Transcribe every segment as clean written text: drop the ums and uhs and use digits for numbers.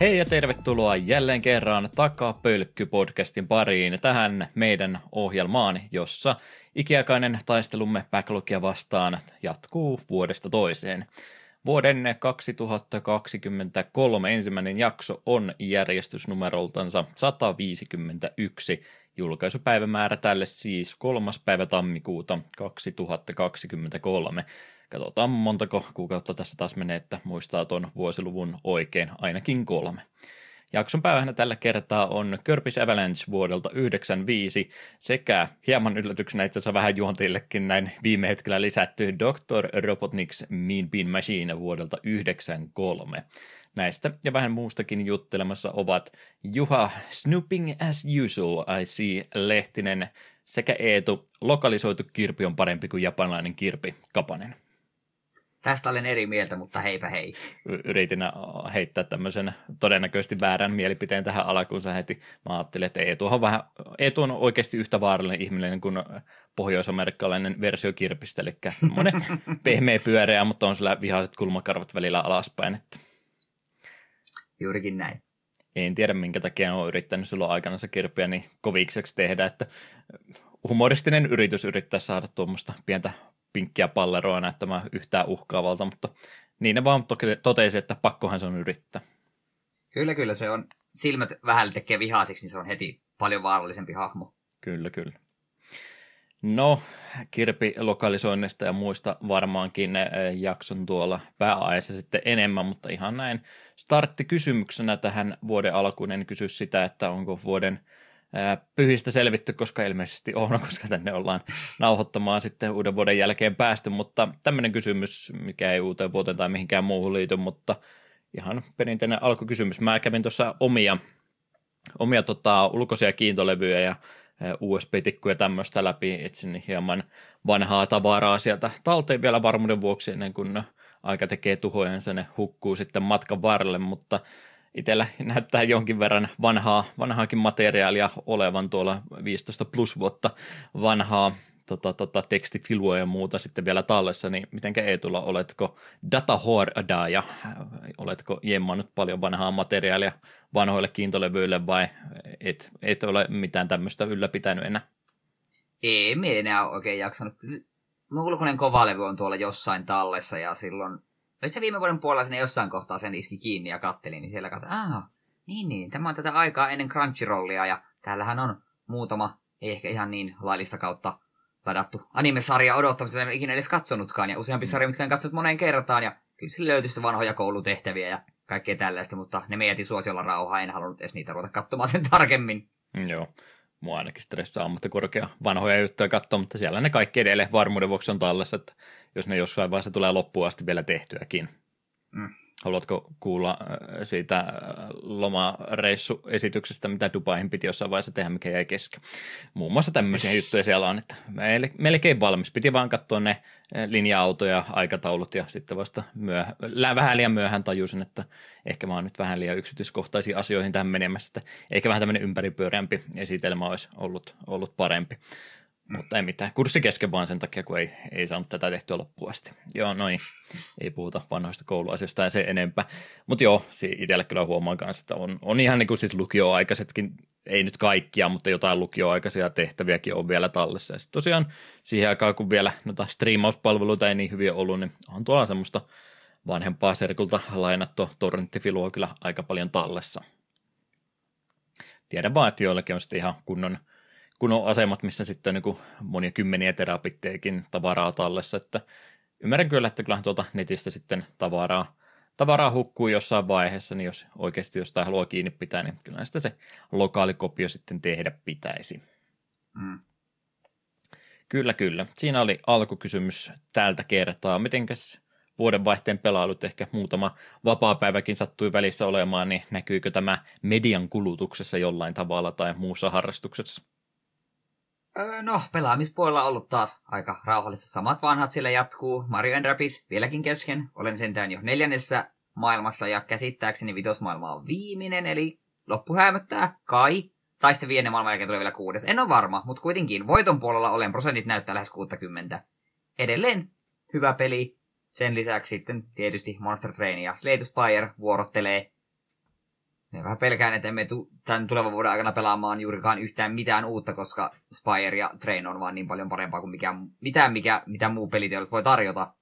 Hei ja tervetuloa jälleen kerran Takapölkky-podcastin pariin tähän meidän ohjelmaan, jossa ikiaikainen taistelumme backlogia vastaan jatkuu vuodesta toiseen. Vuoden 2023 ensimmäinen jakso on järjestysnumeroltansa 151. Julkaisupäivämäärä tälle siis 3. tammikuuta 2023. Katsotaan montako kuukautta tässä taas menee, että muistaa tuon vuosiluvun oikein, ainakin 3. Jakson päävähnä tällä kertaa on Körpis Avalanche vuodelta 1995 sekä hieman yllätyksenä itse asiassa vähän juonteillekin näin viime hetkellä lisätty Dr. Robotnik's Mean Bean Machine vuodelta 1993. Näistä ja vähän muustakin juttelemassa ovat Juha Snooping as Usual, I See Lehtinen sekä Eetu Lokalisoitu kirpi on parempi kuin japanlainen kirpi Kapanen. Tästä olen eri mieltä, mutta heipä hei. Yritin heittää tämmöisen todennäköisesti väärän mielipiteen tähän alkuunsa heti. Mä ajattelin, että Eetu on oikeasti yhtä vaarallinen ihminen kuin pohjois-amerikkalainen versio kirpistä, eli monen pehmeä pyöreä, mutta on sillä vihaiset kulmakarvat välillä alaspäin. Että. Juurikin näin. En tiedä, minkä takia olen yrittänyt silloin aikanansa kirpiä niin kovikseksi tehdä, että humoristinen yritys yrittää saada tuommoista pientä pinkkiä palleroa näyttämään yhtään uhkaavalta, mutta niin ne vaan totesi, että pakkohan se on yrittää. Kyllä, se on. Silmät vähän tekee vihaisiksi, niin se on heti paljon vaarallisempi hahmo. Kyllä. No, kirpilokalisoinnista ja muista varmaankin jakson tuolla pääajassa sitten enemmän, mutta ihan näin starttikysymyksenä tähän vuoden alkuun en kysy sitä, että onko vuoden pyhistä selvitty, koska ilmeisesti on, koska tänne ollaan nauhoittamaan sitten uuden vuoden jälkeen päästy, mutta tämmöinen kysymys, mikä ei uuteen vuoteen tai mihinkään muuhun liity, mutta ihan perinteinen alkukysymys. Mä kävin tuossa omia ulkoisia kiintolevyjä ja USB-tikkuja tämmöistä läpi, etsin hieman vanhaa tavaraa sieltä talteen vielä varmuuden vuoksi ennen kuin aika tekee tuhojensa, ne hukkuu sitten matkan varrelle, mutta itsellä näyttää jonkin verran vanhaakin materiaalia olevan tuolla 15 plus vuotta vanhaa tekstifilua ja muuta sitten vielä tallessa, niin mitenkä Eetulla, oletko datahordaaja, oletko jemmannut paljon vanhaa materiaalia vanhoille kiintolevyille vai et ole mitään tämmöistä ylläpitänyt enää? Ei, minä enää oikein jaksanut. Mun ulkoinen kovalevy on tuolla jossain tallessa ja silloin nyt se viime vuoden puolella sinne jossain kohtaa sen iski kiinni ja kattelin, niin siellä katsoin, niin, tämä on tätä aikaa ennen Cruncyrollia, ja täällähän on muutama, ei ehkä ihan niin laillista kautta ladattu anime-sarja odottamassa, en ikinä edes katsonutkaan, ja useampi sarja, mitkä en katsonut moneen kertaan, ja kyllä sillä löytyi sitä vanhoja koulutehtäviä ja kaikkea tällaista, mutta ne me jätin suosiolla rauhaa, en halunnut edes niitä ruveta katsomaan sen tarkemmin. Joo. Mua ainakin stressaa ammattikorkea vanhoja juttuja katsoa, mutta siellä ne kaikki edelleen varmuuden vuoksi on tallessa, että jos ne jossain vaiheessa tulee loppuun asti vielä tehtyäkin. Mm. Haluatko kuulla siitä lomareissuesityksestä, mitä Dubaihin piti jossain vaiheessa tehdä, mikä jäi kesken? Muun muassa tämmöisiä juttuja siellä on, että melkein valmis. Piti vaan katsoa ne linja-autoja, aikataulut ja sitten vasta vähän liian myöhään tajusin, että ehkä mä oon nyt vähän liian yksityiskohtaisiin asioihin tähän menemässä, että ehkä vähän tämmöinen ympäripyöreämpi esitelmä olisi ollut parempi. Mutta ei mitään. Kurssi kesken vaan sen takia, kun ei saanut tätä tehtyä loppuun asti. Joo, no niin. Ei puhuta vanhoista kouluasioista ja sen enempää. Mutta joo, itsellä kyllä huomaan kanssa, että on ihan niin kuin siis lukioaikaisetkin, ei nyt kaikkia, mutta jotain lukioaikaisia tehtäviäkin on vielä tallessa. Ja sitten tosiaan siihen aikaan, kun vielä noita striimauspalveluita ei niin hyvin ollut, niin on tuolla semmoista vanhempaa serkulta lainattua torrenttifilua kyllä aika paljon tallessa. Tiedän vaan, että joillakin on sitten ihan kun on asemat, missä sitten on niin monia kymmeniä terapitteekin tavaraa tallessa, että ymmärrän kyllä, että kyllähän tuolta netistä sitten tavaraa hukkuu jossain vaiheessa, niin jos oikeasti jostain haluaa kiinni pitää, niin kyllä sitä se lokaalikopio sitten tehdä pitäisi. Mm. Kyllä. Siinä oli alkukysymys tältä kertaa. Mitenkäs vuodenvaihteen pelailut, ehkä muutama vapaapäiväkin sattui välissä olemaan, niin näkyykö tämä median kulutuksessa jollain tavalla tai muussa harrastuksessa? No, pelaamispuolella on ollut taas aika rauhallista. Samat vanhat siellä jatkuu. Mario & Rabbids vieläkin kesken. Olen sentään jo 4. maailmassa ja käsittääkseni 5. maailma on viimeinen, eli loppu hämöttää kai. Tai sitten 5. maailman jälkeen tulee vielä 6. En ole varma, mutta kuitenkin voiton puolella olen. Prosentit näyttää lähes 60. Edelleen hyvä peli. Sen lisäksi sitten tietysti Monster Train ja Slay the Spire vuorottelee. Ja vähän pelkään, että emme tämän tulevan vuoden aikana pelaamaan juurikaan yhtään mitään uutta, koska Spire ja Train on vaan niin paljon parempaa kuin mitä muu peliteollisuus voi tarjota.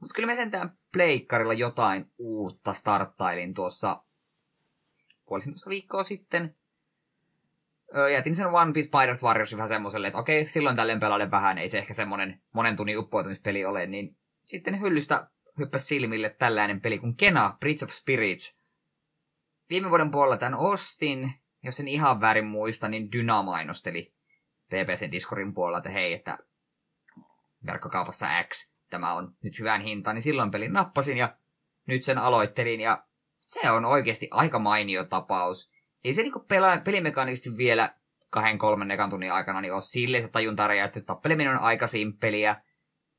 Mutta kyllä me sentään pleikkarilla jotain uutta starttailin tuossa, puolisin tuossa viikkoa sitten. Jätin sen One Piece Pirate Warriors vähän semmoiselle, että okei, silloin tälleen pelailen vähän, ei se ehkä semmoinen monen tunnin uppoutumispeli ole, niin sitten hyllystä hyppäsi silmille tällainen peli kuin Kena, Prince of Spirits. Viime vuoden puolella tämän ostin, jos en ihan väärin muista, niin Dyna mainosteli PPCn Discordin puolella, että hei, että verkkokaupassa X, tämä on nyt hyvään hintaan, niin silloin pelin nappasin ja nyt sen aloittelin ja se on oikeasti aika mainio tapaus. Ei se niinku pelimekaanisesti vielä 2-3 tunnin aikana niin ole silleen se tajunta räjäytty. Tappeleminen on aika simppeliä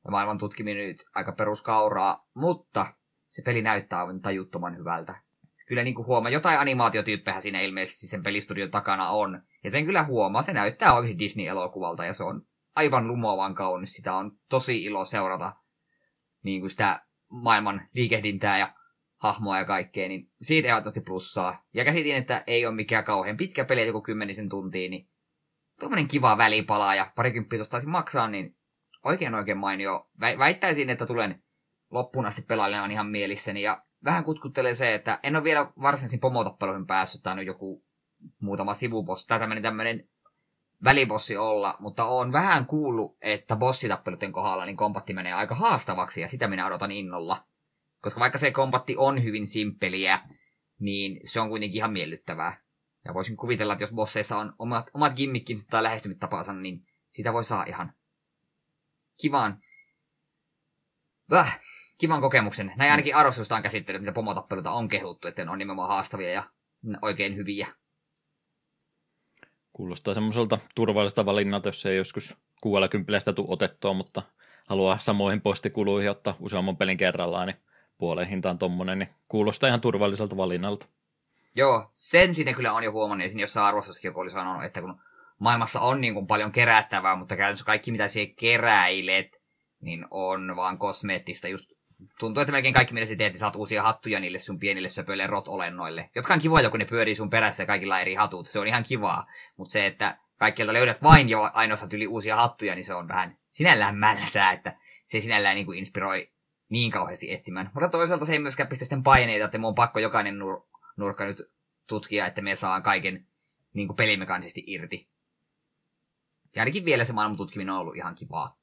ja maailman tutkiminen nyt aika peruskauraa, mutta se peli näyttää aivan tajuttoman hyvältä. Se kyllä niinku huomaa, jotain animaatiotyyppejä siinä ilmeisesti sen pelistudion takana on. Ja sen kyllä huomaa, se näyttää oikein Disney-elokuvalta ja se on aivan lumovan kaunis. Sitä on tosi ilo seurata niinku sitä maailman liikehdintää ja hahmoa ja kaikkea, niin siitä ehdottomasti plussaa. Ja käsitin, että ei ole mikään kauhean pitkä peli, joku 10 tuntia, niin tuommoinen kiva välipala ja 20 tuosta taisin maksaa, niin oikein mainio. Väittäisin, että tulen loppuun asti pelailemaan ihan mielissäni, ja vähän kutkuttelee se, että en ole vielä varsinaisin pomotappeluihin päässyt, tai on joku muutama sivuboss, tai tämmöinen välibossi olla, mutta on vähän kuullut, että bossitappeluiden kohdalla niin kombatti menee aika haastavaksi, ja sitä minä odotan innolla. Koska vaikka se kombatti on hyvin simppeliä, niin se on kuitenkin ihan miellyttävää. Ja voisin kuvitella, että jos bosseissa on omat gimmikkinsä tai lähestymistapansa, niin sitä voi saa ihan kivan kokemuksen. Näin ainakin arvostelusta on käsittelyt, mitä pomotappeluita on kehuttu, että ne on nimenomaan haastavia ja oikein hyviä. Kuulostaa semmoiselta turvalliselta valinnalta, jos ei joskus 60 tule otettua, mutta haluaa samoihin postikuluihin ottaa useamman pelin kerrallaan, niin puolen hintaan tommonen, niin kuulostaa ihan turvalliselta valinnalta. Joo, sen siinä kyllä on jo huomannut, ja jossain arvostuskin joku oli sanonut, että kun maailmassa on niin kuin paljon kerättävää, mutta käytännössä kaikki mitä siihen keräilet, niin on vaan kosmeettista. Just tuntuu, että melkein kaikki mitä sä teet, niin saat uusia hattuja niille sun pienille söpöille rot-olennoille, jotka on kivoja, kun ne pyörii sun perässä ja kaikilla eri hatut, se on ihan kivaa. Mutta se, että kaikkialta löydät vain jo ainoastaan yli uusia hattuja, niin se on vähän sinällään mälsää, että se sinällään niin kuin inspiroi niin kauheasti etsimään. Mutta toisaalta se ei myöskään pistä sitten paineita, että minun on pakko jokainen nurkka nyt tutkia, että me saan kaiken niin kuin pelimekaanisesti irti. Ja ainakin vielä se maailman tutkiminen on ollut ihan kivaa.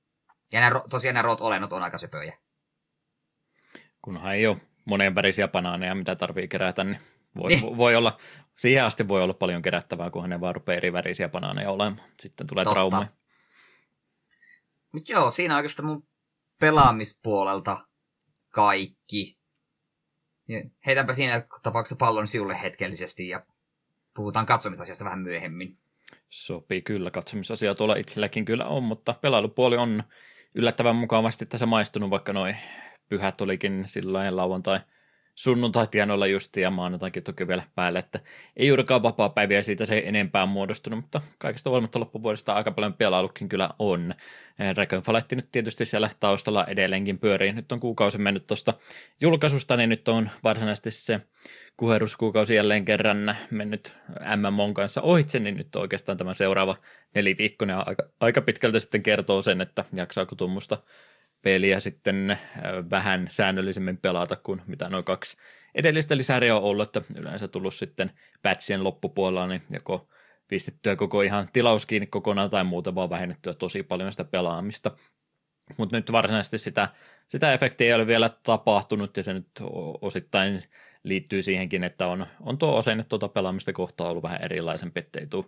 Ja tosiaan nämä rot-olennot on aika söpöjä. Kunhan ei ole monenvärisiä banaaneja, mitä tarvii kerätä, niin voi olla, siihen asti voi olla paljon kerättävää, kunhan ne vaan rupeaa eri värisiä banaaneja olemaan. Sitten tulee traumaa. Mutta joo, siinä oikeastaan mun pelaamispuolelta kaikki. Heitänpä siinä tapauksessa pallon siulle hetkellisesti ja puhutaan katsomisasioista vähän myöhemmin. Sopii kyllä, katsomisasia tuolla itselläkin kyllä on, mutta pelailupuoli on yllättävän mukavasti tässä maistunut, vaikka noi pyhät olikin sillain lauantai, sunnuntai tienoilla justiin ja maanantainkin toki vielä päälle, että ei juurikaan vapaapäiviä siitä se enempää muodostunut, mutta kaikesta huolimatta loppuvuodesta aika paljon pelailukin kyllä on. Dragonflight nyt tietysti siellä taustalla edelleenkin pyörii. Nyt on kuukausi mennyt tuosta julkaisusta, niin nyt on varsinaisesti se kuheruskuukausi jälleen kerran mennyt MMOn kanssa ohitse, niin nyt oikeastaan tämä seuraava 4 viikkoa ja aika pitkältä sitten kertoo sen, että jaksaako tuommoista peliä sitten vähän säännöllisemmin pelata kuin mitä noin 2 edellistä lisäriä on ollut, että yleensä tullut sitten patchien loppupuolella, niin joko pistettyä koko ihan tilaus kiinni kokonaan tai muuta, vaan vähennettyä tosi paljon sitä pelaamista. Mutta nyt varsinaisesti sitä efektiä ei ole vielä tapahtunut ja se nyt osittain liittyy siihenkin, että on tuo asenne tuota pelaamista kohtaan ollut vähän erilaisempi, ettei tule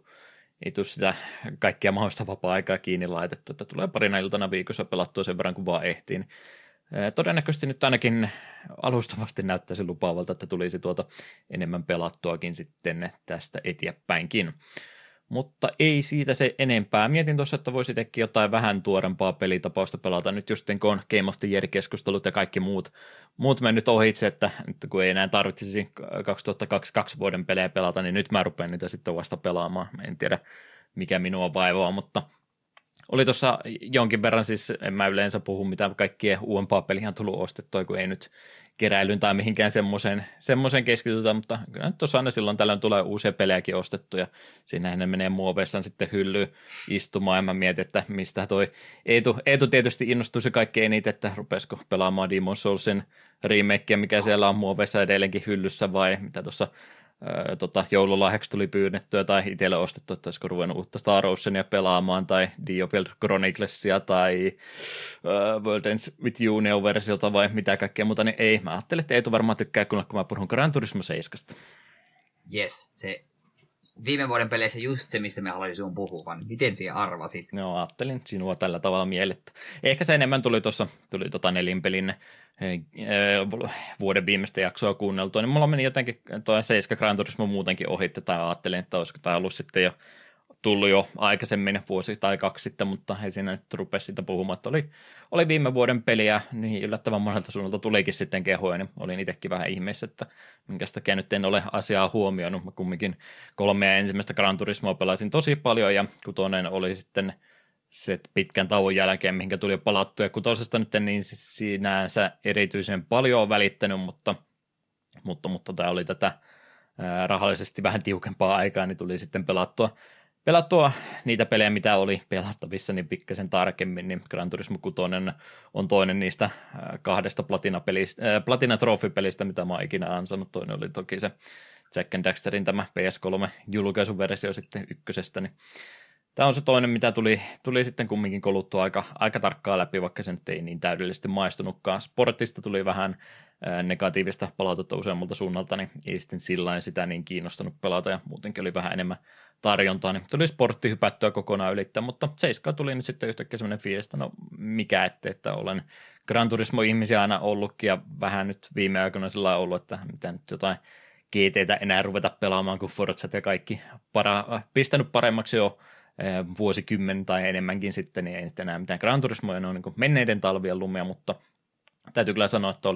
sitä kaikkia mahdollista vapaa-aikaa kiinni laitettu, että tulee parina iltana viikossa pelattua sen verran, kun vaan ehtiin. Todennäköisesti nyt ainakin alustavasti näyttäisi lupaavalta, että tulisi tuota enemmän pelattuakin sitten tästä eteenpäinkin. Mutta ei siitä se enempää. Mietin tuossa, että voisi itsekin jotain vähän tuorempaa pelitapausta pelata nyt just kun on Game of the Year-keskustelut ja kaikki muut mennyt ohitse, että nyt kun ei enää tarvitsisi 2022 vuoden pelejä pelata, niin nyt mä rupean niitä sitten vasta pelaamaan. En tiedä, mikä minua vaivaa, mutta Oli tuossa jonkin verran, siis en mä yleensä puhu mitään, kaikkien uudempaa peliä on tullut ostettua, kun ei nyt keräilyn tai mihinkään semmoiseen keskitytä, mutta kyllä nyt tuossa aina silloin tällöin tulee uusia pelejäkin ostettuja. Siinähän ne menee muoveissaan sitten hyllyyn istumaan, ja mä mietin, että mistä toi Eetu tietysti innostuisi kaikkein eniten, että rupesko pelaamaan Demon's Soulsin remakea, mikä siellä on muoveissa edelleenkin hyllyssä vai mitä tuossa joululahjaksi tuli pyynnettyä tai itselle ostettu, että olisiko ruvennut uutta Star Oceania pelaamaan tai Diofield Chroniclesia tai World Ends with You -versiota vai mitä kaikkea muuta, niin ei. Mä ajattelin, että Eetu varmaan tykkää, kun mä puhun Gran Turismo 7. Yes, se viime vuoden peleissä just se, mistä mä haluaisin sinun puhua, vaan miten sinä arvasit? No, ajattelin sinua tällä tavalla mielettä. Ehkä se enemmän tuli tuossa nelinpelin vuoden viimeistä jaksoa kuunneltua, niin mulla meni jotenkin tuo 7 Gran Turismo muutenkin ohitte, tai ajattelin, että olisiko tämä ollut sitten jo tullut jo aikaisemmin vuosi tai kaksi sitten, mutta ei siinä nyt rupea siitä puhumaan, että oli viime vuoden peliä, niin yllättävän monelta suunnalta tulikin sitten kehoja, niin olin itsekin vähän ihmeessä, että minkäs takia nyt en ole asiaa huomioinut. Mä kumminkin 3 ensimmäistä Gran Turismoa pelasin tosi paljon, ja 6 oli sitten se pitkän tauon jälkeen, mihinkä tuli jo palattu, ja 6:sta nyt en niin sinänsä erityisen paljon on välittänyt, mutta tämä oli tätä rahallisesti vähän tiukempaa aikaa, niin tuli sitten pelattua niitä pelejä, mitä oli pelattavissa, niin pikkasen tarkemmin, niin Gran Turismo 6 on toinen niistä 2 platinatrofipelistä, mitä mä oon ikinä ansainnut. Toinen oli toki se Jack and Daxterin tämä PS3-julkaisuversio sitten ykkösestä, niin tämä on se toinen, mitä tuli sitten kumminkin koluttua aika tarkkaa läpi, vaikka se nyt ei niin täydellisesti maistunutkaan. Sportista tuli vähän negatiivista palautetta useammalta suunnalta, niin ei sitten sillain sitä niin kiinnostanut pelata, ja muutenkin oli vähän enemmän tarjontaa, niin tuli sportti hypättyä kokonaan ylittää, mutta 7 tuli nyt sitten yhtäkkiä semmoinen fiilis, että no mikä ettei, että olen Gran Turismo-ihmisiä aina ollutkin, ja vähän nyt viime aikoina sillä on ollut, että mitä nyt jotain GT:tä enää ruveta pelaamaan, kun Forzat ja kaikki pistänyt paremmaksi jo vuosikymmen tai enemmänkin sitten, niin ei nyt enää mitään Gran Turismoja, ne on niin menneiden talvien lumia, mutta täytyy kyllä sanoa, että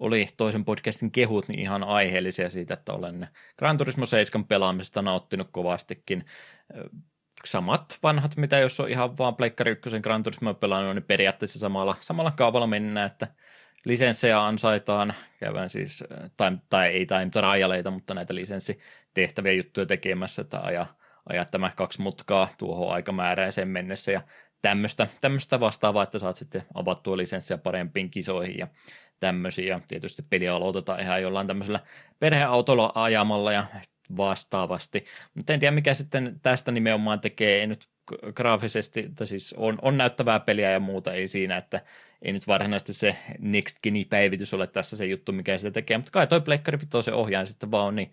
oli toisen podcastin kehut niin ihan aiheellisia siitä, että olen Gran Turismo 7 pelaamisesta nauttinut kovastikin. Samat vanhat, mitä jos on ihan vaan Pleikkari 1 Gran Turismo pelannut, niin periaatteessa samalla kaavalla mennään, että lisenssejä ansaitaan, käydään siis, tai ei rajaleita, mutta näitä lisenssitehtäviä juttuja tekemässä, että ajaa tämä 2 mutkaa tuohon aikamääräiseen mennessä ja tämmöistä vastaavaa, että saat sitten avattua lisenssiä parempiin kisoihin ja tämmöisiä. Tietysti peliä aloitetaan ihan jollain tämmöisellä perheautolla ajamalla ja vastaavasti. Mutta en tiedä, mikä sitten tästä nimenomaan tekee. Ei nyt graafisesti, että siis on näyttävää peliä ja muuta, ei siinä, että ei nyt varsinaisesti se Next-Geni-päivitys ole tässä se juttu, mikä sitä tekee. Mutta kai toi Pleikkari Vitoisen ohjaaja sitten vaan on niin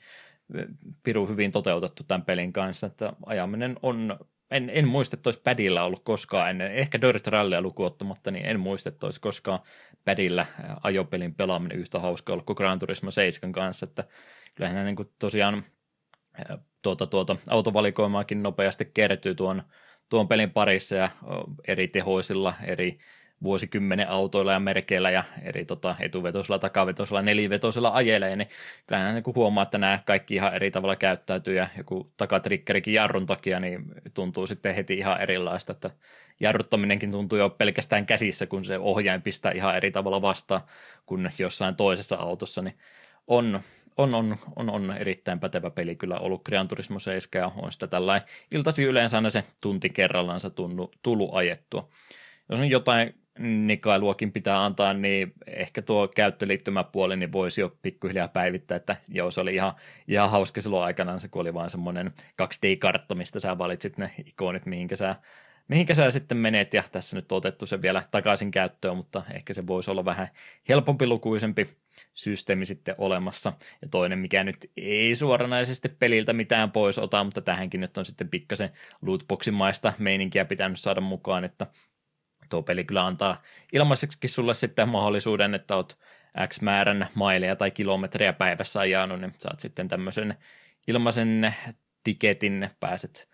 pirun hyvin toteutettu tämän pelin kanssa, että ajaminen on... En muista, että olisi pädillä ollut koskaan ennen, ehkä Dirt Rallyä lukuottamatta, niin en muista, että olisi koskaan pädillä ajopelin pelaaminen yhtä hauskaa ollut kuin Gran Turismo 7 kanssa, että kyllähän niin kuin tosiaan autovalikoimaakin nopeasti kertyy tuon pelin parissa ja eri tehoisilla, eri vuosikymmenen autoilla ja merkeillä ja eri etuvetoisilla, takavetoisilla, nelivetoisilla ajelee, niin kyllähän niin huomaa, että nämä kaikki ihan eri tavalla käyttäytyy ja joku takatrikkerikin jarrun takia, niin tuntuu sitten heti ihan erilaista, että jarruttaminenkin tuntuu jo pelkästään käsissä, kun se ohjain pistää ihan eri tavalla vastaan kuin jossain toisessa autossa, niin on erittäin pätevä peli kyllä ollut Gran Turismo 7 ja on sitä tällainen iltasi yleensä aina se tunti kerrallaansa tullut ajettua. Jos on jotain nikailuakin pitää antaa, niin ehkä tuo käyttöliittymäpuoli niin voisi jo pikkuhiljaa päivittää, että joo, se oli ihan hauska silloin aikanaan, kun oli vaan semmoinen 2D-kartta, mistä sä valitsit ne ikonit, mihinkä sä sitten menet, ja tässä nyt on otettu se vielä takaisin käyttöön, mutta ehkä se voisi olla vähän helpompilukuisempi systeemi sitten olemassa, ja toinen, mikä nyt ei suoranaisesti peliltä mitään pois ota, mutta tähänkin nyt on sitten pikkasen lootboximaista meininkiä pitänyt saada mukaan, että tuo peli kyllä antaa ilmaiseksikin sulle sitten mahdollisuuden, että oot X määrän maileja tai kilometrejä päivässä ajanut, niin saat sitten tämmöisen ilmaisen tiketin, pääset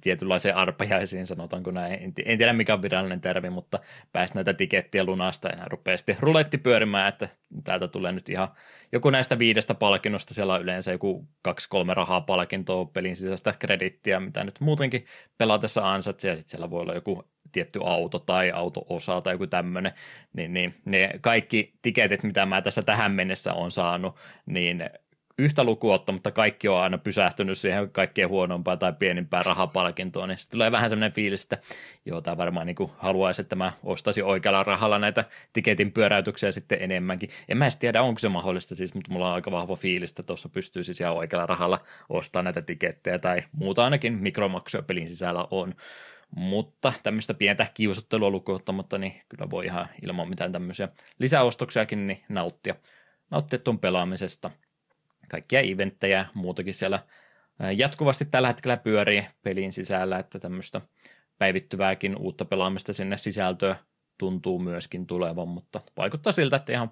tietynlaiseen arpajaisiin, sanotaanko näin, en tiedä mikä on virallinen termi, mutta pääset näitä tikettiä lunasta ja rupeaa sitten ruletti pyörimään, että täältä tulee nyt ihan joku näistä 5 palkinnosta, siellä on yleensä joku 2-3 rahaa palkintoa pelin sisäistä kredittiä, mitä nyt muutenkin pelatessa ansaitsee, ja sitten siellä voi olla joku tietty auto tai auto-osa tai joku tämmöinen, niin ne kaikki tiketit, mitä mä tässä tähän mennessä on saanut, niin yhtä lukua ottamatta kaikki on aina pysähtynyt siihen kaikkein huonompaan tai pienimpään rahapalkintoon, niin sitten tulee vähän semmoinen fiilis, että joo, tämä varmaan niin haluaisi, että mä ostaisin oikealla rahalla näitä tiketin pyöräytyksiä sitten enemmänkin. En mä edes tiedä, onko se mahdollista siis, mutta mulla on aika vahva fiilis, että tuossa pystyy siis ihan oikealla rahalla ostamaan näitä tikettejä tai muuta ainakin mikromaksuja pelin sisällä on. Mutta tämmöistä pientä kiusottelua lukuun ottamatta, niin kyllä voi ihan ilman mitään tämmöisiä lisäostoksiakin niin nauttia tuon pelaamisesta. Kaikkia eventtejä muutakin siellä jatkuvasti tällä hetkellä pyörii pelin sisällä, että tämmöistä päivittyvääkin uutta pelaamista sinne sisältöön tuntuu myöskin tulevan, mutta vaikuttaa siltä, että ihan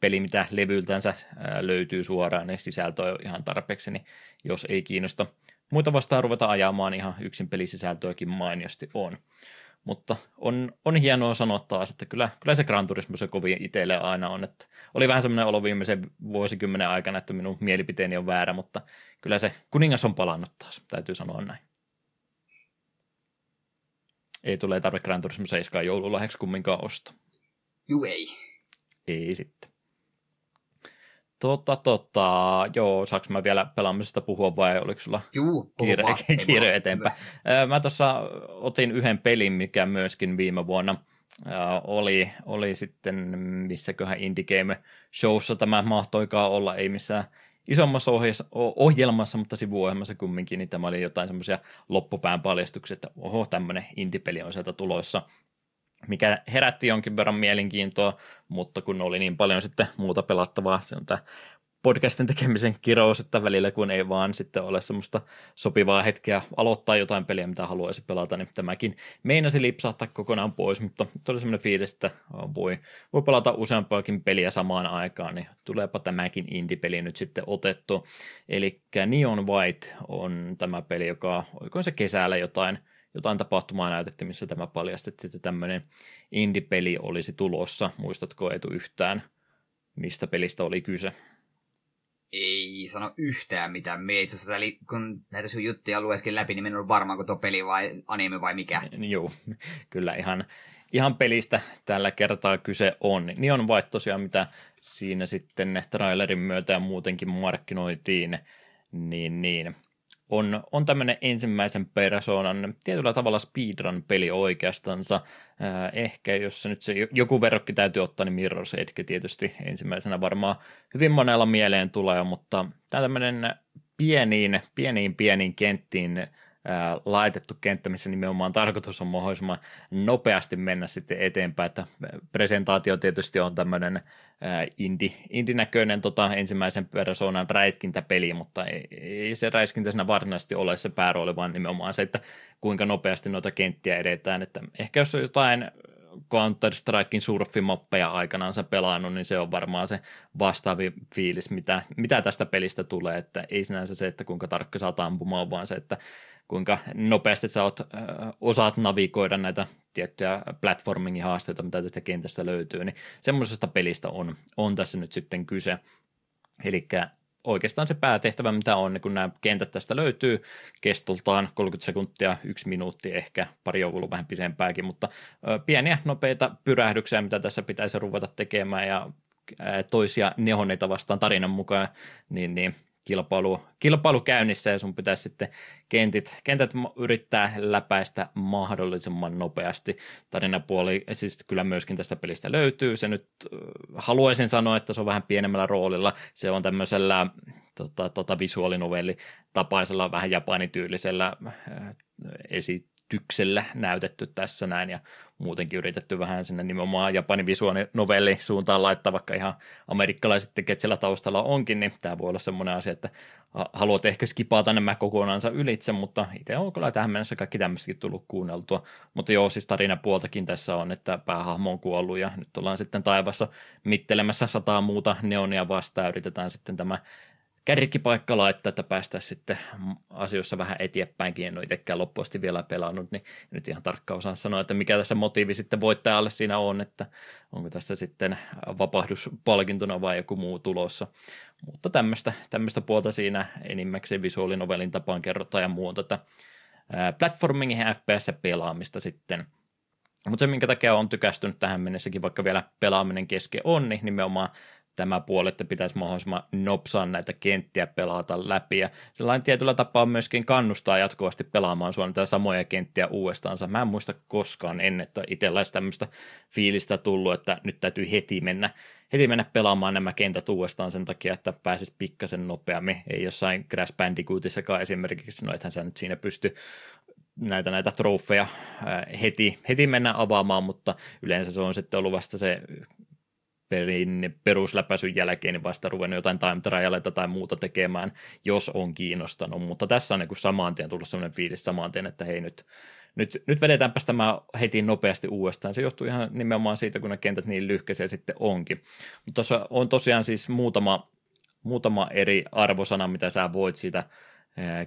peli, mitä levyltänsä löytyy suoraan, niin sisältö on ihan tarpeeksi, niin jos ei kiinnosta muita vastaan ruveta ajamaan, ihan yksin pelisisältöäkin mainiosti on. Mutta on hienoa sanoa taas, että kyllä se Gran Turismo se kovin itselle aina on. Että oli vähän semmoinen olo viimeisen vuosikymmenen aikana, että minun mielipiteeni on väärä, mutta kyllä se kuningas on palannut taas, täytyy sanoa näin. Ei tule tarve Gran Turismo 7 joululahjaksi kumminkaan ostaa. Juu ei. Ei sitten. Joo, saanko mä vielä pelaamisesta puhua vai oliko sulla kiire eteenpäin? Mä tuossa otin yhden pelin, mikä myöskin viime vuonna oli sitten missäköhän Indie Game Showssa tämä mahtoikaan olla, ei missään isommassa ohjelmassa, mutta sivuohjelmassa kumminkin, niin tämä oli jotain semmoisia loppupään paljastuksia, että oho, tämmöinen indie-peli on sieltä tulossa, mikä herätti jonkin verran mielenkiintoa, mutta kun oli niin paljon sitten muuta pelattavaa, se on tämä podcastin tekemisen kirous, että välillä kun ei vaan sitten ole semmoista sopivaa hetkeä aloittaa jotain peliä, mitä haluaisi pelata, niin tämäkin meinasi lipsahtaa kokonaan pois, mutta oli semmoinen fiilis, että voi pelata useampaakin peliä samaan aikaan, niin tuleepa tämäkin indie-peli nyt sitten otettu. Eli Neon White on tämä peli, joka oliko se kesällä jotain tapahtumaa näytettiin, missä tämä paljastettiin, että tämmöinen indie-peli olisi tulossa. Muistatko Eetu yhtään, mistä pelistä oli kyse? Ei sano yhtään mitään. Me itse asiassa, kun näitä sun juttuja lueskin läpi, niin minä en ollut varmaan, kun tuo peli vai anime vai mikä. Joo, kyllä ihan pelistä tällä kertaa kyse on. Niin on vai tosiaan, mitä siinä sitten trailerin myötä ja muutenkin markkinoitiin, niin. On tämmöinen ensimmäisen persoonan tietyllä tavalla speedrun-peli oikeastansa. Ehkä jos se nyt joku verrokki täytyy ottaa, niin Mirror's Edge tietysti ensimmäisenä varmaan hyvin monella mieleen tulee, mutta tämä tämmöinen pieniin kenttiin laitettu kenttä, missä nimenomaan tarkoitus on mahdollisimman nopeasti mennä sitten eteenpäin, että presentaatio tietysti on tämmöinen indie-näköinen ensimmäisen persoonan räiskintäpeli, mutta ei se räiskintä siinä varsinaisesti ole se päärooli, vaan nimenomaan se, että kuinka nopeasti noita kenttiä edetään, että ehkä jos on jotain Counter-Strikein surfimappeja aikanaan pelannut, niin se on varmaan se vastaavi fiilis, mitä tästä pelistä tulee, että ei sinänsä se, että kuinka tarkka saat ampumaan, vaan se, että kuinka nopeasti sä osaat navigoida näitä tiettyjä platformingin haasteita, mitä tästä kentästä löytyy, niin semmoisesta pelistä on tässä nyt sitten kyse. Eli oikeastaan se päätehtävä, mitä on, niin kun nämä kentät tästä löytyy, kestoltaan 30 sekuntia, 1 minuutti ehkä, pari on ollut vähän pisempääkin, mutta pieniä nopeita pyrähdyksiä, mitä tässä pitäisi ruveta tekemään ja toisia nehoneita vastaan tarinan mukaan, niin kilpailu käynnissä ja sun pitäisi sitten kentät yrittää läpäistä mahdollisimman nopeasti. Tarinapuoli siis kyllä myöskin tästä pelistä löytyy. Se nyt haluaisin sanoa, että se on vähän pienemmällä roolilla. Se on tämmöisellä visuaalinovelli-tapaisella vähän japanityylisellä esityksellä näytetty tässä näin ja muutenkin yritetty vähän sinne nimenomaan Japanin visuaalinovelli suuntaan laittaa, vaikka ihan amerikkalaiset tekijät siellä taustalla onkin, niin tämä voi olla semmoinen asia, että haluat ehkä skipata nämä kokonaansa ylitse, mutta itse on kyllä tähän mennessä kaikki tämmöistäkin tullut kuunneltua, mutta joo, siis tarinapuoltakin tässä on, että päähahmo on kuollut ja nyt ollaan sitten taivassa mittelemässä 100 muuta neonia vastaan, yritetään sitten tämä kärkipaikka laittaa, että päästään sitten asioissa vähän eteenpäinkin, en ole itsekään loppuasti vielä pelannut, niin nyt ihan tarkkaan osaan sanoa, että mikä tässä motiivi sitten voittajalle siinä on, että onko tässä sitten vapahduspalkintona vai joku muu tulossa, mutta tämmöistä puolta siinä enimmäkseen visuaalinovelin tapaan kerrotaan ja muuta, että platformingin ja FPS-pelaamista sitten. Mutta se, minkä takia olen tykästynyt tähän mennessäkin, vaikka vielä pelaaminen kesken on, niin nimenomaan tämä puoli, että pitäisi mahdollisimman nopsaan näitä kenttiä pelata läpi. Ja sellainen tietyllä tapaa myöskin kannustaa jatkuvasti pelaamaan sua näitä samoja kenttiä uudestaansa. Mä en muista koskaan ennen, että itselläisi tämmöistä fiilistä tullut, että nyt täytyy heti mennä pelaamaan nämä kentät uudestaan sen takia, että pääsisi pikkasen nopeammin. Ei jossain Crash Bandicootissakaan esimerkiksi, no ethän sä nyt siinä pysty näitä trofeja heti mennä avaamaan, mutta yleensä se on sitten ollut vasta se perusläpäisyn jälkeen, niin vasta ruvennut jotain time trialita tai muuta tekemään, jos on kiinnostanut, mutta tässä on niin saman tien tullut sellainen fiilis että hei nyt vedetäänpä tämä heti nopeasti uudestaan. Se johtuu ihan nimenomaan siitä, kun ne kentät niin lyhkäisiä sitten onkin, mutta tuossa on tosiaan siis muutama eri arvosana, mitä sä voit siitä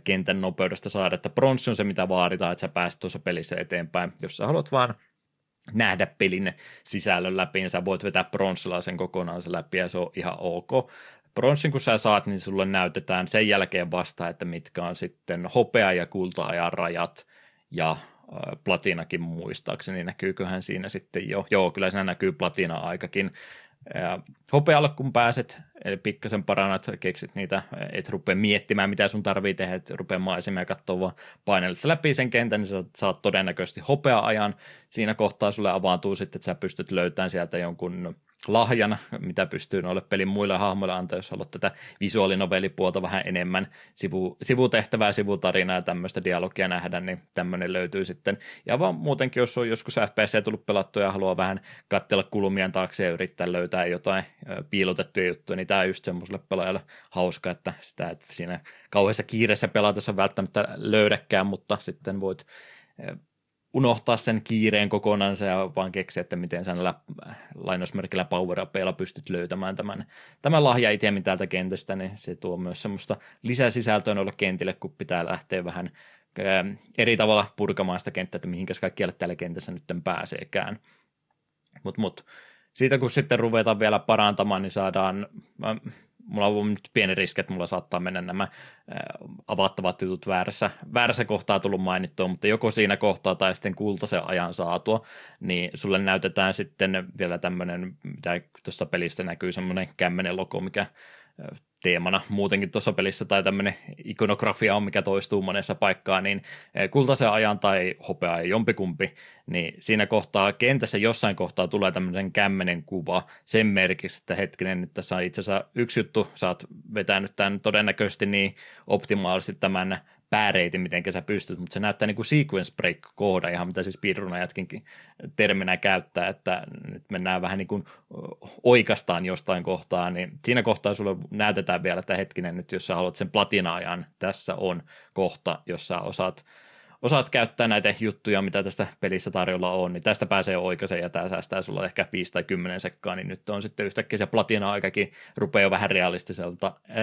kentän nopeudesta saada, että bronssi on se, mitä vaaditaan, että sä pääset tuossa pelissä eteenpäin. Jos sä haluat vaan nähdä pelin sisällön läpi, niin sä voit vetää bronssilla sen kokonaan sen läpi, ja se on ihan ok. Bronssin kun sä saat, niin sulle näytetään sen jälkeen vasta, että mitkä on sitten hopea- ja kulta-ajan rajat, ja platinakin muistaakseni, näkyyköhän siinä sitten jo? Joo, kyllä siinä näkyy platina-aikakin. Hopealle kun pääset, eli pikkasen parannat, keksit niitä, et rupea miettimään, mitä sun tarvii tehdä, et rupea maisemia katsoa, vaan painelet läpi sen kentän, niin sä saat todennäköisesti hopea-ajan. Siinä kohtaa sulle avaantuu sitten, että sä pystyt löytämään sieltä jonkun lahjan, mitä pystyy noille pelin muille hahmoille antaa, jos haluat tätä visuaalinnovelipuolta vähän enemmän sivutehtävää, sivutarinaa ja tämmöistä dialogia nähdä, niin tämmöinen löytyy sitten. Ja vaan muutenkin, jos on joskus FPS:ää tullut pelattua ja haluaa vähän katsella kulmien taakse ja yrittää löytää jotain piilotettuja juttuja, niin tämä on just semmoiselle pelaajalle hauska, että sitä et siinä kauheassa kiireessä pelatessa välttämättä löydäkään, mutta sitten voit unohtaa sen kiireen kokonaan ja vaan keksiä, että miten sä näillä lainausmerkillä power-upeilla pystyt löytämään tämän lahja itseämin täältä kentästä, niin se tuo myös semmoista lisäsisältöä noille kentille, kun pitää lähteä vähän eri tavalla purkamaan sitä kenttää, että mihinkäs kaikkialle täällä kentässä nyt pääseekään. Mut. Siitä kun sitten ruvetaan vielä parantamaan, niin saadaan, mulla on nyt pieni riski, että mulla saattaa mennä nämä avattavat jutut väärässä kohtaa tullut mainittua, mutta joko siinä kohtaa tai sitten kultaisen ajan saatua, niin sulle näytetään sitten vielä tämmöinen, mitä tuossa pelistä näkyy, semmoinen kämmenen logo, mikä teemana muutenkin tuossa pelissä, tai tämmöinen ikonografia on, mikä toistuu monessa paikkaa, niin kultaisen ajan tai hopeaa ei jompikumpi, niin siinä kohtaa kentässä jossain kohtaa tulee tämmöinen kämmenen kuva sen merkiksi, että hetkinen, nyt tässä on itse asiassa yksi juttu, sä oot vetänyt tämän todennäköisesti niin optimaalisesti tämän pääreitin, miten sä pystyt, mutta se näyttää niin kuin sequence break-kohda, ihan mitä siis speedrunajatkin terminä käyttää, että nyt mennään vähän niin kuin oikastaan jostain kohtaa, niin siinä kohtaa sulle näytetään vielä, että hetkinen nyt, jos sä haluat sen platina-ajan, tässä on kohta, jos sä osaat käyttää näitä juttuja, mitä tästä pelissä tarjolla on, niin tästä pääsee oikaisen ja tämä säästää sulla ehkä 5 tai 10 sekkaa, niin nyt on sitten yhtäkkiä se platina-aikakin rupeaa jo vähän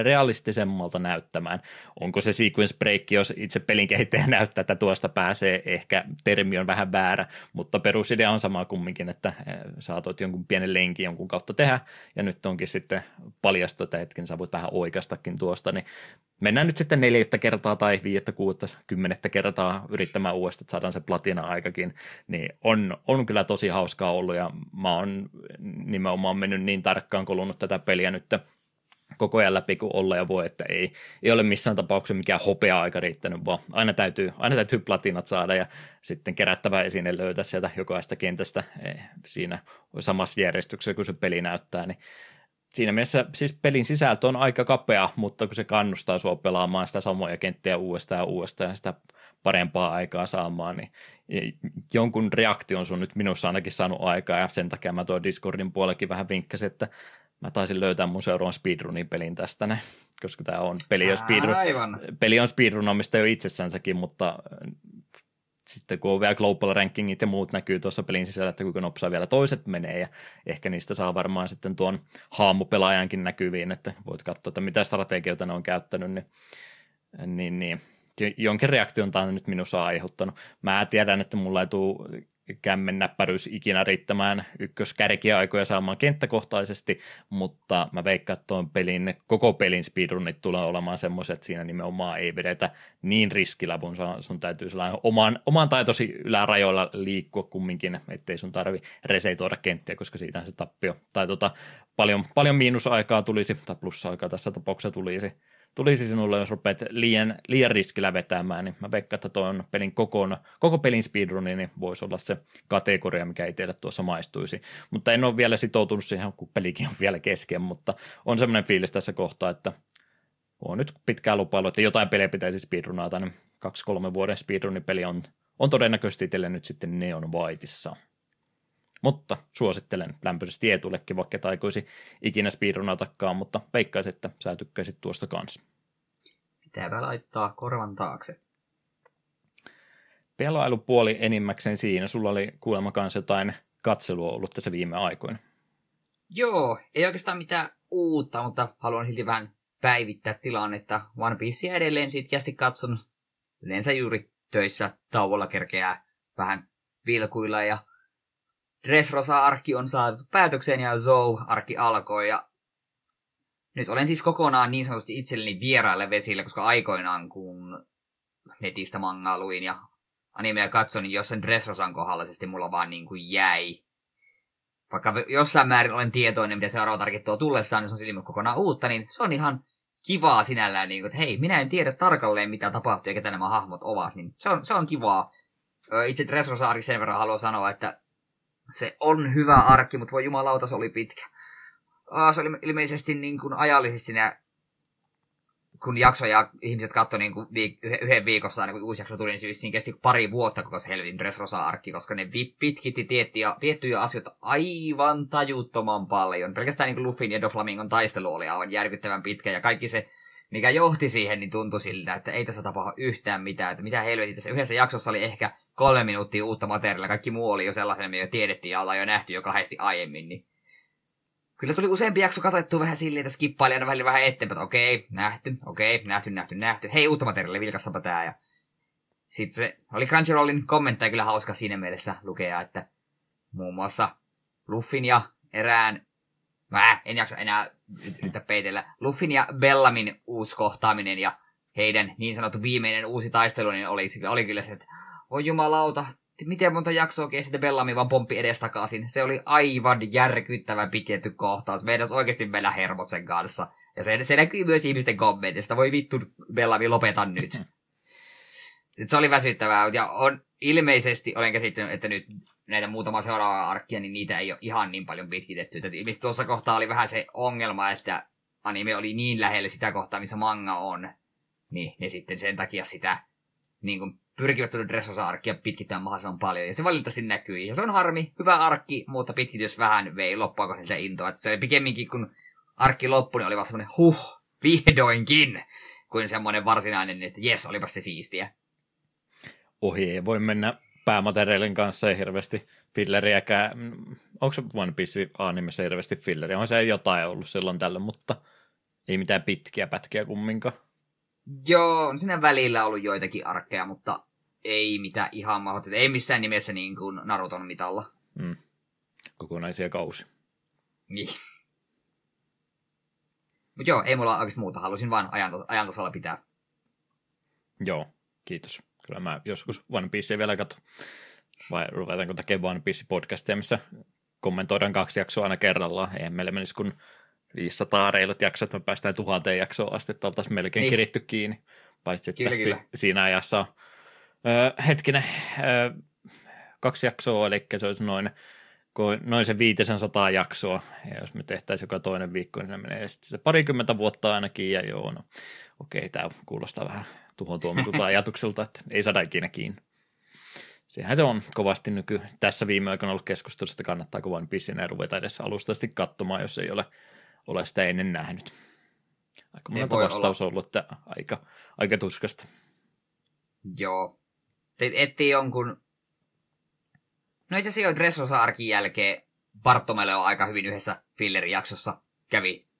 realistisemmalta näyttämään. Onko se sequence break, jos itse pelin kehittäjä näyttää, että tuosta pääsee, ehkä termi on vähän väärä, mutta perusidea on sama kumminkin, että saatoit jonkun pienen lenkin jonkun kautta tehdä, ja nyt onkin sitten paljastu, että hetken sä voit vähän oikastakin tuosta, niin mennään nyt sitten 4 kertaa tai 5, 6, 10 kertaa yrittämään uudestaan, että saadaan se platina-aikakin, niin on kyllä tosi hauskaa ollut, ja mä oon nimenomaan mennyt niin tarkkaan kolunnut tätä peliä nyt koko ajan läpi kuin olla ja voi, että ei ole missään tapauksessa mikään hopea-aika riittänyt, vaan aina täytyy platinat saada ja sitten kerättävä esine löytää sieltä jokaista kentästä siinä samassa järjestyksessä, kun se peli näyttää, niin siinä mielessä siis pelin sisältö on aika kapea, mutta kun se kannustaa sua pelaamaan sitä samoja kenttiä uudestaan ja sitä parempaa aikaa saamaan, niin jonkun reaktion sun nyt minussa ainakin saanut aikaa, ja sen takia mä tuon Discordin puolellakin vähän vinkkasin, että mä taisin löytää mun seuraavan speedrunin pelin tästä näin, koska tämä on peli on speedrunomista jo itsessänsäkin, mutta sitten kun on vielä global rankingit ja muut näkyy tuossa pelin sisällä, että kuinka nopsaa vielä toiset menee, ja ehkä niistä saa varmaan sitten tuon haamupelaajankin näkyviin, että voit katsoa, että mitä strategioita ne on käyttänyt, niin jonkin reaktion tämä on nyt minussa aiheuttanut. Mä tiedän, että mulla ei tule kämmennäppäryys ikinä riittämään ykköskärkiaikoja saamaan kenttäkohtaisesti, mutta mä veikkaan, että tuon pelin, koko pelin speedrunit tulee olemaan semmoiset, että siinä nimenomaan ei vedetä niin riskillä, kun sun täytyy oman taitosi ylärajoilla liikkua kumminkin, ettei sun tarvi resetoida kenttiä, koska siitähän se tappio tai paljon miinusaikaa tulisi, tai plussaikaa tässä tapauksessa tulisi sinulle, jos rupeat liian riskillä vetämään, niin mä veikkaan, että tuon pelin koko pelin speedruni niin voisi olla se kategoria, mikä itselle tuossa maistuisi. Mutta en ole vielä sitoutunut siihen, kun pelikin on vielä kesken, mutta on semmoinen fiilis tässä kohtaa, että on nyt pitkään lupailu, että jotain pelejä pitäisi speedrunata, niin 2-3 vuoden speedrunipeli on todennäköisesti itselle nyt sitten Neon Whiteissa. Mutta suosittelen lämpöisesti Eetullekin, vaikka et aikoisi ikinä speedrunatakaan, mutta veikkaisin, että sä tykkäisit tuosta kanssa. Pitääpä laittaa korvan taakse. Pelailupuoli enimmäkseen siinä. Sulla oli kuulemma kanssa jotain katselua ollut tässä viime aikoina. Joo, ei oikeastaan mitään uutta, mutta haluan silti vähän päivittää tilannetta. One Piecea edelleen sitkästi katson. Yleensä juuri töissä tauolla kerkeää vähän vilkuilla ja Dressrosa-arkki on saatu päätökseen ja Zou-arkki alkoi. Ja nyt olen siis kokonaan niin sanotusti itselleni vieraille vesillä, koska aikoinaan kun netistä mangaa luin ja animea katsoin, niin jossain Dressrosan kohdallisesti mulla vaan niin kuin jäi. Vaikka jossain määrin olen tietoinen, mitä seuraavat arkit tuo tullessaan, jos on silti kokonaan uutta, niin se on ihan kivaa sinällään. Niin kuin, että hei, minä en tiedä tarkalleen, mitä tapahtuu ja ketä nämä hahmot ovat. Niin se on kivaa. Itse Dressrosa-arkki sen verran haluan sanoa, että se on hyvä arkki, mutta voi jumalauta, se oli pitkä. Se oli ilmeisesti niin kuin ajallisesti, kun jaksoja ihmiset katsoi niin kuin yhden viikossa, niin kun uusi jakso tuli, niin se vissiin kesti pari vuotta koko se helvetin Dressrosa-arkki, koska ne pitkitti tiettyjä asioita aivan tajuttoman paljon. Pelkästään niin kuin Luffyn ja Doflamingon taistelu oli aivan järkyttävän pitkä, ja kaikki se, mikä johti siihen, niin tuntui siltä, että ei tässä tapahdu yhtään mitään. Että mitä helvetin, tässä yhdessä jaksossa oli ehkä 3 minuuttia uutta materiaalia. Kaikki muu oli jo sellainen, mitä jo tiedettiin ja ollaan jo nähty jo kahdesti aiemmin. Niin kyllä tuli useampi jakso katsottua vähän silleen, että skippaili aina välillä vähän eteenpäin. Okei, nähty. Hei, uutta materiaalia, vilkassapa tää. Ja sitten se oli Crunchyrollin kommentteja kyllä hauska siinä mielessä lukea, että muun muassa Luffyn ja erään... Mä en jaksa enää yrittää peitellä. Luffyn ja Bellamin uusi kohtaaminen ja heidän niin sanottu viimeinen uusi taistelu niin oli kyllä se, että oi jumalauta, miten monta jaksoa kesti Bellami vaan pomppi edestakaisin. Se oli aivan järkyttävän piketty kohtaus. Meidän oikeasti meillä hermot sen kanssa. Ja se näkyy myös ihmisten kommenteista. Voi vittu, Bellami, lopeta nyt. Sitten se oli väsyttävää. Ja ilmeisesti olen käsittänyt, että nyt näitä muutama seuraavaa arkkia, niin niitä ei ole ihan niin paljon pitkitetty. Ilmeisesti tuossa kohtaa oli vähän se ongelma, että anime oli niin lähellä sitä kohtaa, missä manga on. Niin ne sitten sen takia sitä niin kuin pyrkivät tuoda Dressrosa-arkkia pitkittämään mahdollisimman paljon. Ja se valitettavasti näkyy. Ja se on harmi. Hyvä arkki, mutta pitkitys vähän vei loppuako siltä intoa. Että se oli pikemminkin, kun arkki loppui, niin oli vaan semmoinen vihdoinkin, kuin semmoinen varsinainen, että jes, olipas se siistiä. Ohi, ei voi mennä päämateriaalin kanssa, ei hirveästi filleriäkään. Onko se One Piece -animessa hirveästi filleriä? On se jotain ollut silloin tällöin, mutta ei mitään pitkiä pätkiä kumminkaan. Joo, on siinä välillä ollut joitakin arkkeja, mutta ei mitään ihan mahdollista. Ei missään nimessä niin kuin Naruton mitalla. Kokonaisia kausi. Niin. Mutta joo, ei mulla oikeastaan muuta. Halusin vaan ajantasalla pitää. Joo, kiitos. Kyllä mä joskus One Piecea vielä katson. Vai ruvetaanko tekemään One Piece-podcastia, missä kommentoidaan 2 jaksoa aina kerrallaan. Eihän meillä menisi kun 500 reilut jaksoa, että me päästään 1000 jaksoon asti, että oltaisiin melkein kiritty kiinni. Paitsi, että kyllä. Siinä ajassa hetkinen, 2 jaksoa, eli se olisi noin se 500 jaksoa. Ja jos me tehtäisiin joka toinen viikko, niin menee sitten se parikymmentä vuotta ainakin. Ja joo, no okei, tämä kuulostaa vähän tuohon tuomitulta ajatukselta, että ei saada ikinä kiinni. Sehän se on kovasti tässä viime aikoina ollut keskustelussa, että kannattaako One Piecea ja ruveta edes alustaisesti katsomaan, jos ei ole sitä ennen nähnyt. Aika monelta vastaus on ollut, että aika tuskasta. Joo. Etsii jonkun... No itse asiassa jo Dressrosa-arkin jälkeen Bartomele on aika hyvin yhdessä fillerijaksossa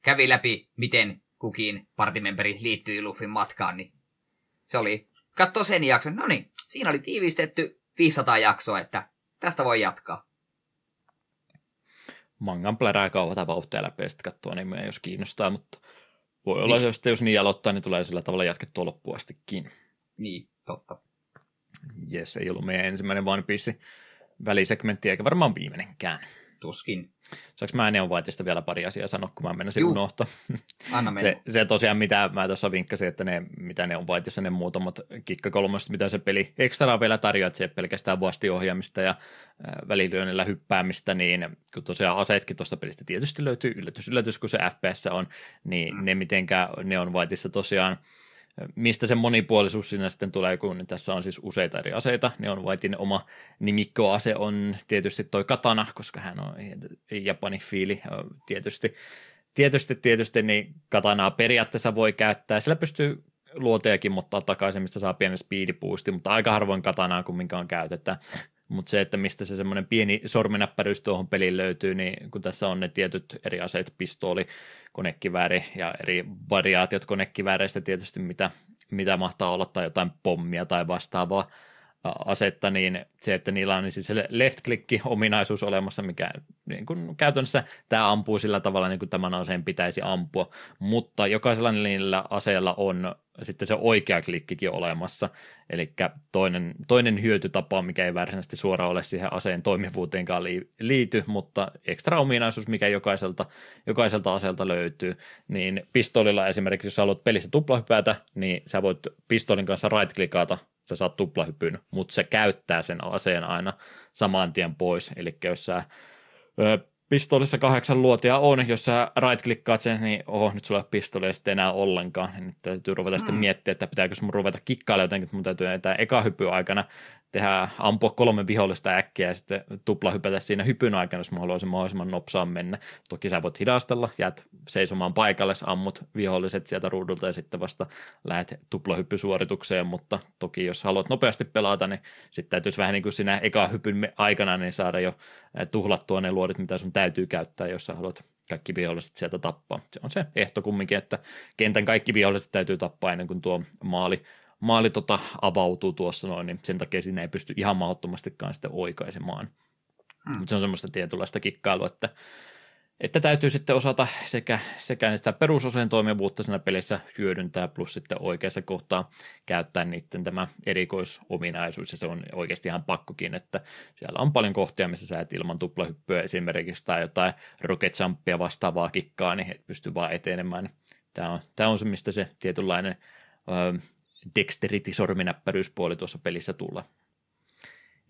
kävi läpi, miten kukin partimemberi liittyy Luffyn matkaan, niin se oli, katso sen jakson, no niin, siinä oli tiivistetty 500 jaksoa, että Tästä voi jatkaa. Mangan plärää kauhata vauhtia läpi ja sitten katsoa nimeä, jos kiinnostaa, mutta voi olla, että jos niin aloittaa, niin tulee sillä tavalla jatkettua loppuun astikin. Niin, totta. Jes, ei ollut meidän ensimmäinen One Piece välisegmentti, eikä varmaan viimeinenkään. Tuskin. Saanko mä Neon Whiteista vielä pari asiaa sanoa, kun mä mennäisin unohtaa? Anna mennä. Se tosiaan, mitä mä tuossa vinkkasin, että mitä Neon Whiteissa ne muutamat kikkakolmoiset, mitä se peli ekstraa vielä tarjoaa, että se pelkästään vastiohjaamista ja välilyönnillä hyppäämistä, niin kun tosiaan aseetkin tuosta pelistä tietysti löytyy, yllätys, yllätys, kun se FPS on, niin ne mitenkä Neon Whiteissa tosiaan, mistä se monipuolisuus siinä sitten tulee, kun tässä on siis useita eri aseita, niin on Whitein oma nimikkoase on tietysti toi katana, koska hän on japanifiili tietysti, niin katanaa periaatteessa voi käyttää, sillä pystyy luotejakin ottaa takaisin, mistä saa pienen speediboostin, mutta aika harvoin katanaa kumminkaan käytetään, mutta se, että mistä se semmoinen pieni sorminäppäryys tuohon peliin löytyy, niin kun tässä on ne tietyt eri aseet, pistooli, konekivääri ja eri variaatiot konekivääreistä tietysti, mitä mahtaa olla, tai jotain pommia tai vastaavaa asetta, niin se, että niillä on niin siis left-click-ominaisuus olemassa, mikä niin kun käytännössä tämä ampuu sillä tavalla, niin kuin tämän aseen pitäisi ampua, mutta jokaisella niillä aseella on sitten se oikea klikkikin olemassa, eli toinen hyötytapa, mikä ei varsinaisesti suoraan ole siihen aseen toimivuuteenkaan liity, mutta ekstra ominaisuus, mikä jokaiselta aseelta löytyy, niin pistoolilla esimerkiksi, jos haluat pelissä tuplahypätä, niin sä voit pistoolin kanssa right-klikata, sä saat tuplahypyn, mutta se käyttää sen aseen aina saman tien pois, eli jos sä pistoolissa 8-luotia on, jos sä right-klikkaat sen, niin nyt sulla ei ole pistoolia sitten enää ollenkaan, niin täytyy ruveta sitten miettiä, että pitääkö mun ruveta kikkailemaan jotenkin, että mun täytyy tämän ekan hypyn aikana ampua 3 vihollista äkkiä ja sitten tuplahypätä siinä hypyn aikana, jos mä haluaisin mahdollisimman nopsaan mennä. Toki sä voit hidastella, jäät seisomaan paikalle, ammut viholliset sieltä ruudulta ja sitten vasta lähdet tuplahyppysuoritukseen, mutta toki jos haluat nopeasti pelata, niin sitten täytyisi vähän niin kuin siinä ekan hypyn aikana niin saada jo tuhlattua ne luodit, mitä sun täytyy käyttää, jos sä haluat kaikki viholliset sieltä tappaa. Se on se ehto kumminkin, että kentän kaikki viholliset täytyy tappaa ennen kuin tuo maali avautuu tuossa noin, niin sen takia siinä ei pysty ihan mahdottomastikaan sitten oikaisemaan. Mutta se on semmoista tietynlaista kikkailua, että täytyy sitten osata sekä sitä perusosien toimivuutta siinä pelissä hyödyntää, plus sitten oikeassa kohtaa käyttää niiden tämä erikoisominaisuus, ja se on oikeasti ihan pakkokin, että siellä on paljon kohtia, missä sä et ilman tuplahyppyä esimerkiksi tai jotain rocket jumpia vastaavaa kikkaa, niin et pysty vaan etenemään. Tämä on se, mistä se tietynlainen dexterity-sorminäppäryyspuoli tuossa pelissä tulla.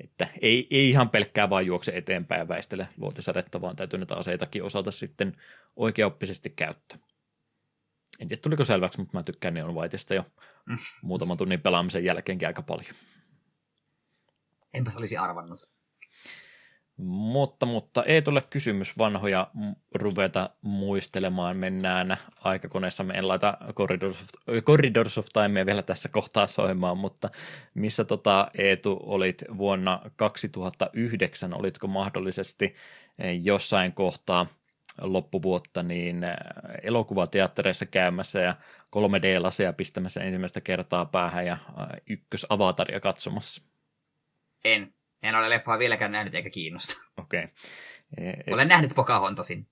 Että ei ihan pelkkää vaan juokse eteenpäin ja väistele luotisadetta, vaan täytyy näitä aseitakin osata sitten oikeaoppisesti käyttää. En tiedä, tuliko selväksi, mutta mä tykkään Neon Whiteista jo muutaman tunnin pelaamisen jälkeenkin aika paljon. Enpä se olisi arvannut. Mutta ei tule kysymys vanhoja ruveta muistelemaan, mennään aikakoneessa, me en laita Corridors of Timea vielä tässä kohtaa soimaan, mutta missä Eetu olit vuonna 2009, olitko mahdollisesti jossain kohtaa loppuvuotta niin elokuvateattereissa käymässä ja 3D-laseja pistämässä ensimmäistä kertaa päähän ja ykkösavataria katsomassa? En ole leffaa vieläkään nähnyt eikä kiinnosta. Okei. Olen nähnyt Pocahontasin.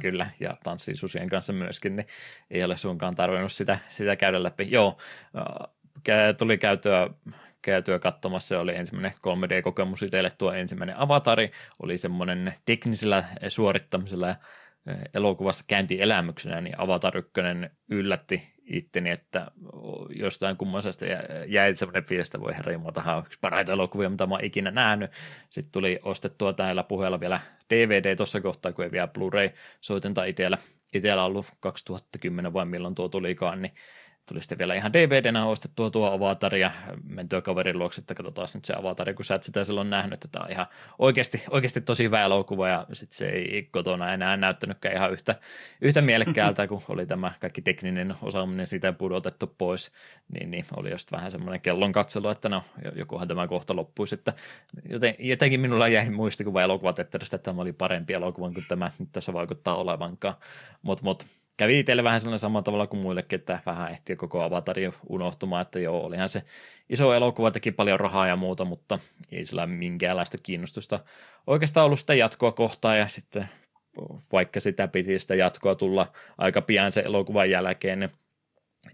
Kyllä, ja Tanssii susien kanssa myöskin, niin ei ole suinkaan tarvinnut sitä käydä läpi. Joo, tuli käytyä katsomassa, se oli ensimmäinen 3D-kokemus itselle, tuo ensimmäinen avatari, oli semmoinen teknisellä suorittamisella ja elokuvassa käyntielämyksenä, niin Avatar 1 yllätti itteni, että jostain kummoisesta jäi semmoinen fiilistä, voi herra jumala, tämä on yksi parhaita elokuvia, mitä mä oon ikinä nähnyt. Sitten tuli ostettua täällä puheella vielä DVD tuossa kohtaa, kun ei vielä Blu-ray-soitinta itsellä ollut 2010 vai milloin tuo tulikaan, niin tuli sitten vielä ihan DVDnä ostettua tuo Avatar ja mentyä kaverin luokse, että katsotaan nyt se Avatar, kun sä et sitä silloin nähnyt, että tämä on ihan oikeasti tosi hyvä elokuva ja sitten se ei kotona enää näyttänytkään ihan yhtä mielekkäältä, kun oli tämä kaikki tekninen osaaminen sitä pudotettu pois, niin oli just vähän semmoinen kellon katselu, että jokuhan tämä kohta loppuisi, että jotenkin minulla jäi muistikuva elokuvateatterista, että tämä oli parempi elokuva kuin tämä nyt tässä vaikuttaa olevankaan, mutta kävi itselle vähän sellainen samalla tavalla kuin muillekin, että vähän ehti koko Avataria unohtumaan, että joo, olihan se iso elokuva, teki paljon rahaa ja muuta, mutta ei sillä minkäänlaista kiinnostusta oikeastaan ollut sitä jatkoa kohtaan, ja sitten vaikka sitä piti sitä jatkoa tulla aika pian sen elokuvan jälkeen, niin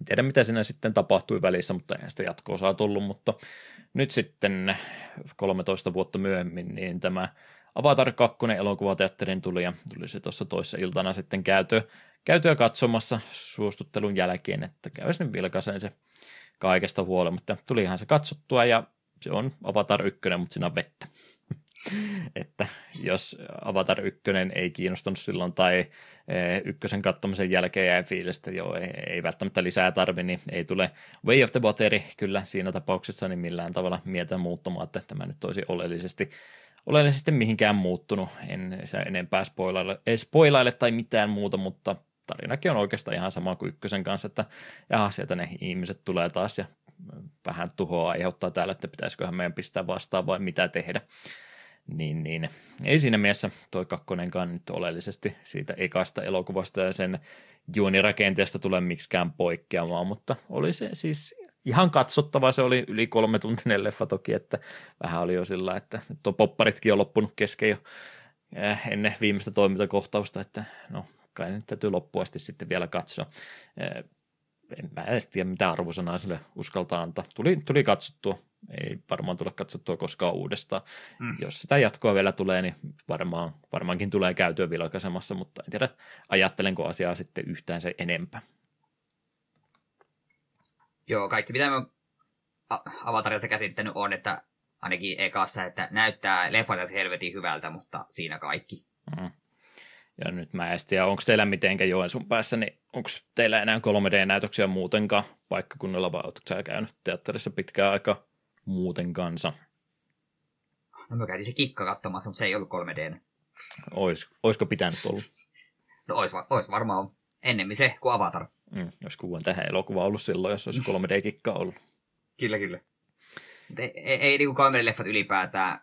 en tiedä mitä siinä sitten tapahtui välissä, mutta eihän sitä jatko-osaa tullut, mutta nyt sitten 13 vuotta myöhemmin niin tämä Avatar 2 elokuvateatterin tuli ja tuli se tuossa toissa iltana sitten käytyä katsomassa suostuttelun jälkeen, että käydäs nyt vilkaisen se kaikesta huolimatta. Tulihan se katsottua ja se on Avatar 1, mutta siinä on vettä. Että jos Avatar 1 ei kiinnostanut silloin tai ykkösen katsomisen jälkeen jäi fiilistä, joo ei välttämättä lisää tarvi, niin ei tule Way of the Water kyllä siinä tapauksessa niin millään tavalla mieltä muuttamaan, että tämä nyt olisi oleellisesti mihinkään muuttunut. En enempää spoilaile tai mitään muuta, mutta tarinakin on oikeastaan ihan sama kuin ykkösen kanssa, että jaha, sieltä ne ihmiset tulee taas ja vähän tuhoa aiheuttaa täällä, että pitäisiköhän meidän pistää vastaan vai mitä tehdä. Niin. Ei siinä mielessä toi kakkonenkaan nyt oleellisesti siitä ekasta elokuvasta ja sen juonirakenteesta tule miksikään poikkeamaan, mutta oli se siis ihan katsottava, se oli yli 3-tuntinen leffa toki, että vähän oli jo sillä, että nyt on popparitkin jo loppunut kesken jo ennen viimeistä toimintakohtausta, että no kai nyt täytyy loppuasti sitten vielä katsoa. En mä edes tiedä mitä arvosanaa sille uskaltaa antaa. Tuli katsottua. Ei varmaan tule katsottua koskaan uudestaan. Jos sitä jatkoa vielä tulee, niin varmaankin tulee käytyä vilkaisemassa, mutta en tiedä, ajattelenko asiaa sitten yhtään sen enempää. Joo, kaikki mitä mä Avatarissa käsittänyt on, että ainakin ekassa, että näyttää leffalta helvetin hyvältä, mutta siinä kaikki. Ja nyt mä en tiedä, onko teillä mitenkä Joensuun päässä, niin onko teillä enää 3D-näytöksiä muutenkaan paikkakunnilla, vai oletko sä käynyt teatterissa pitkään aikaa muuten kanssa? No mä käytin se Kikka katsomassa, mutta se ei ollut 3D. Olisiko pitänyt ollut? No ois varmaan ennemmin se kuin Avatar. Olisiko vaan tähän elokuva ollut silloin, jos olisi 3D-kikka ollut. Kyllä. Ei niinku 3D-leffat ylipäätään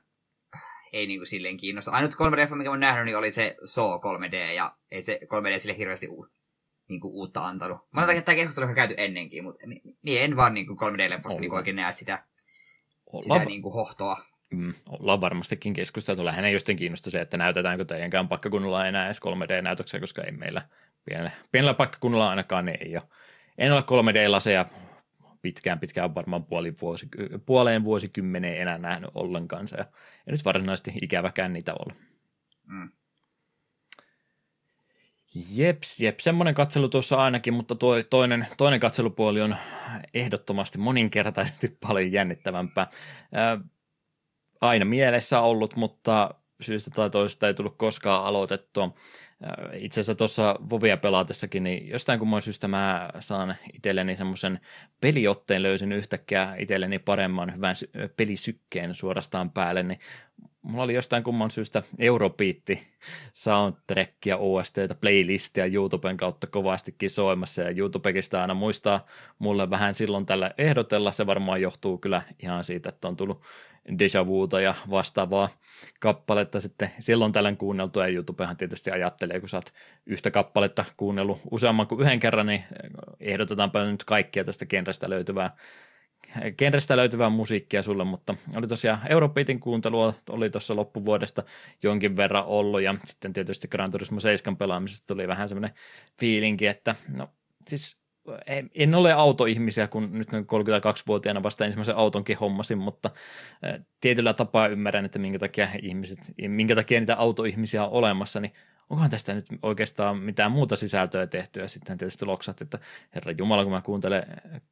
ei niinku silleen kiinnosta. Ainut 3D-leffa, mikä mä oon nähnyt, niin oli se Saw 3D, ja ei se 3D sille hirveästi niinku uutta antanut. Mä oon tämä keskustelu on käyty ennenkin, mutta niin en vaan niinku 3D-leffasta niinku oikein näe sitä niinku hohtoa. Ollaan varmastikin keskusteltu. Lähinnä jostain kiinnostaa se, että näytetäänkö teidänkään paikkakunnalla enää edes 3D-näytöksiä, koska ei meillä pienellä paikkakunnalla ainakaan niin ei ole. En ole 3D-laseja pitkään varmaan puoleen vuosikymmeneen enää nähnyt ollenkaan. Ja ei nyt varsinaisesti ikäväkään niitä olla. Jeps, semmoinen katselu tuossa ainakin, mutta tuo toinen katselupuoli on ehdottomasti moninkertaisesti paljon jännittävämpää. Aina mielessä ollut, mutta syystä tai toisesta ei tullut koskaan aloitettua. Itse asiassa tuossa Vovia pelaatessakin, niin jostain kumman syystä mä saan itselleni semmoisen peliotteen, löysin yhtäkkiä itselleni paremman hyvän pelisykkeen suorastaan päälle, niin mulla oli jostain kumman syystä Eurobeatti, soundtrackia, OST:tä, playlistia YouTuben kautta kovastikin soimassa, ja YouTubekin sitä aina muistaa mulle vähän silloin tällä ehdotella, se varmaan johtuu kyllä ihan siitä, että on tullut Deja Vuuta ja vastaavaa kappaletta sitten silloin tällöin kuunneltu, ja YouTubehan tietysti ajattelee, kun sä oot yhtä kappaletta kuunnellut useamman kuin yhden kerran, niin ehdotetaanpa nyt kaikkia tästä genrestä löytyvää musiikkia sulle, mutta oli tosiaan Eurobeatin kuuntelua, oli tuossa loppuvuodesta jonkin verran ollut, ja sitten tietysti Gran Turismo 7 pelaamisesta tuli vähän semmoinen fiilinki, että no siis en ole autoihmisiä, kun nyt 32-vuotiaana vasta ensimmäisen autonkin hommasin, mutta tietyllä tapaa ymmärrän, että minkä takia niitä autoihmisiä on olemassa, niin onkohan tästä nyt oikeastaan mitään muuta sisältöä tehty, ja sitten tietysti loksahti, että herra jumala, kun mä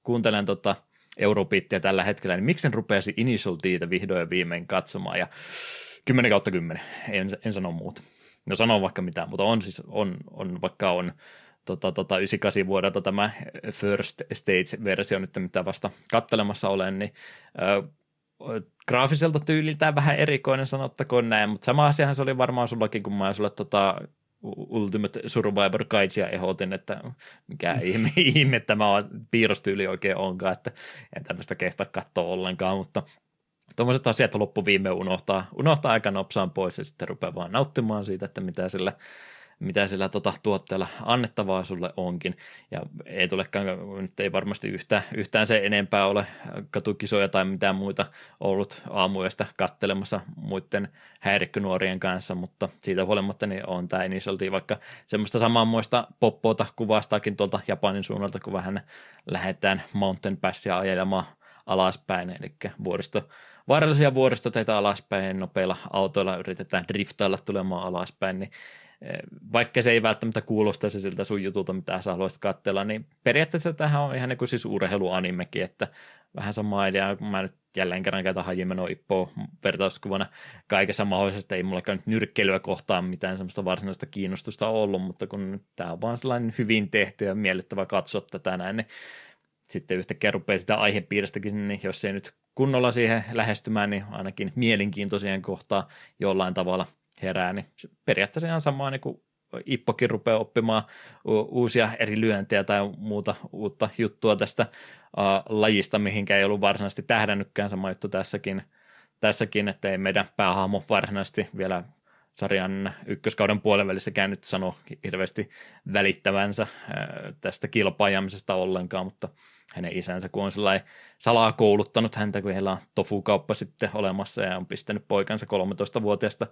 kuuntelen Eurobeattia tällä hetkellä, niin miksen rupeasi Initial D:tä vihdoin ja viimein katsomaan, ja 10/10, en sano muuta. No sanon vaikka mitään, mutta on siis, on vaikka on 98 vuodelta tämä First Stage-versio nyt, mitä vasta katselemassa olen, niin graafiselta tyyliltään vähän erikoinen, sanottakoon näin, mutta sama asiahan se oli varmaan sullakin, kun mä sulle Ultimate Survivor Guidesia ehdotin, että mikä ihme tämä piirrostyyli oikein onkaan, että en tämmöistä kehtaa katsoa ollenkaan, mutta tuommoiset asiat loppuviimein unohtaa aika nopsaan pois, ja sitten rupeaa vaan nauttimaan siitä, että mitä sillä mitä sillä tuotteella annettavaa sulle onkin. Ja ei tulekaan, nyt ei varmasti yhtään se enempää ole katukisoja tai mitään muita ollut aamuyöstä kattelemassa muiden häirikkönuorien kanssa, mutta siitä huolimatta niin on tämä Initial D, vaikka semmoista samanmoista poppoota kuvastaakin tuolta Japanin suunnalta, kun vähän lähdetään Mountain Passia ajelemaan alaspäin, eli vaarallisia vuoristoteita alaspäin, nopeilla autoilla yritetään driftailla tulemaan alaspäin, niin vaikka se ei välttämättä kuulostaisi siltä sun jutulta, mitä sä haluaisit katsella, niin periaatteessa tämähän on ihan niin kuin siis urheiluanimekin, että vähän sama idea, kun mä nyt jälleen kerran käytän Hajime no Ippoa vertauskuvana kaikessa mahdollisesta, ei mullakaan nyt nyrkkeilyä kohtaan mitään semmoista varsinaista kiinnostusta ollut, mutta kun tämä on vaan sellainen hyvin tehty ja miellyttävä katsoa tätä näin, niin sitten yhtäkkiä rupeaa sitä aihepiiristäkin, niin jos ei nyt kunnolla siihen lähestymään, niin ainakin mielenkiintoisien kohtaa jollain tavalla herää, niin periaatteessa ihan samaa, niin kuin Ippokin rupeaa oppimaan uusia eri lyöntejä tai muuta uutta juttua tästä lajista, mihinkä ei ollut varsinaisesti tähdännytkään, sama juttu tässäkin, että ei meidän päähahmo varsinaisesti vielä sarjan ykköskauden puolivälissäkään nyt sano hirveästi välittävänsä tästä kilpaajamisesta ollenkaan, mutta hänen isänsä, kun on sellainen salaa kouluttanut häntä, kun heillä on tofukauppa sitten olemassa ja on pistänyt poikansa 13-vuotiaasta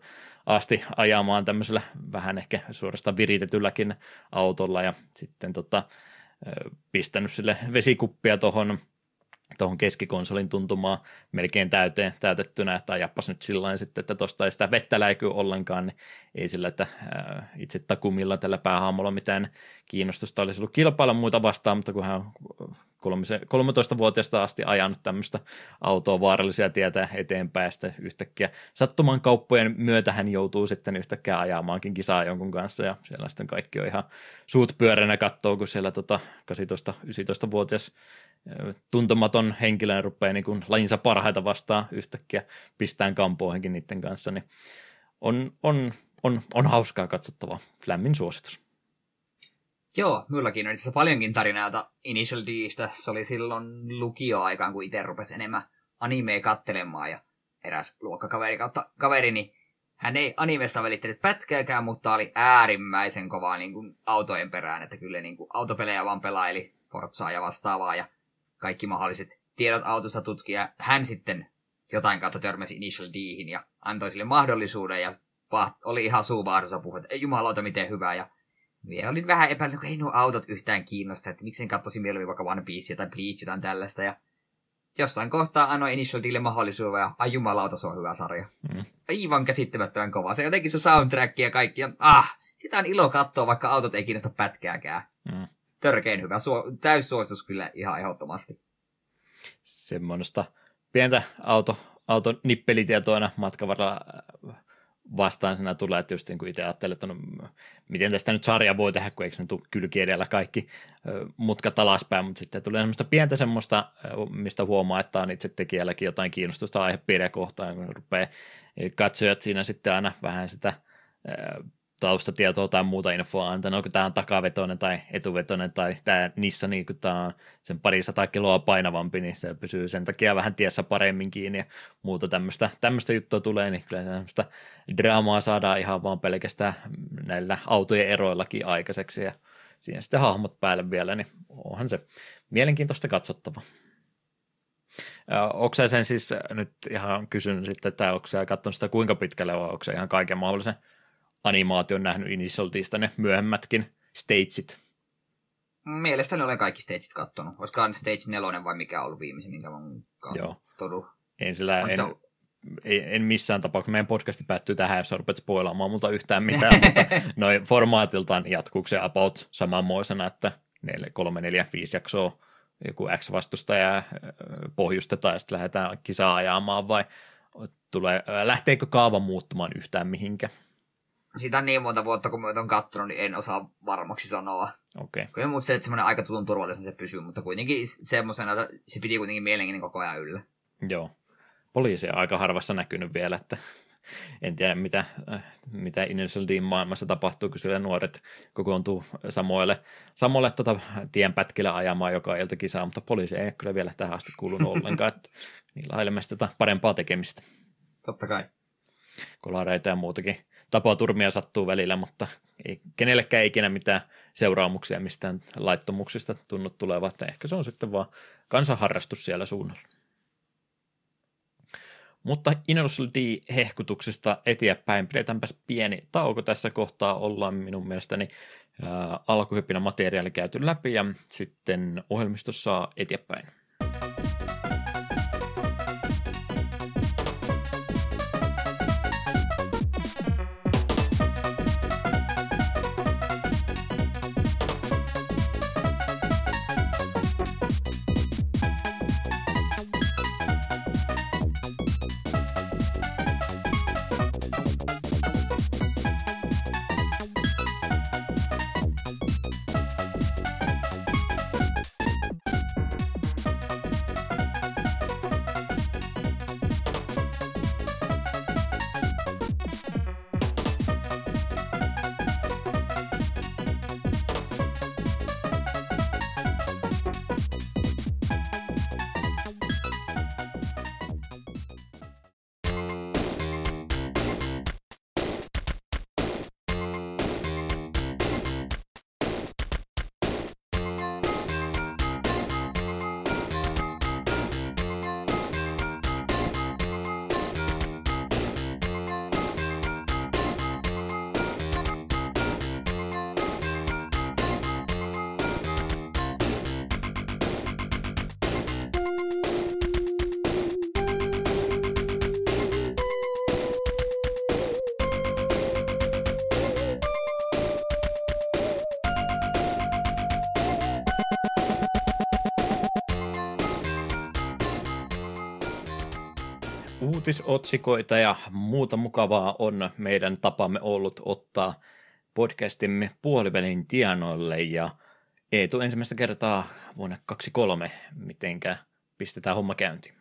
asti ajamaan tämmöisellä vähän ehkä suorastaan viritetylläkin autolla ja sitten pistänyt sille vesikuppia tuohon keskikonsolin tuntumaan melkein täytettynä, että ajapas nyt sillain sitten, että tuosta ei sitä vettä läikyy ollenkaan, niin ei sillä, että itse Takumilla tällä päähaamolla mitään kiinnostusta olisi ollut kilpailla muuta vastaan, mutta kun hän on 13-vuotiaasta asti ajanut tämmöistä autoa vaarallisia tietä eteenpäin, ja sitten yhtäkkiä sattuman kauppojen myötä hän joutuu sitten yhtäkkiä ajamaankin kisaa jonkun kanssa, ja siellä sitten kaikki on ihan suut pyöränä kattoo, kun siellä 18-19-vuotias tuntematon henkilö rupeaa niin kuin lajinsa parhaita vastaan yhtäkkiä pistään kampoihinkin niiden kanssa, niin on hauskaa katsottavaa. Lämmin suositus. Joo, minullakin on itse asiassa paljonkin tarinaa Initial D:stä. Se oli silloin lukioaikaan, kun itse rupesi enemmän animea katselemaan, ja eräs luokkakaveri kaveri, niin hän ei animesta välittänyt pätkääkään, mutta oli äärimmäisen kovaa niin kuin autojen perään, että kyllä niin kuin autopelejä vaan pelaili, Forzaa ja vastaavaa, ja kaikki mahdolliset tiedot autosta tutkia. Hän sitten jotain kautta törmäsi Initial D:hin ja antoi sille mahdollisuuden, ja oli ihan suuvaarassa puhua, että ei jumalauta, miten hyvää, ja minä olin vähän epäillyt, kun ei nuo autot yhtään kiinnosta, että miksen katsoisin mieluummin vaikka One Piece tai Bleach tai tällaista, ja jossain kohtaa annoin Initial D:lle mahdollisuuden, ja ai jumalauta, se on hyvä sarja. Aivan käsittämättömän kova. Se jotenkin se soundtrack ja kaikki, ja sitä on ilo katsoa, vaikka autot ei kiinnosta pätkääkään. Törkein hyvä, täyssuositus kyllä ihan ehdottomasti. Semmoista pientä auton nippelitietoina matkan varrella vastaan sinä tulee, että just niin kuin itse ajattelin, että no, miten tästä nyt sarja voi tehdä, kun eikö se tule kylki edellä kaikki mutkat alaspäin, mutta sitten tulee semmoista pientä semmoista, mistä huomaa, että on itse tekijälläkin jotain kiinnostusta aihepiiriä kohtaan, kun rupeaa katsojat siinä sitten aina vähän sitä taustatietoa tai muuta infoa antanut, onko tämä on takavetoinen tai etuvetoinen tai tämä niissä, niin kun tämä on sen parisataa kiloa painavampi, niin se pysyy sen takia vähän tiessä paremmin kiinni ja muuta tämmöistä juttua tulee, niin kyllä tämmöistä draamaa saadaan ihan vaan pelkästään näillä autojen eroillakin aikaiseksi ja siinä sitten hahmot päälle vielä, niin onhan se mielenkiintoista katsottavaa. Onko sä sen siis nyt ihan kysynyt sitten, että onko sä katsonut sitä kuinka pitkälle, vai onko sä ihan kaiken mahdollisen animaatio on nähnyt Initial D:stä ne myöhemmätkin stageit. Mielestäni olen kaikki stageit kattonut. Olisikohan stage 4 vai mikä on ollut viimeisen, minkä olen kattonut. En missään tapauksessa. Meidän podcasti päättyy tähän, jos sä rupeat spoilaamaan multa yhtään mitään, mutta noin formaatiltaan jatkuu se about samanmoisena, että 3, 4, 5 jaksoa joku X-vastustaja pohjustetaan ja sitten lähdetään kisaa ajamaan, vai lähteekö kaava muuttumaan yhtään mihinkään? Sitä on niin monta vuotta, kun mä oon kattonut, niin en osaa varmaksi sanoa. Okay. Kyllä mä muistelin, että semmoinen aika tutun turvallisen se pysyy, mutta kuitenkin semmoisena, että se piti kuitenkin mielenkiinnin koko ajan yllä. Joo. Poliisi on aika harvassa näkynyt vielä, että en tiedä mitä Initial D:n maailmassa tapahtuu, kun siellä nuoret kokoontuu samoille tienpätkillä ajamaan joka ilta kisaa, mutta poliisi ei kyllä vielä tähän asti kuulunut ollenkaan, että niillä on ilmeisesti parempaa tekemistä. Totta kai. Kolareita ja muutakin tapaturmia sattuu välillä, mutta ei, kenellekään ikinä mitään seuraamuksia mistään laittomuuksista tunnu tuleva, että ehkä se on sitten vaan kansanharrastus siellä suunnalla. Mutta Initial D-hehkutuksista eteenpäin pidetäänpäs pieni tauko tässä kohtaa. Ollaan minun mielestäni alkuhyppinä materiaali käyty läpi ja sitten ohjelmistossa eteenpäin. Uutisotsikoita ja muuta mukavaa on meidän tapamme ollut ottaa podcastimme puolivälin tienoille ja Eetu ensimmäistä kertaa vuonna 2023, mitenkä pistetään homma käyntiin.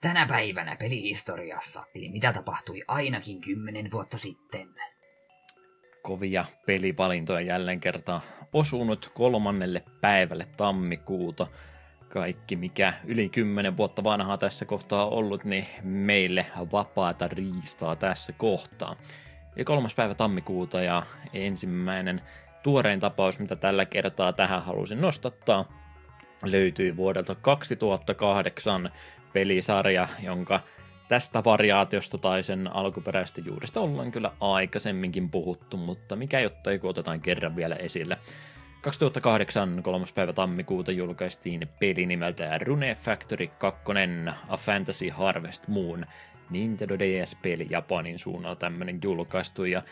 Tänä päivänä pelihistoriassa, eli mitä tapahtui ainakin 10 vuotta sitten. Kovia pelivalintoja jälleen kertaa osunut 3. päivälle tammikuuta. Kaikki, mikä yli 10 vuotta vanhaa tässä kohtaa on ollut, niin meille vapaata riistaa tässä kohtaa. Ja 3. päivä tammikuuta ja ensimmäinen tuorein tapaus, mitä tällä kertaa tähän halusin nostattaa, löytyi vuodelta 2008 pelisarja, jonka tästä variaatiosta tai sen alkuperäistä juurista ollaan kyllä aikaisemminkin puhuttu, mutta mikä jotta ei otetaan kerran vielä esille. 2008 3. päivä tammikuuta julkaistiin peli nimeltä Rune Factory 2, A Fantasy Harvest Moon, Nintendo DS-peli Japanin suunnalla tämmöinen julkaistu, ja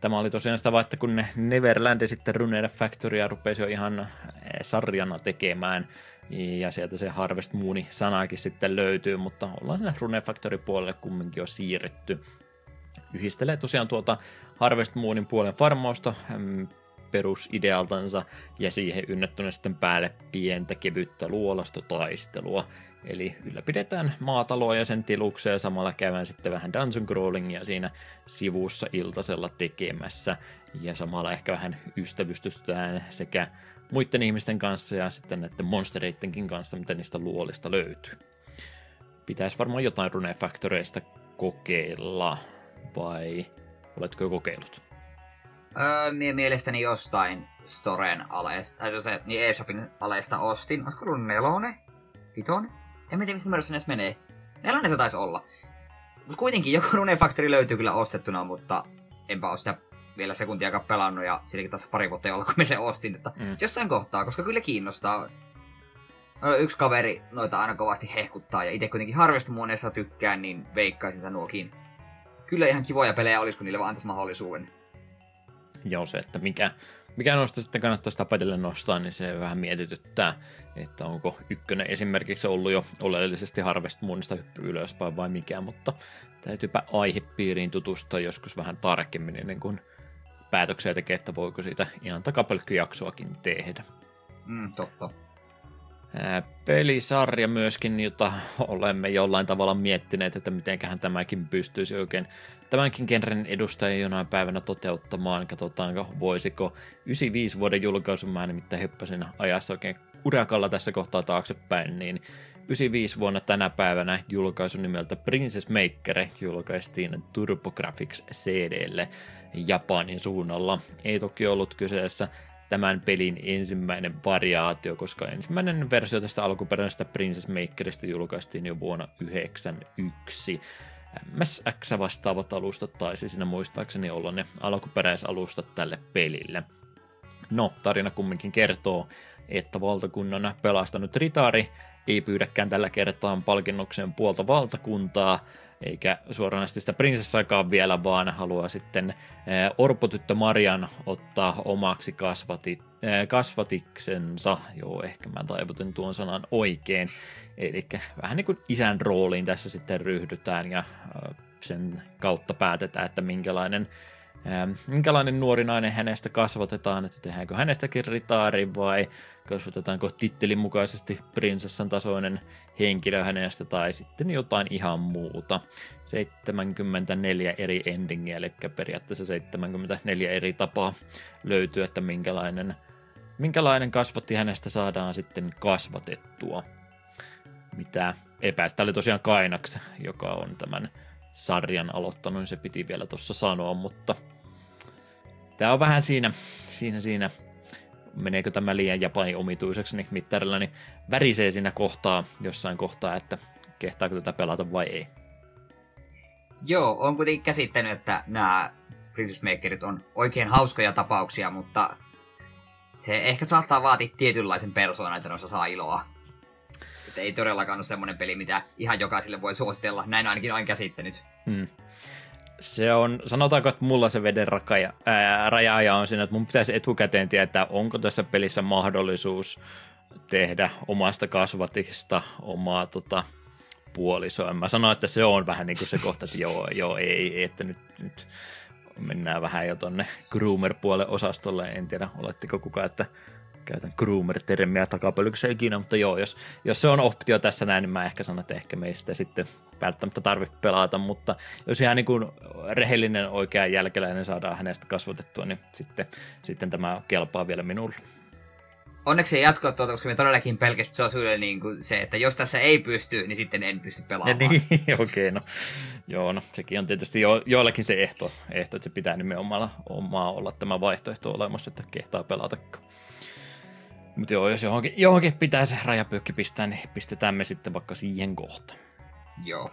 tämä oli tosiaan sitä vaan, että kun Neverland sitten Rune Factorya rupesi jo ihan sarjana tekemään, ja sieltä se Harvest Moon-sanakin sitten löytyy, mutta ollaan siinä Rune Factory puolelle kumminkin jo siirretty. Yhdistelee tosiaan tuota Harvest Moonin puolen farmausta perusidealtansa ja siihen ynnättynä sitten päälle pientä kevyttä luolastotaistelua. Eli ylläpidetään maataloa ja sen tiluksia ja samalla käydään sitten vähän dungeon crawlingia siinä sivussa iltasella tekemässä ja samalla ehkä vähän ystävystytään sekä muiden ihmisten kanssa ja sitten näiden monstereittenkin kanssa, mitä niistä luolista löytyy. Pitäisi varmaan jotain Rune Factoryista kokeilla, vai oletko jo kokeillut? Mielestäni jostain Storen alesta, niin eShopin alesta ostin. Olisiko ollut 4, 5? En tiedä, mistä mörössä edes menee. 4 se taisi olla. Mut kuitenkin joku Rune Factory löytyy kyllä ostettuna, mutta enpä ole sitä vielä sekuntiakaan pelannut. Ja silläkin taas 2 vuotta ei ollut, kun me se ostin. Että jossain kohtaa, koska kyllä kiinnostaa. Yksi kaveri noita aina kovasti hehkuttaa. Ja itse kuitenkin Harvest Moonista tykkään, niin veikkaisin, että nuokin. Kyllä ihan kivoja pelejä olis, kun niille vaan antaisi mahdollisuuden. Ja se, että mikä noista sitten kannattaa sitä päätellä nostaa, niin se vähän mietityttää, että onko 1 esimerkiksi ollut jo oleellisesti Harvest Moonista hyppy ylöspäin vai mikä, mutta täytyypä aihepiiriin tutustua joskus vähän tarkemmin ennen kuin päätöksiä tekee, että voiko siitä ihan takapölkkyjaksoakin tehdä. Totta. Pelisarja myöskin, jota olemme jollain tavalla miettineet, että mitenköhän tämäkin pystyisi oikein tämänkin genren edustajia jonain päivänä toteuttamaan. Katsotaanko, voisiko 95 vuoden julkaisu, mä nimittäin hyppäsin ajassa oikein urakalla tässä kohtaa taaksepäin, niin 95 vuonna tänä päivänä julkaisu nimeltä Princess Maker julkaistiin TurboGrafx CD:lle Japanin suunnalla. Ei toki ollut kyseessä tämän pelin ensimmäinen variaatio, koska ensimmäinen versio tästä alkuperäisestä Princess Makerista julkaistiin jo vuonna 1991. MSX-vastaavat alustat taisi siinä muistaakseni olla ne alkuperäisalustat tälle pelille. No, tarina kumminkin kertoo, että valtakunnan pelastanut ritari ei pyydäkään tällä kertaa palkinnokseen puolta valtakuntaa, eikä suoranaisesti sitä prinsessaakaan vielä, vaan haluaa sitten orpotyttö Marian ottaa omaksi kasvatiksensa. Joo, ehkä mä taivutin tuon sanan oikein. Eli vähän niin kuin isän rooliin tässä sitten ryhdytään ja sen kautta päätetään, että minkälainen nuori nainen hänestä kasvatetaan, että tehdäänkö hänestäkin ritaari vai kasvatetaanko tittelin mukaisesti prinsessan tasoinen henkilö hänestä tai sitten jotain ihan muuta. 74 eri endingiä, eli periaatteessa 74 eri tapaa löytyy, että minkälainen kasvatti hänestä saadaan sitten kasvatettua. Mitä epäät. Tämä oli tosiaan Kainaks, joka on tämän sarjan aloittanut, se piti vielä tuossa sanoa, mutta tämä on vähän siinä, meneekö tämä liian Japanin omituiseksi, niin mittarilla niin värisee siinä jossain kohtaa, että kehtaako tätä pelata vai ei. Joo, on kuitenkin käsittänyt, että nämä Princess Makerit on oikein hauskoja tapauksia, mutta se ehkä saattaa vaatia tietynlaisen persoonan, että noissa saa iloa. Että ei todellakaan ole semmoinen peli, mitä ihan jokaiselle voi suositella. Näin ainakin olen käsittänyt. Se on, sanotaanko, että mulla se veden rajaaja on siinä, että mun pitäisi etukäteen tietää, onko tässä pelissä mahdollisuus tehdä omasta kasvatista omaa puolisoa. Mä sanoin, että se on vähän niin kuin se kohta, että joo, ei, että nyt mennään vähän jo tonne groomer-puolen osastolle. En tiedä, oletteko kukaan, että käytän groomer-termiä takapölyksessä ikinä, mutta joo, jos se on optio tässä näin, niin mä ehkä sanon, että ehkä meistä sitten välttämättä tarvitse pelata, mutta jos ihan niin kuin rehellinen oikea jälkeläinen saadaan hänestä kasvatettua, niin sitten tämä kelpaa vielä minulle. Onneksi ei jatkoa tuota, koska me todellakin pelkästään se, että jos tässä ei pysty, niin sitten en pysty pelaamaan. Niin, okei, no. Joo, no sekin on tietysti joillakin se ehto, että se pitää nimenomaan olla tämä vaihtoehto olemassa, että kehtaa pelatakaan. Mutta joo, jos johonkin pitää se rajapyykki pistää, niin pistetään me sitten vaikka siihen kohtaan. Joo.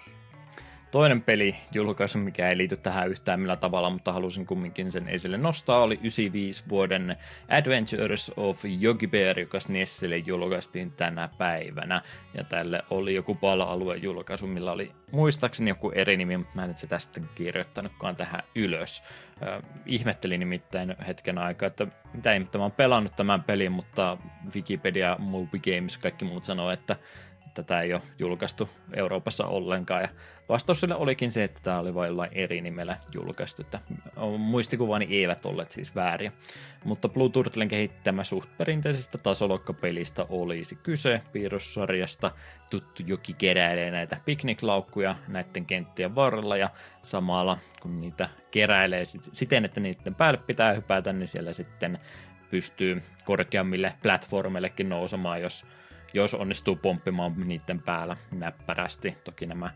Toinen peli julkaisu, mikä ei liity tähän yhtään millä tavalla, mutta halusin kumminkin sen esille nostaa, oli 95 vuoden Adventures of Yogi Bear, joka SNESille julkaistiin tänä päivänä. Ja tälle oli joku pala-alueen julkaisu, millä oli muistaakseni joku eri nimi, mutta mä en itse tästä kirjoittanutkaan tähän ylös. Ihmettelin nimittäin hetken aikaa, että mitä ihmettä mä oon pelannut tämän pelin, mutta Wikipedia, Moby Games, kaikki muut sanoo, että tätä ei ole julkaistu Euroopassa ollenkaan, ja vastaus sille olikin se, että tämä oli vain jollain eri nimellä julkaistu, että muistikuvani eivät olleet siis vääriä, mutta Blue Turtlen kehittämä suht perinteisestä tasolokkapelistä olisi kyse piirrossarjasta, tuttu joki keräilee näitä pikniklaukkuja näiden kenttien varrella, ja samalla kun niitä keräilee siten, että niiden päälle pitää hypätä, niin siellä sitten pystyy korkeammille platformillekin nousemaan, jos onnistuu pomppimaan niiden päällä näppärästi. Toki nämä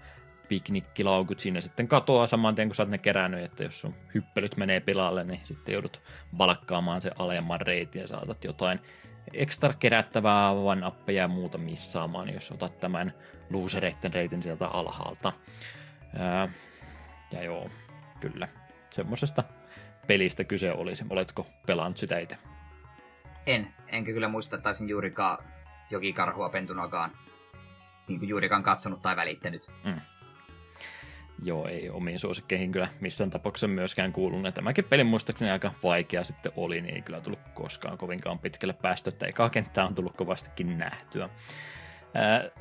piknikkilaukut siinä sitten katoaa saman tien, kun sä oot ne kerännyt, että jos sun hyppelyt menee pilalle, niin sitten joudut valkkaamaan sen alemman reitin ja saatat jotain ekstra kerättävää one-uppeja ja muuta missaamaan, jos otat tämän losereitten reitin sieltä alhaalta. Ja joo, kyllä. Semmoisesta pelistä kyse olisi. Oletko pelannut sitä itse? Enkä kyllä muista, taisin juurikaan jokikarhua pentunakaan niin kuin juurikaan katsonut tai välittänyt. Joo, ei omiin suosikkeihin kyllä missään tapauksessa myöskään kuulunut. Tämäkin pelin muistaakseni aika vaikea sitten oli, niin ei kyllä tullut koskaan kovinkaan pitkälle päästä, että ekaa kenttää on tullut kovastikin nähtyä.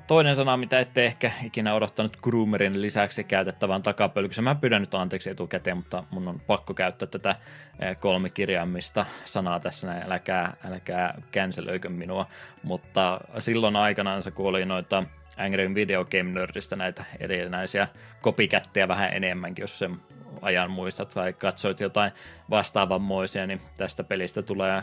Toinen sana, mitä ette ehkä ikinä odottanut groomerin lisäksi käytettävän takapölykseen. Mä pyydän nyt anteeksi etukäteen, mutta mun on pakko käyttää tätä kolmikirjaimista sanaa tässä näin. Älkää cancelöikö minua. Mutta silloin aikanaan, kun oli noita Angry Video Game Nerdistä näitä erinäisiä copycatteja vähän enemmänkin, jos sen ajan muistat tai katsoit jotain vastaavanmoisia, niin tästä pelistä tulee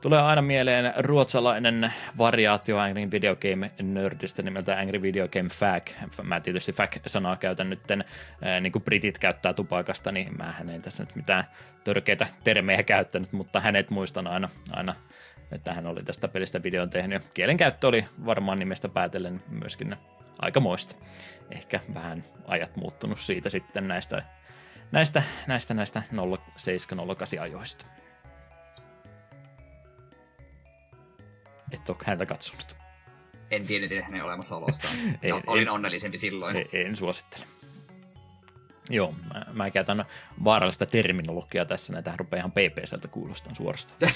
Tulee aina mieleen ruotsalainen variaatio Angry Video Game Nerdistä nimeltä Angry Video Game Fag. Mä tietysti fag-sanaa käytän nyt, niin kuin britit käyttää tupakasta, niin mä en tässä nyt mitään törkeitä termejä käyttänyt, mutta hänet muistan aina että hän oli tästä pelistä videon tehnyt. Kielenkäyttö oli varmaan nimestä päätellen myöskin aikamoista. Ehkä vähän ajat muuttunut siitä sitten näistä 07-08 ajoista. Et ole häntä katsonut. En tiedä hänen olemassaolostaan. Olin onnellisempi silloin. En suosittele. Joo, mä käytän vaarallista terminologiaa tässä. Näitä rupeaa ihan PP:ltä kuulostaan suorastaan.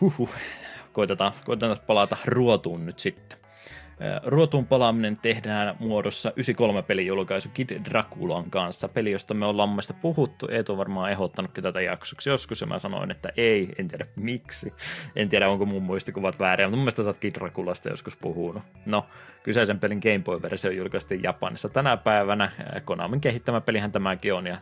Huhhuh, koitetaan palata ruotuun nyt sitten. Ruotuun palaaminen tehdään muodossa 93-pelin julkaisu Kid Draculan kanssa. Peli, josta me ollaan mielestä puhuttu. Eetu on varmaan ehdottanutkin tätä jaksoksi joskus, ja mä sanoin, että ei, en tiedä miksi. En tiedä, onko mun muistikuvat väärin, mutta mun mielestä sä oot Kid Draculasta joskus puhunut. No, kyseisen pelin Game Boy-versio julkaistiin Japanissa tänä päivänä. Konamin kehittämä pelihän tämäkin on, ja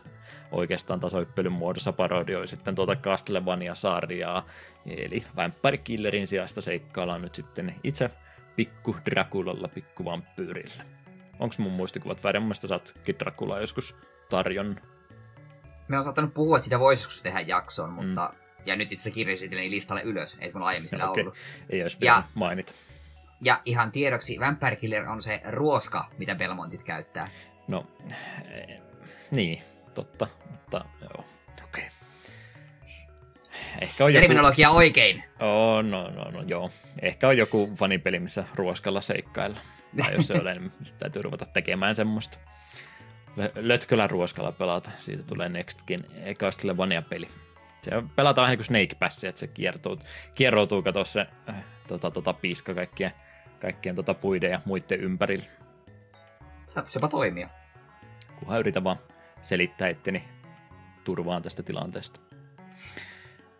oikeastaan tasohyppelyn muodossa parodioi sitten tuota Castlevania-sarjaa. Eli Vampire Killerin sijasta seikkaillaan nyt sitten itse pikku Draculalla, pikku vampyyrillä. Onks mun muistikuvat väärin? Mun mielestä sä oot Kid Draculaa joskus tarjonnut. Me on saattanut puhua, että sitä voisi joskus tehdä jaksoon, mutta... Ja nyt itse asiassa kirjasitellen listalle ylös. Ei se mulla aiemmin sillä ollut. Ei olisi pitänyt mainita. Ja ihan tiedoksi, Vampire Killer on se ruoska, mitä Belmontit käyttää. No, niin, totta. Mutta joo, okei. Ehkä on terminologia joku... oikein. Oh, no, joo. Ehkä on joku fanipeli, missä ruoskalla seikkailla. Tai jos se ole, niin sitä täytyy ruveta tekemään semmoista. Lötköllä ruoskalla pelata. Siitä tulee Next Gen Castlevania-peli. Se pelataan vähän niin kuin Snake Passia, että se kieroutuu kato se piiska kaikkien puiden ja muiden ympärillä. Saattaisi jopa toimia. Kunhan yritän vaan selittää itteni turvaan tästä tilanteesta.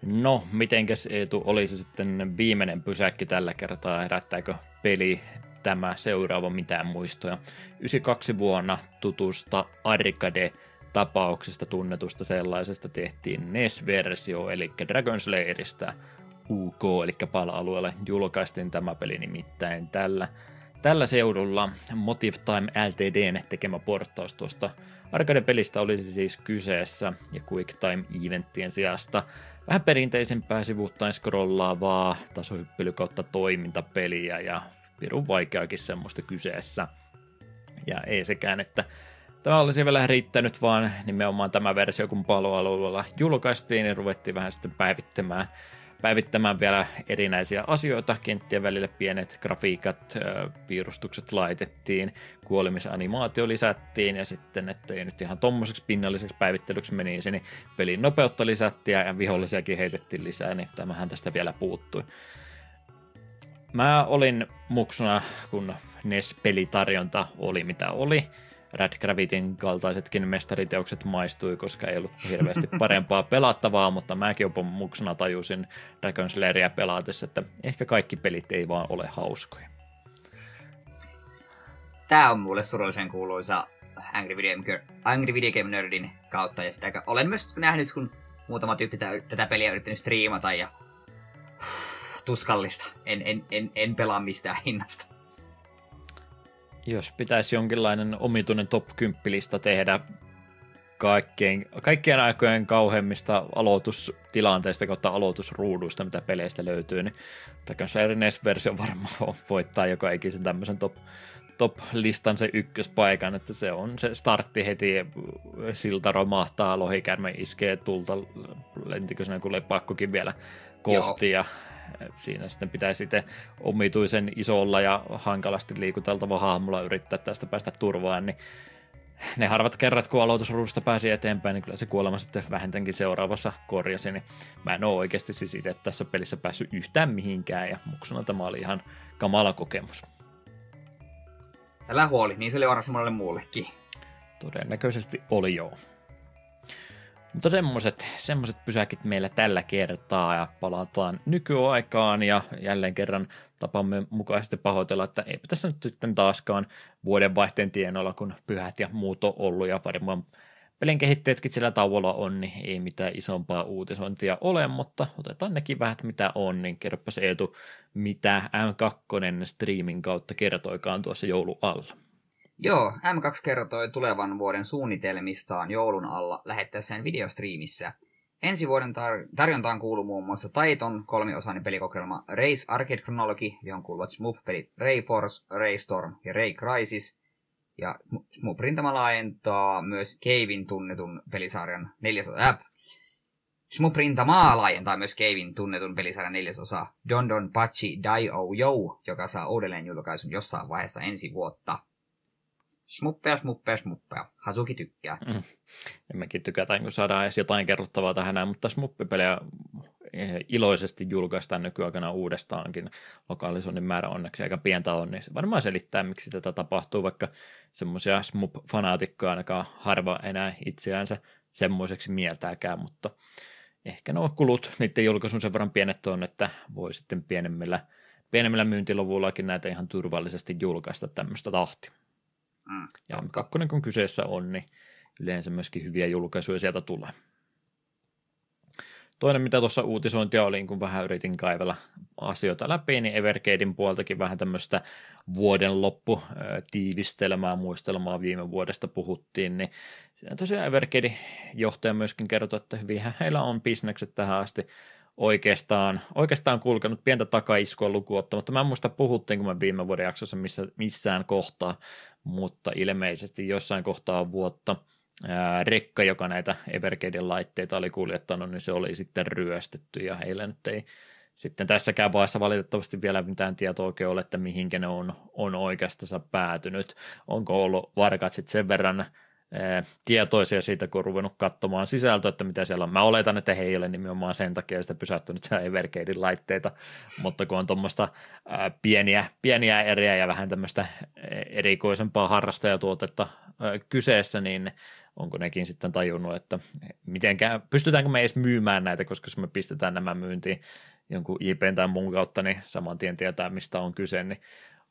No, mitenkäs Eetu olisi sitten viimeinen pysäkki tällä kertaa? Herättääkö peli tämä seuraava mitään muistoja? 92 vuonna tutusta arcade-tapauksesta tunnetusta sellaisesta tehtiin NES-versio, eli Dragon Slayerista UK, eli PAL-alueella julkaistiin tämä peli nimittäin tällä seudulla. Motive Time Ltd:n tekemä porttaus tuosta arcade-pelistä olisi siis kyseessä, ja Quick Time-eventtien sijasta vähän perinteisempää sivuuttaen scrollaavaa tasohyppely kautta toimintapeliä ja pirun vaikeakin semmoista kyseessä. Ja ei sekään, että tämä olisi vielä riittänyt, vaan nimenomaan tämä versio, kun paloalueella julkaistiin, niin ruvettiin vähän sitten päivittämään vielä erinäisiä asioita. Kenttien välillä pienet grafiikat, piirustukset laitettiin, kuolemisanimaatio lisättiin ja sitten, ettei nyt ihan tommoseksi pinnalliseksi päivittelyksi menisi, niin pelin nopeutta lisättiin ja vihollisiakin heitettiin lisää, niin tämähän tästä vielä puuttui. Mä olin muksuna, kun NES-pelitarjonta oli mitä oli. Rad Gravitin kaltaisetkin mestariteokset maistui, koska ei ollut hirveästi parempaa pelattavaa, mutta mäkin jopa muksuna tajusin Dragon Slayeria pelaatessa, että ehkä kaikki pelit ei vaan ole hauskoja. Tämä on mulle surullisen kuuluisa Angry Video Game Nerdin kautta, ja sitä olen myös nähnyt, kun muutama tyyppi tätä peliä yrittänyt striimata, ja tuskallista. En pelaa mistään hinnasta. Jos pitäisi jonkinlainen omituinen top 10-lista tehdä kaikkien aikojen kauheimmista aloitustilanteista kautta aloitusruuduista, mitä peleistä löytyy, niin Dragon NES-versio varmaan voittaa joka ikisen tämmöisen top-listan se ykköspaikan, että se on se startti heti, silta romahtaa, lohikärme iskee tulta, lentikö sinne kun lepakkokin vielä kohti. Joo. Siinä sitten pitäisi itse omituisen isolla ja hankalasti liikuteltava hahmolla yrittää tästä päästä turvaan, niin ne harvat kerrat, kun aloitusruudusta pääsi eteenpäin, niin kyllä se kuolema sitten vähentäänkin seuraavassa korjasi, niin mä en ole oikeasti siis itse tässä pelissä päässyt yhtään mihinkään, ja muksuna tämä oli ihan kamala kokemus. Älä huoli, niin se oli varmasti monelle muullekin. Todennäköisesti oli joo. Mutta semmoiset pysäkit meillä tällä kertaa, ja palataan nykyaikaan, ja jälleen kerran tapamme mukaisesti pahoitella, että eipä tässä nyt sitten taaskaan vuodenvaihteen tienoilla, kun pyhät ja muut on ollut, ja varmaan pelin kehittäjätkin sillä tauolla on, niin ei mitään isompaa uutisointia ole, mutta otetaan nekin vähän, mitä on, niin kerropas Eetu, mitä M2 striimin kautta kertoikaan tuossa joulu alla. Joo, M2 kertoi tulevan vuoden suunnitelmistaan joulun alla lähettäessään videostriimissä. Ensi vuoden tarjontaan kuuluu muun muassa Taiton kolmiosainen pelikokeilma Ray's Arcade Chronology, johon kuuluvat Smooth-pelit Rayforce, Raystorm ja Ray Crisis. Ja Smooth-rintama laajentaa myös Cavein tunnetun pelisarjan neljäsosa. Smooth-rintamaa laajentaa myös Cavein tunnetun pelisarjan neljäsosa Dondon Pachi Dai Ouyo, joka saa uudelleen julkaisun jossain vaiheessa ensi vuotta. Smuppea. Hasuki tykkää. Mäkin tykätään, kun saadaan edes jotain kerrottavaa tähän, mutta smuppipelejä iloisesti julkaistaan nykyaikana uudestaankin. Lokalisoinnin määrä onneksi aika pientä on, niin se varmaan selittää, miksi tätä tapahtuu, vaikka semmoisia smup-fanaatikkoja ainakaan harva enää itseänsä semmoiseksi mieltääkään, mutta ehkä nuo kulut niiden julkaisun sen verran pienet on, että voi sitten pienemmillä myyntiluvullakin näitä ihan turvallisesti julkaista tämmöistä tahtia. Ja M2 kun kyseessä on, niin yleensä myöskin hyviä julkaisuja sieltä tulee. Toinen, mitä tuossa uutisointia oli, kun vähän yritin kaivella asioita läpi, niin Evercaden puoltakin vähän tämmöistä vuoden lopputiivistelmää, muistelmaa viime vuodesta puhuttiin, niin siinä tosiaan Evercaden johtaja myöskin kertoi, että hyvinhän heillä on bisnekset tähän asti oikeastaan kulkenut pientä takaiskua lukuottamatta. Mä en muista puhuttiinko mä viime vuoden jaksossa missään kohtaa, mutta ilmeisesti jossain kohtaa vuotta rekka, joka näitä Evercaden laitteita oli kuljettanut, niin se oli sitten ryöstetty ja heillä nyt ei sitten tässäkään vaiheessa valitettavasti vielä mitään tietoa oikein ole, että mihinkä ne on oikeastaan päätynyt. Onko ollut varkaat sitten sen verran tietoisia siitä, kun on ruvennut katsomaan sisältöä, että mitä siellä on. Mä oletan, että he ei ole nimenomaan sen takia sitä pysähtynyt siellä Evercaden laitteita, mutta kun on tuommoista pieniä eriä ja vähän tämmöistä erikoisempaa harrastajatuotetta kyseessä, niin onko nekin sitten tajunnut, että pystytäänkö me edes myymään näitä, koska jos me pistetään nämä myyntiin jonkun IPn tai muun kautta, niin saman tien tietää, mistä on kyse, niin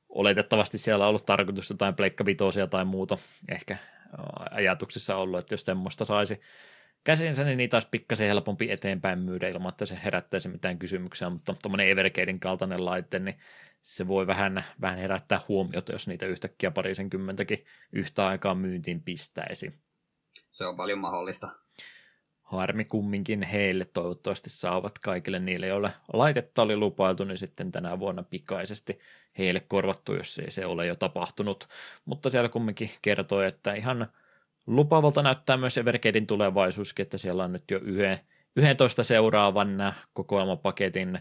oletettavasti siellä on ollut tarkoitus jotain pleikkavitosia tai muuta ehkä ajatuksissa ollut, että jos tämmöistä saisi käsinsä, niin niitä olisi pikkasen helpompi eteenpäin myydä ilman, että se herättäisi mitään kysymyksiä, mutta tuommoinen Evercaden kaltainen laite, niin se voi vähän herättää huomiota, jos niitä yhtäkkiä parisenkymmentäkin yhtä aikaa myyntiin pistäisi. Se on paljon mahdollista. Harmi kumminkin heille, toivottavasti saavat kaikille niille, joille laitetta oli lupailtu, niin sitten tänä vuonna pikaisesti heille korvattu, jos ei se ole jo tapahtunut. Mutta siellä kumminkin kertoi, että ihan lupaavalta näyttää myös Evercaden tulevaisuuskin, että siellä on nyt jo 11 seuraavan kokoelmapaketin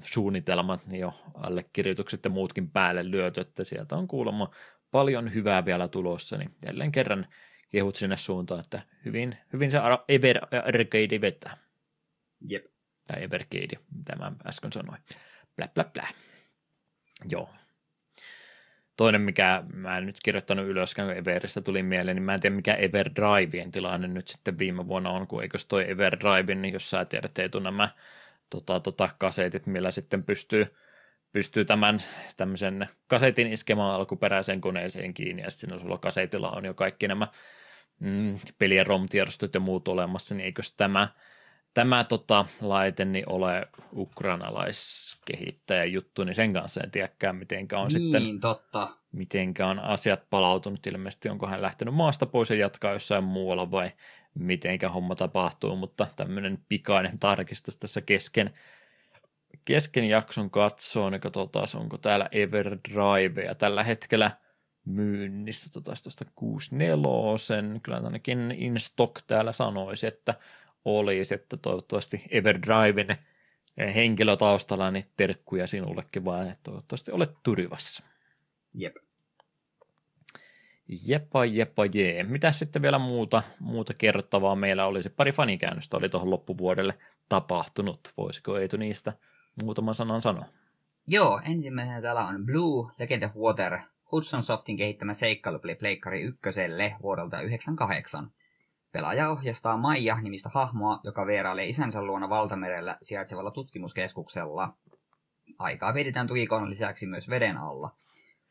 suunnitelmat, jo allekirjoitukset ja muutkin päälle lyöty, että sieltä on kuulemma paljon hyvää vielä tulossa, niin jälleen kerran kehut sinne suuntaan, että hyvin se Evercade vetää. Jep. Tai Evercade, mitä mä äsken sanoin. Joo. Toinen, mikä mä en nyt kirjoittanut ylöskään, kun Everistä tuli mieleen, niin mä en tiedä, mikä Everdriven tilanne nyt sitten viime vuonna on, kun eikös toi Everdrive, niin jos sä tiedät, ei tule nämä kasetit, millä sitten pystyy tämän tämmöisen kasetin iskemaan alkuperäiseen koneeseen kiinni, ja sitten sulla kasetilla on jo kaikki nämä pelien ROM-tiedostot ja muut olemassa, niin eikös tämä laite niin ole ukrainalaiskehittäjä juttu, niin sen kanssa en tiedäkään, mitenkä on sitten totta. Mitenkä on asiat palautunut, ilmeisesti onko hän lähtenyt maasta pois ja jatkaa jossain muualla vai mitenkä homma tapahtuu, mutta tämmöinen pikainen tarkistus tässä kesken jakson katsoa, niin katsotaan, onko täällä Everdrivea tällä hetkellä myynnissä, tuosta 64, kyllä ainakin InStock täällä sanoisi, että olisi, että toivottavasti Everdriven henkilötaustalla niin terkkuja sinullekin, vaan toivottavasti olet turvassa. Jep. Jepa jee. Mitäs sitten vielä muuta kerrottavaa meillä olisi? Pari fanikäännöstä oli tuohon loppuvuodelle tapahtunut, voisiko Eetu niistä muutaman sanan sanoa? Joo, ensimmäisenä täällä on Blue Legend of Water, Hudson Softin kehittämä seikkailupeli Pleikkari 1 vuodelta 1998. Pelaaja ohjastaa Maija-nimistä hahmoa, joka vierailee isänsä luona valtamerellä sijaitsevalla tutkimuskeskuksella. Aikaa vedetään tukikohdan lisäksi myös veden alla.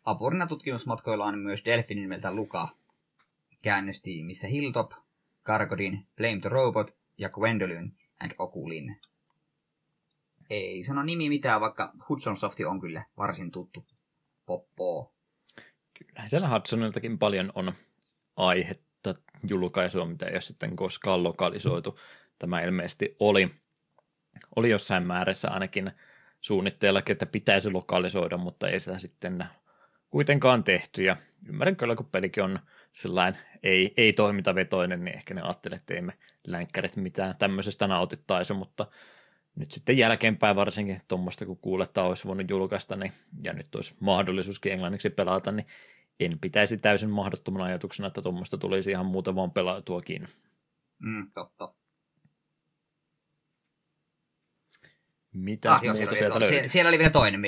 Apurina tutkimusmatkoilla on myös delfini nimeltä Luka. Käännöstiimissä Hilltop, Gargodin, Blame the Robot ja Gwendolyn and Okulin. Ei sano nimi mitään, vaikka Hudson Softi on kyllä varsin tuttu poppoo. Kyllähän siellä Hudsoniltakin paljon on aihetta julkaisua, mitä ei ole sitten koskaan lokalisoitu. Tämä ilmeisesti oli jossain määrässä ainakin suunnitteellakin, että pitäisi lokalisoida, mutta ei sitä sitten kuitenkaan tehty. Ja ymmärrän kyllä, kun pelikin on sellainen ei toimintavetoinen, niin ehkä ne ajattelee, että ei me länkkärit mitään tämmöisestä nautittaisi, mutta nyt sitten jälkeenpäin varsinkin tuommoista, kun kuulee, että olisi voinut julkaista, niin, ja nyt olisi mahdollisuuskin englanniksi pelata, niin en pitäisi täysin mahdottomana ajatuksena, että tuommoista tulisi ihan muuta vaan pelautuakin. Totta. Mitäs muuta sieltä löytyy? Siellä oli vielä toinen.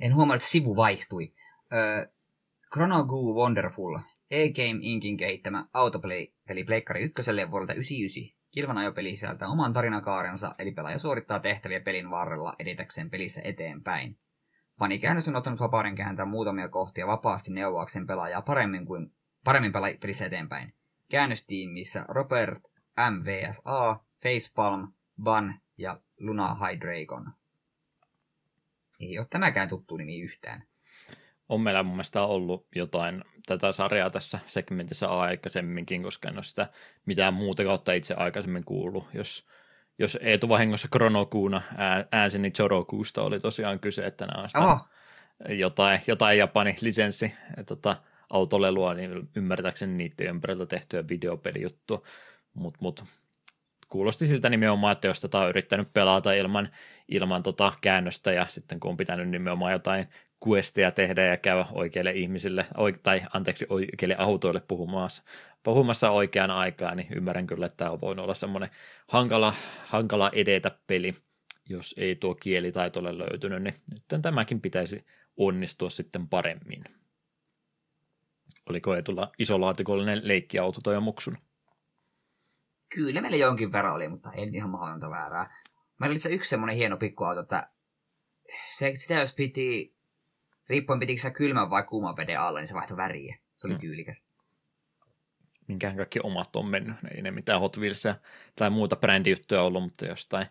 En huomaa, että sivu vaihtui. Chrono Goo Wonderful, A-Game Inkin kehittämä autopeli Pleikkari 1 vuodelta 1999. Kilvan ajopeli sisältää oman tarinakaarensa, eli pelaaja suorittaa tehtäviä pelin varrella edetäkseen pelissä eteenpäin. Fanikäännös on ottanut vapauden kääntää muutamia kohtia vapaasti neuvoakseen pelaajaa paremmin pelissä eteenpäin. Käännöstiimissä Robert, MVSA, Facepalm, Ban ja Luna Hydreigon. Ei ole tämäkään tuttu nimi yhtään. On meillä mun mielestä ollut jotain tätä sarjaa tässä segmentissä aikaisemminkin, koska en ole sitä mitään muuta kautta itse aikaisemmin kuullut. Jos Eetu vahingossa Chronokuuna äänsi, niin Chorokuusta oli tosiaan kyse, että nämä on sitä jotain Japanin lisenssi autolelua, niin ymmärtääkseni niiden ympäriltä tehtyä videopelijuttua, mutta kuulosti siltä nimenomaan, että jos tätä on yrittänyt pelata ilman käännöstä ja sitten kun on pitänyt nimenomaan jotain questia tehdä ja käydä oikeille ihmisille, oikeille autoille puhumassa oikeaan aikaan, niin ymmärrän kyllä, että tämä on voinut olla semmoinen hankala edetä peli, jos ei tuo kielitaito ole löytynyt, niin nyt tämäkin pitäisi onnistua sitten paremmin. Oliko ei tulla isolaatikollinen leikkiauto toi muksun? Kyllä meillä jonkin verran oli, mutta en ihan mahdollista väärää. Meillä oli yksi semmoinen hieno pikkuauto, että sitä jos piti, riippuen pitikö sä kylmän vai kuuman veden alle, niin se vaihtoi väriä. Se oli tyylikäs. Minkähän kaikki omat on mennyt. Ei ne mitään Hot Wheelsia tai muuta brändijuttuja ollut, mutta jostain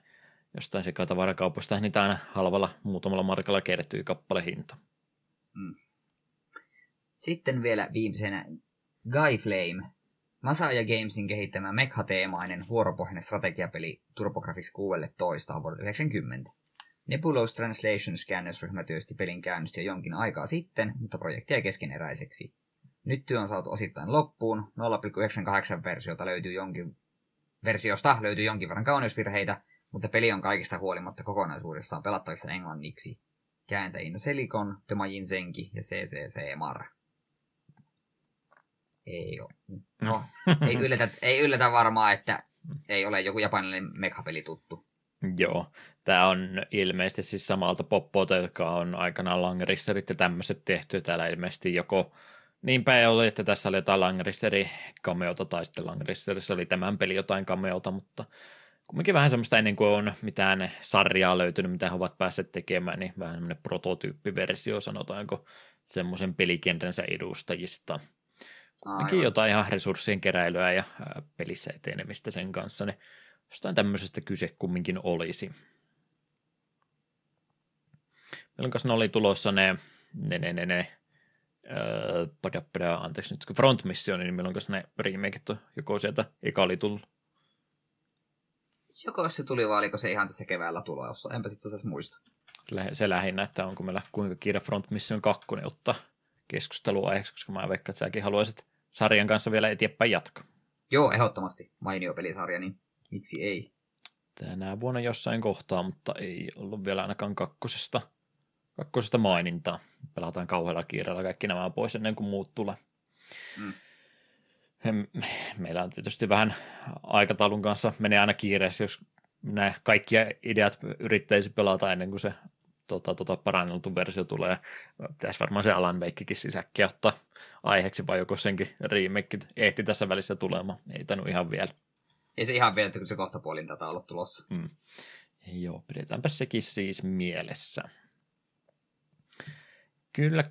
sekatavarakaupoista niitä aina halvalla muutamalla markalla kertyy kappale hinta. Sitten vielä viimeisenä Guy Flame. Masaya Gamesin kehittämä mekha-teemainen vuoropohjainen strategiapeli TurboGrafx 16 vuodelta 1990. Nebulous Translations -käännösryhmä työsti pelin käynnisti jo jonkin aikaa sitten, mutta projekti jäi keskeneräiseksi. Nyt työ on saatu osittain loppuun, 0,98 versiosta löytyy jonkin verran kauneusvirheitä, mutta peli on kaikista huolimatta kokonaisuudessaan pelattavissa englanniksi. Kääntäjinä Selikon, Temajin Senki ja CCC Mar. Ei ole. No, ei yllätä varmaan, että ei ole joku japanilainen mekha-peli tuttu. Joo, tämä on ilmeisesti siis samalta poppoota, joka on aikanaan Langerisserit ja tämmöiset tehty. Täällä ilmeisesti joko niin päin oli, että tässä oli jotain Langerisseri-kameota tai sitten Langerisserissa oli tämän peli jotain kameota, mutta kumminkin vähän semmoista ennen kuin on mitään sarjaa löytynyt, mitä he ovat päässeet tekemään, niin vähän semmoinen prototyyppiversio, sanotaanko semmoisen pelikentänsä edustajista. Kumminkin jotain ihan resurssien keräilyä ja pelissä etenemistä sen kanssa, niin jostain tämmöisestä kyse kumminkin olisi. Meillä kanssa oli tulossa Front Mission, niin meillä on kanssa ne remakeit, joko sieltä eka oli tullut. Joko se tuli, vai oliko se ihan tässä keväällä tulossa, enpä sitten se muista. Se lähinnä, että onko meillä kuinka kiire Front Mission 2 ottaa keskusteluaiheeksi, koska mä veikkaan, että säkin haluaisit sarjan kanssa vielä eteenpäin jatkaa. Joo, ehdottomasti. Mainio pelisarja, niin miksi ei? Tänä vuonna jossain kohtaa, mutta ei ollut vielä ainakaan kakkosesta mainintaa. Pelataan kauhealla kiireellä kaikki nämä pois ennen kuin muut tulee. Meillä on tietysti vähän aikataulun kanssa, menee aina kiireessä, jos nämä kaikkia ideat yrittäisi pelata ennen kuin se paranneltu versio tulee. Pitäisi varmaan se Alan Wakekin sisäkkiä ottaa aiheeksi, vai joko senkin remake ehti tässä välissä tulemaan. Ei tainnut ihan vielä. Ei se ihan vielä, kun se kohta puolin tätä on ollut tulossa. Joo, pidetäänpä sekin siis mielessä. Kyllä.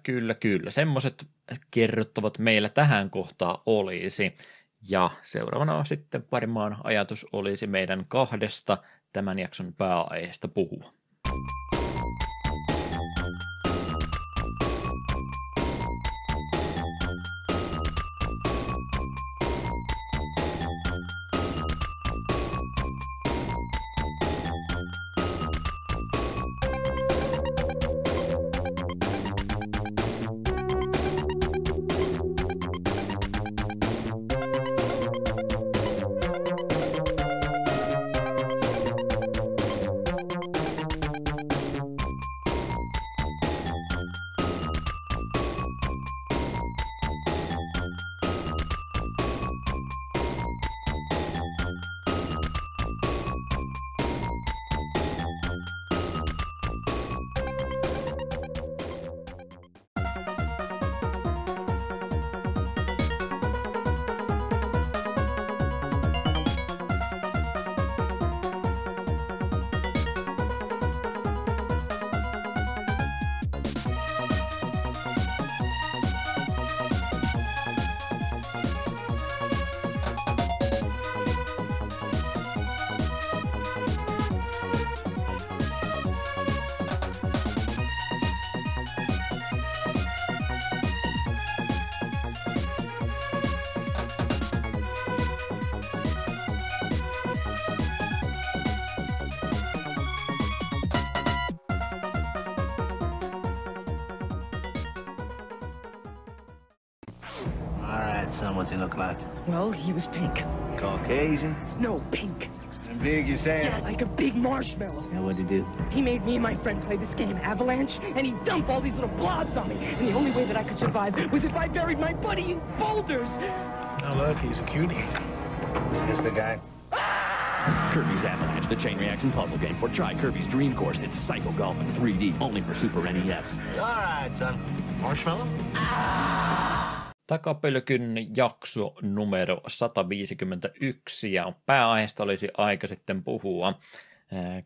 Semmoiset kerrottavat meillä tähän kohtaan olisi. Ja seuraavana sitten varmaan ajatus olisi meidän kahdesta tämän jakson pääaiheesta puhua. What's he look like? Well, he was pink. Caucasian? No, pink. And big, you saying? Yeah, like a big marshmallow. And what'd he do? He made me and my friend play this game, Avalanche, and he dumped all these little blobs on me. And the only way that I could survive was if I buried my buddy in boulders. Now look, he's a cutie. Is this the guy? Körpis Avalanche, the chain reaction puzzle game. Or try Kirby's Dream Course. It's Psycho Golf in 3D, only for Super NES. All right, son. Marshmallow? Takapölkyn jakso numero 151 ja pääaiheesta olisi aika sitten puhua.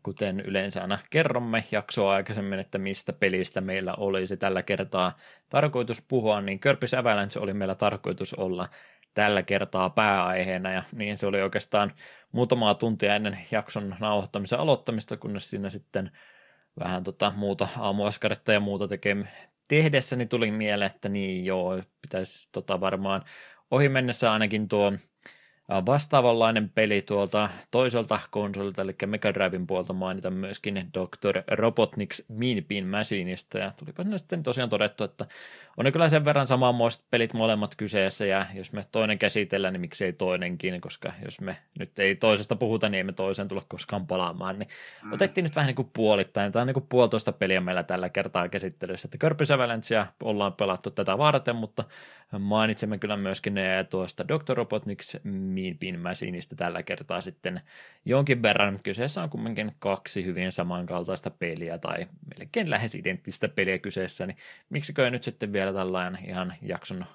Kuten yleensä aina kerromme jaksoa aikaisemmin, että mistä pelistä meillä olisi tällä kertaa tarkoitus puhua, niin Körpis Avalanche oli meillä tarkoitus olla tällä kertaa pääaiheena ja niin se oli oikeastaan muutamaa tuntia ennen jakson nauhoittamisen aloittamista, kunnes siinä sitten vähän muuta aamuaskaretta ja muuta tehdessäni tuli mieleen, että niin joo, pitäisi varmaan ohi mennessä ainakin tuo vastaavanlainen peli tuolta toiselta konsolilta, eli Mega Driven puolta mainita myöskin Dr. Robotnik's Mean Bean Machineista, ja tulipa sinne sitten tosiaan todettu, että on kyllä sen verran samanmoiset pelit molemmat kyseessä, ja jos me toinen käsitellään, niin miksei toinenkin, koska jos me nyt ei toisesta puhuta, niin emme toiseen tulla koskaan palaamaan, niin otettiin nyt vähän niin kuin puolittain, tämä on niin kuin 1,5 peliä meillä tällä kertaa käsittelyssä, että Körpis Avalanchea ollaan pelattu tätä varten, mutta mainitsemme kyllä myöskin tuosta Dr. Robotnik's Mean Bean Machineista tällä kertaa sitten jonkin verran. Kyseessä on kumminkin kaksi hyvin samankaltaista peliä tai melkein lähes identtistä peliä kyseessä, niin miksikö nyt sitten vielä tällainen ihan jakson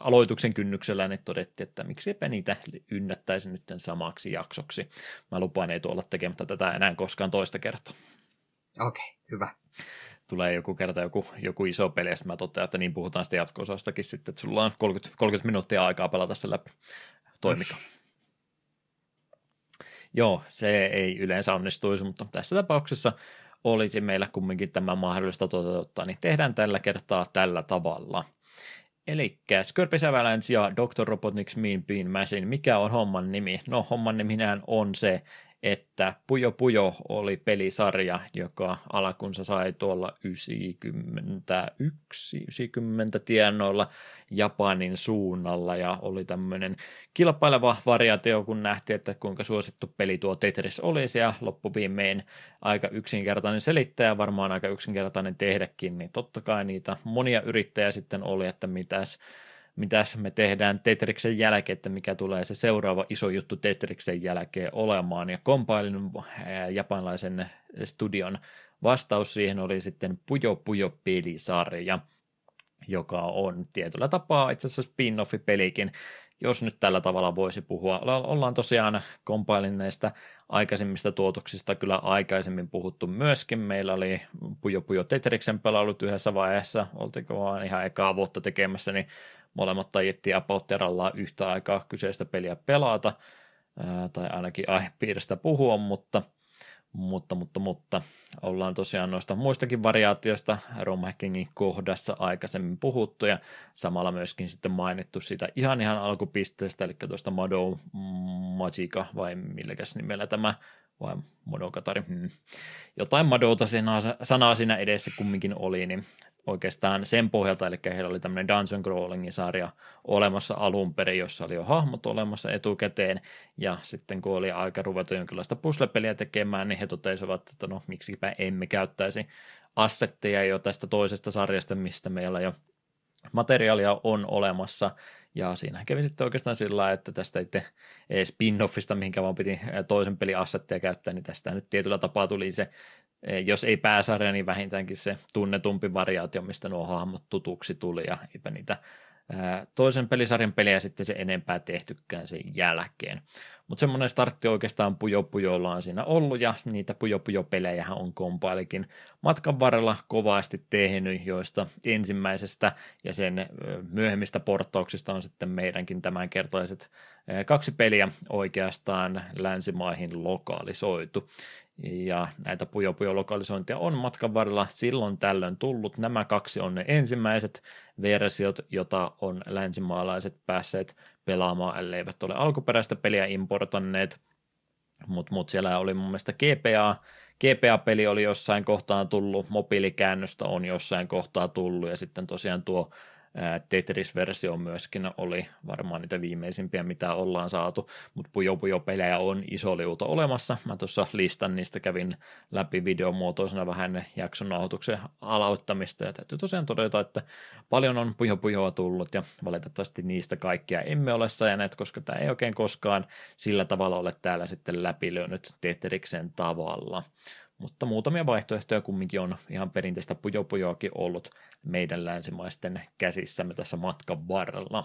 aloituksen kynnyksellä niin todettiin, että miksipä niitä ynnättäisi nyt samaksi jaksoksi. Mä lupaan ei tuolla tekemättä tätä enää koskaan toista kertaa. Okei, hyvä. Tulee joku kerta joku iso peli, ja sitten mä totean, että niin puhutaan sitä jatko-osastakin sitten, että sulla on 30 minuuttia aikaa pelata se läpi. Toimiko? Joo, se ei yleensä onnistuisi, mutta tässä tapauksessa olisi meillä kumminkin tämä mahdollista toteuttaa, niin tehdään tällä kertaa tällä tavalla. Elikkä Körpis Avalanche ja Dr. Robotnik's Mean Bean Machine, mikä on homman nimi? No, homman niminään on se, että Puyo Puyo oli pelisarja, joka alkunsa sai tuolla 91-90 tienoilla Japanin suunnalla ja oli tämmöinen kilpaileva variaatio, kun nähtiin, että kuinka suosittu peli tuo Tetris olisi ja loppuviimein aika yksinkertainen selittäjä, varmaan aika yksinkertainen tehdäkin, niin totta kai niitä monia yrittäjiä sitten oli, että mitäs me tehdään Tetriksen jälkeen, että mikä tulee se seuraava iso juttu Tetriksen jälkeen olemaan, ja kompailin japanlaisen studion vastaus siihen oli sitten Puyo Puyo -pelisarja, joka on tietyllä tapaa itse asiassa spin-off-pelikin, jos nyt tällä tavalla voisi puhua. Ollaan tosiaan kompailin näistä aikaisemmista tuotoksista kyllä aikaisemmin puhuttu myöskin. Meillä oli Puyo Puyo Tetriksen pelailut yhdessä vaiheessa, oltiinko vaan ihan ekaa vuotta tekemässä, niin Molemmat taidettiin apotterallaan yhtä aikaa kyseistä peliä pelata, tai ainakin aihepiiristä puhua, mutta ollaan tosiaan noista muistakin variaatioista romhackingin kohdassa aikaisemmin puhuttu ja samalla myöskin sitten mainittu sitä ihan alkupisteestä, eli tuosta Mado Magica vai milläkäs nimellä tämä, vai Modokatari, jotain Madota sanaa siinä edessä kumminkin oli, niin oikeastaan sen pohjalta, eli heillä oli tämmöinen Dungeon Crawlingin sarja olemassa alun perin, jossa oli jo hahmot olemassa etukäteen, ja sitten kun oli aika ruveta jonkinlaista puzzle-peliä tekemään, niin he totesivat, että no miksipä emme käyttäisi assetteja jo tästä toisesta sarjasta, mistä meillä jo materiaalia on olemassa, ja siinä kävi sitten oikeastaan sillä, että tästä itse spin-offista, mihinkä vaan piti toisen pelin assetteja käyttää, niin tästä nyt tietyllä tapaa tuli se, jos ei pääsarja, niin vähintäänkin se tunnetumpi variaatio, mistä nuo hahmot tutuksi tuli, ja eipä niitä toisen pelisarjan peliä sitten se enempää tehtykään sen jälkeen. Mutta semmoinen startti oikeastaan Puyo Puyolla on siinä ollut, ja niitä Puyo Puyo-pelejähän on kompailikin matkan varrella kovasti tehnyt, joista ensimmäisestä ja sen myöhemmistä portauksista on sitten meidänkin tämänkertaiset kaksi peliä oikeastaan länsimaihin lokalisoitu. Ja näitä Puyo Puyo -lokalisointia on matkan varrella silloin tällöin tullut. Nämä kaksi on ne ensimmäiset versiot, jota on länsimaalaiset päässeet pelaamaan, elleivät ole alkuperäistä peliä importanneet, mut siellä oli mun mielestä GPA-peli oli jossain kohtaa tullut, mobiilikäännöstä on jossain kohtaa tullut, ja sitten tosiaan tuo Tetris-versio myöskin oli varmaan niitä viimeisimpiä, mitä ollaan saatu, mutta Puyo Puyo-pelejä on iso liuta olemassa. Mä tuossa listan niistä kävin läpi videomuotoisena vähän jakson nauhoituksen aloittamista, ja täytyy tosiaan todeta, että paljon on Puyo Puyoa tullut, ja valitettavasti niistä kaikkia emme ole saaneet, koska tämä ei oikein koskaan sillä tavalla ole täällä sitten läpilyönyt Tetriksen tavalla. Mutta muutamia vaihtoehtoja kumminkin on ihan perinteistä Puyo Puyoakin ollut meidän länsimaisten käsissämme tässä matkan varrella.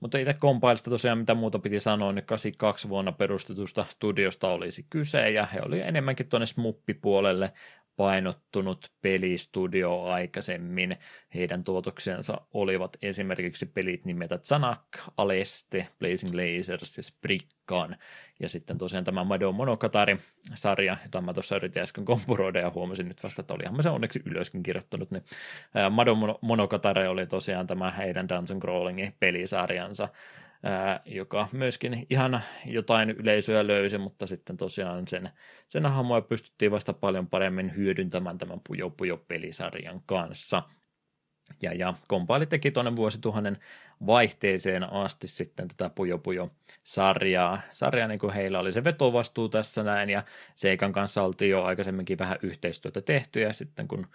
Mutta itse kompailista tosiaan mitä muuta piti sanoa, niin 82 vuonna perustetusta studiosta olisi kyse, ja he oli enemmänkin tuonne smuppipuolelle painottunut pelistudio aikaisemmin. Heidän tuotoksensa olivat esimerkiksi pelit nimeltä Zanak, Aleste, Blazing Lasers ja Sprikkan. Ja sitten tosiaan tämä Mado Monogatari-sarja, jota mä tuossa yritin äsken kompuroida ja huomasin nyt vasta, että olihan se onneksi ylöskin kirjoittanut. Niin Mado Monogatari oli tosiaan tämä heidän Dungeon Crawlingin pelisarjansa, joka myöskin ihan jotain yleisöä löysi, mutta sitten tosiaan sen hahmoja pystyttiin vasta paljon paremmin hyödyntämään tämän Puyo Puyo-pelisarjan kanssa. Ja kompaili teki tuonne vuosituhannen vaihteeseen asti sitten tätä Puyo Puyo-sarjaa. Sarja niin kuin heillä oli se vetovastuu tässä näin, ja Seikan kanssa oltiin jo aikaisemminkin vähän yhteistyötä tehty, ja sitten kun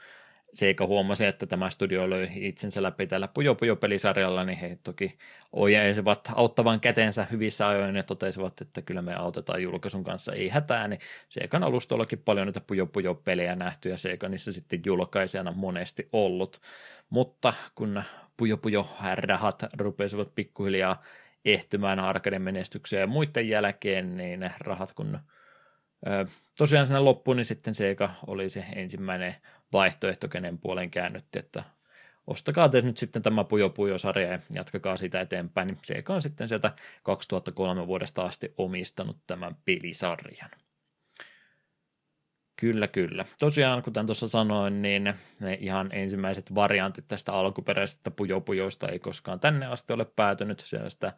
Seika huomasi, että tämä studio löi itsensä läpi tällä Puyo Puyo-pelisarjalla, niin he toki ojensivat auttavan kätensä hyvissä ajoin ja totesivat, että kyllä me autetaan julkaisun kanssa, ei hätää, niin Seikan alustollakin paljon näitä Puyo Puyo-pelejä nähty, ja Seika niissä sitten julkaisijana monesti ollut, mutta kun Puyo Puyo-rahat rupesivat pikkuhiljaa ehtymään arkaden menestykseen ja muiden jälkeen, niin rahat kun tosiaan siinä loppuun, niin sitten Seika oli se ensimmäinen vaihtoehto, kenen puolen käännytti, että ostakaa te nyt sitten tämä Puyo Puyo-sarja ja jatkakaa sitä eteenpäin, niin Seika on sitten sieltä 2003 vuodesta asti omistanut tämän pelisarjan. Kyllä. Tosiaan, kuten tuossa sanoin, niin ne ihan ensimmäiset variantit tästä alkuperäisestä Puyo Puyoista ei koskaan tänne asti ole päätynyt, siellä sitä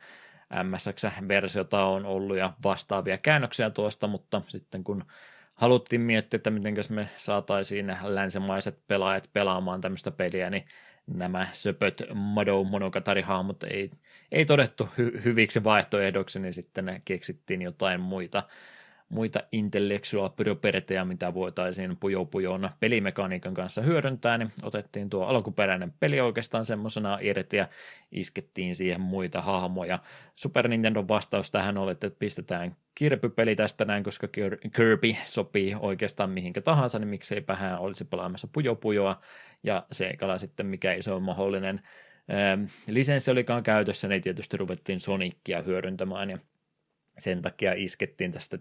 MSX-versiota on ollut ja vastaavia käännöksiä tuosta, mutta sitten kun haluttiin miettiä, että mitenkäs me saataisiin länsimaiset pelaajat pelaamaan tämmöistä peliä, niin nämä söpöt Mado Monogatari-hahmot ei todettu hyviksi vaihtoehdoksi, niin sitten keksittiin jotain muita intellectual propertyja, mitä voitaisiin Puyo Puyon pelimekaniikan kanssa hyödyntää, niin otettiin tuo alkuperäinen peli oikeastaan semmoisena irti ja iskettiin siihen muita hahmoja. Super Nintendon vastaus tähän oli, että pistetään kirpypeli tästä näin, koska Kirby sopii oikeastaan mihinkä tahansa, niin mikseipä hän olisi pelaamassa Puyo Puyoa, ja Seikalla sitten mikä iso mahdollinen lisenssi olikaan käytössä, niin tietysti ruvettiin Sonicia hyödyntämään, ja sen takia iskettiin tästä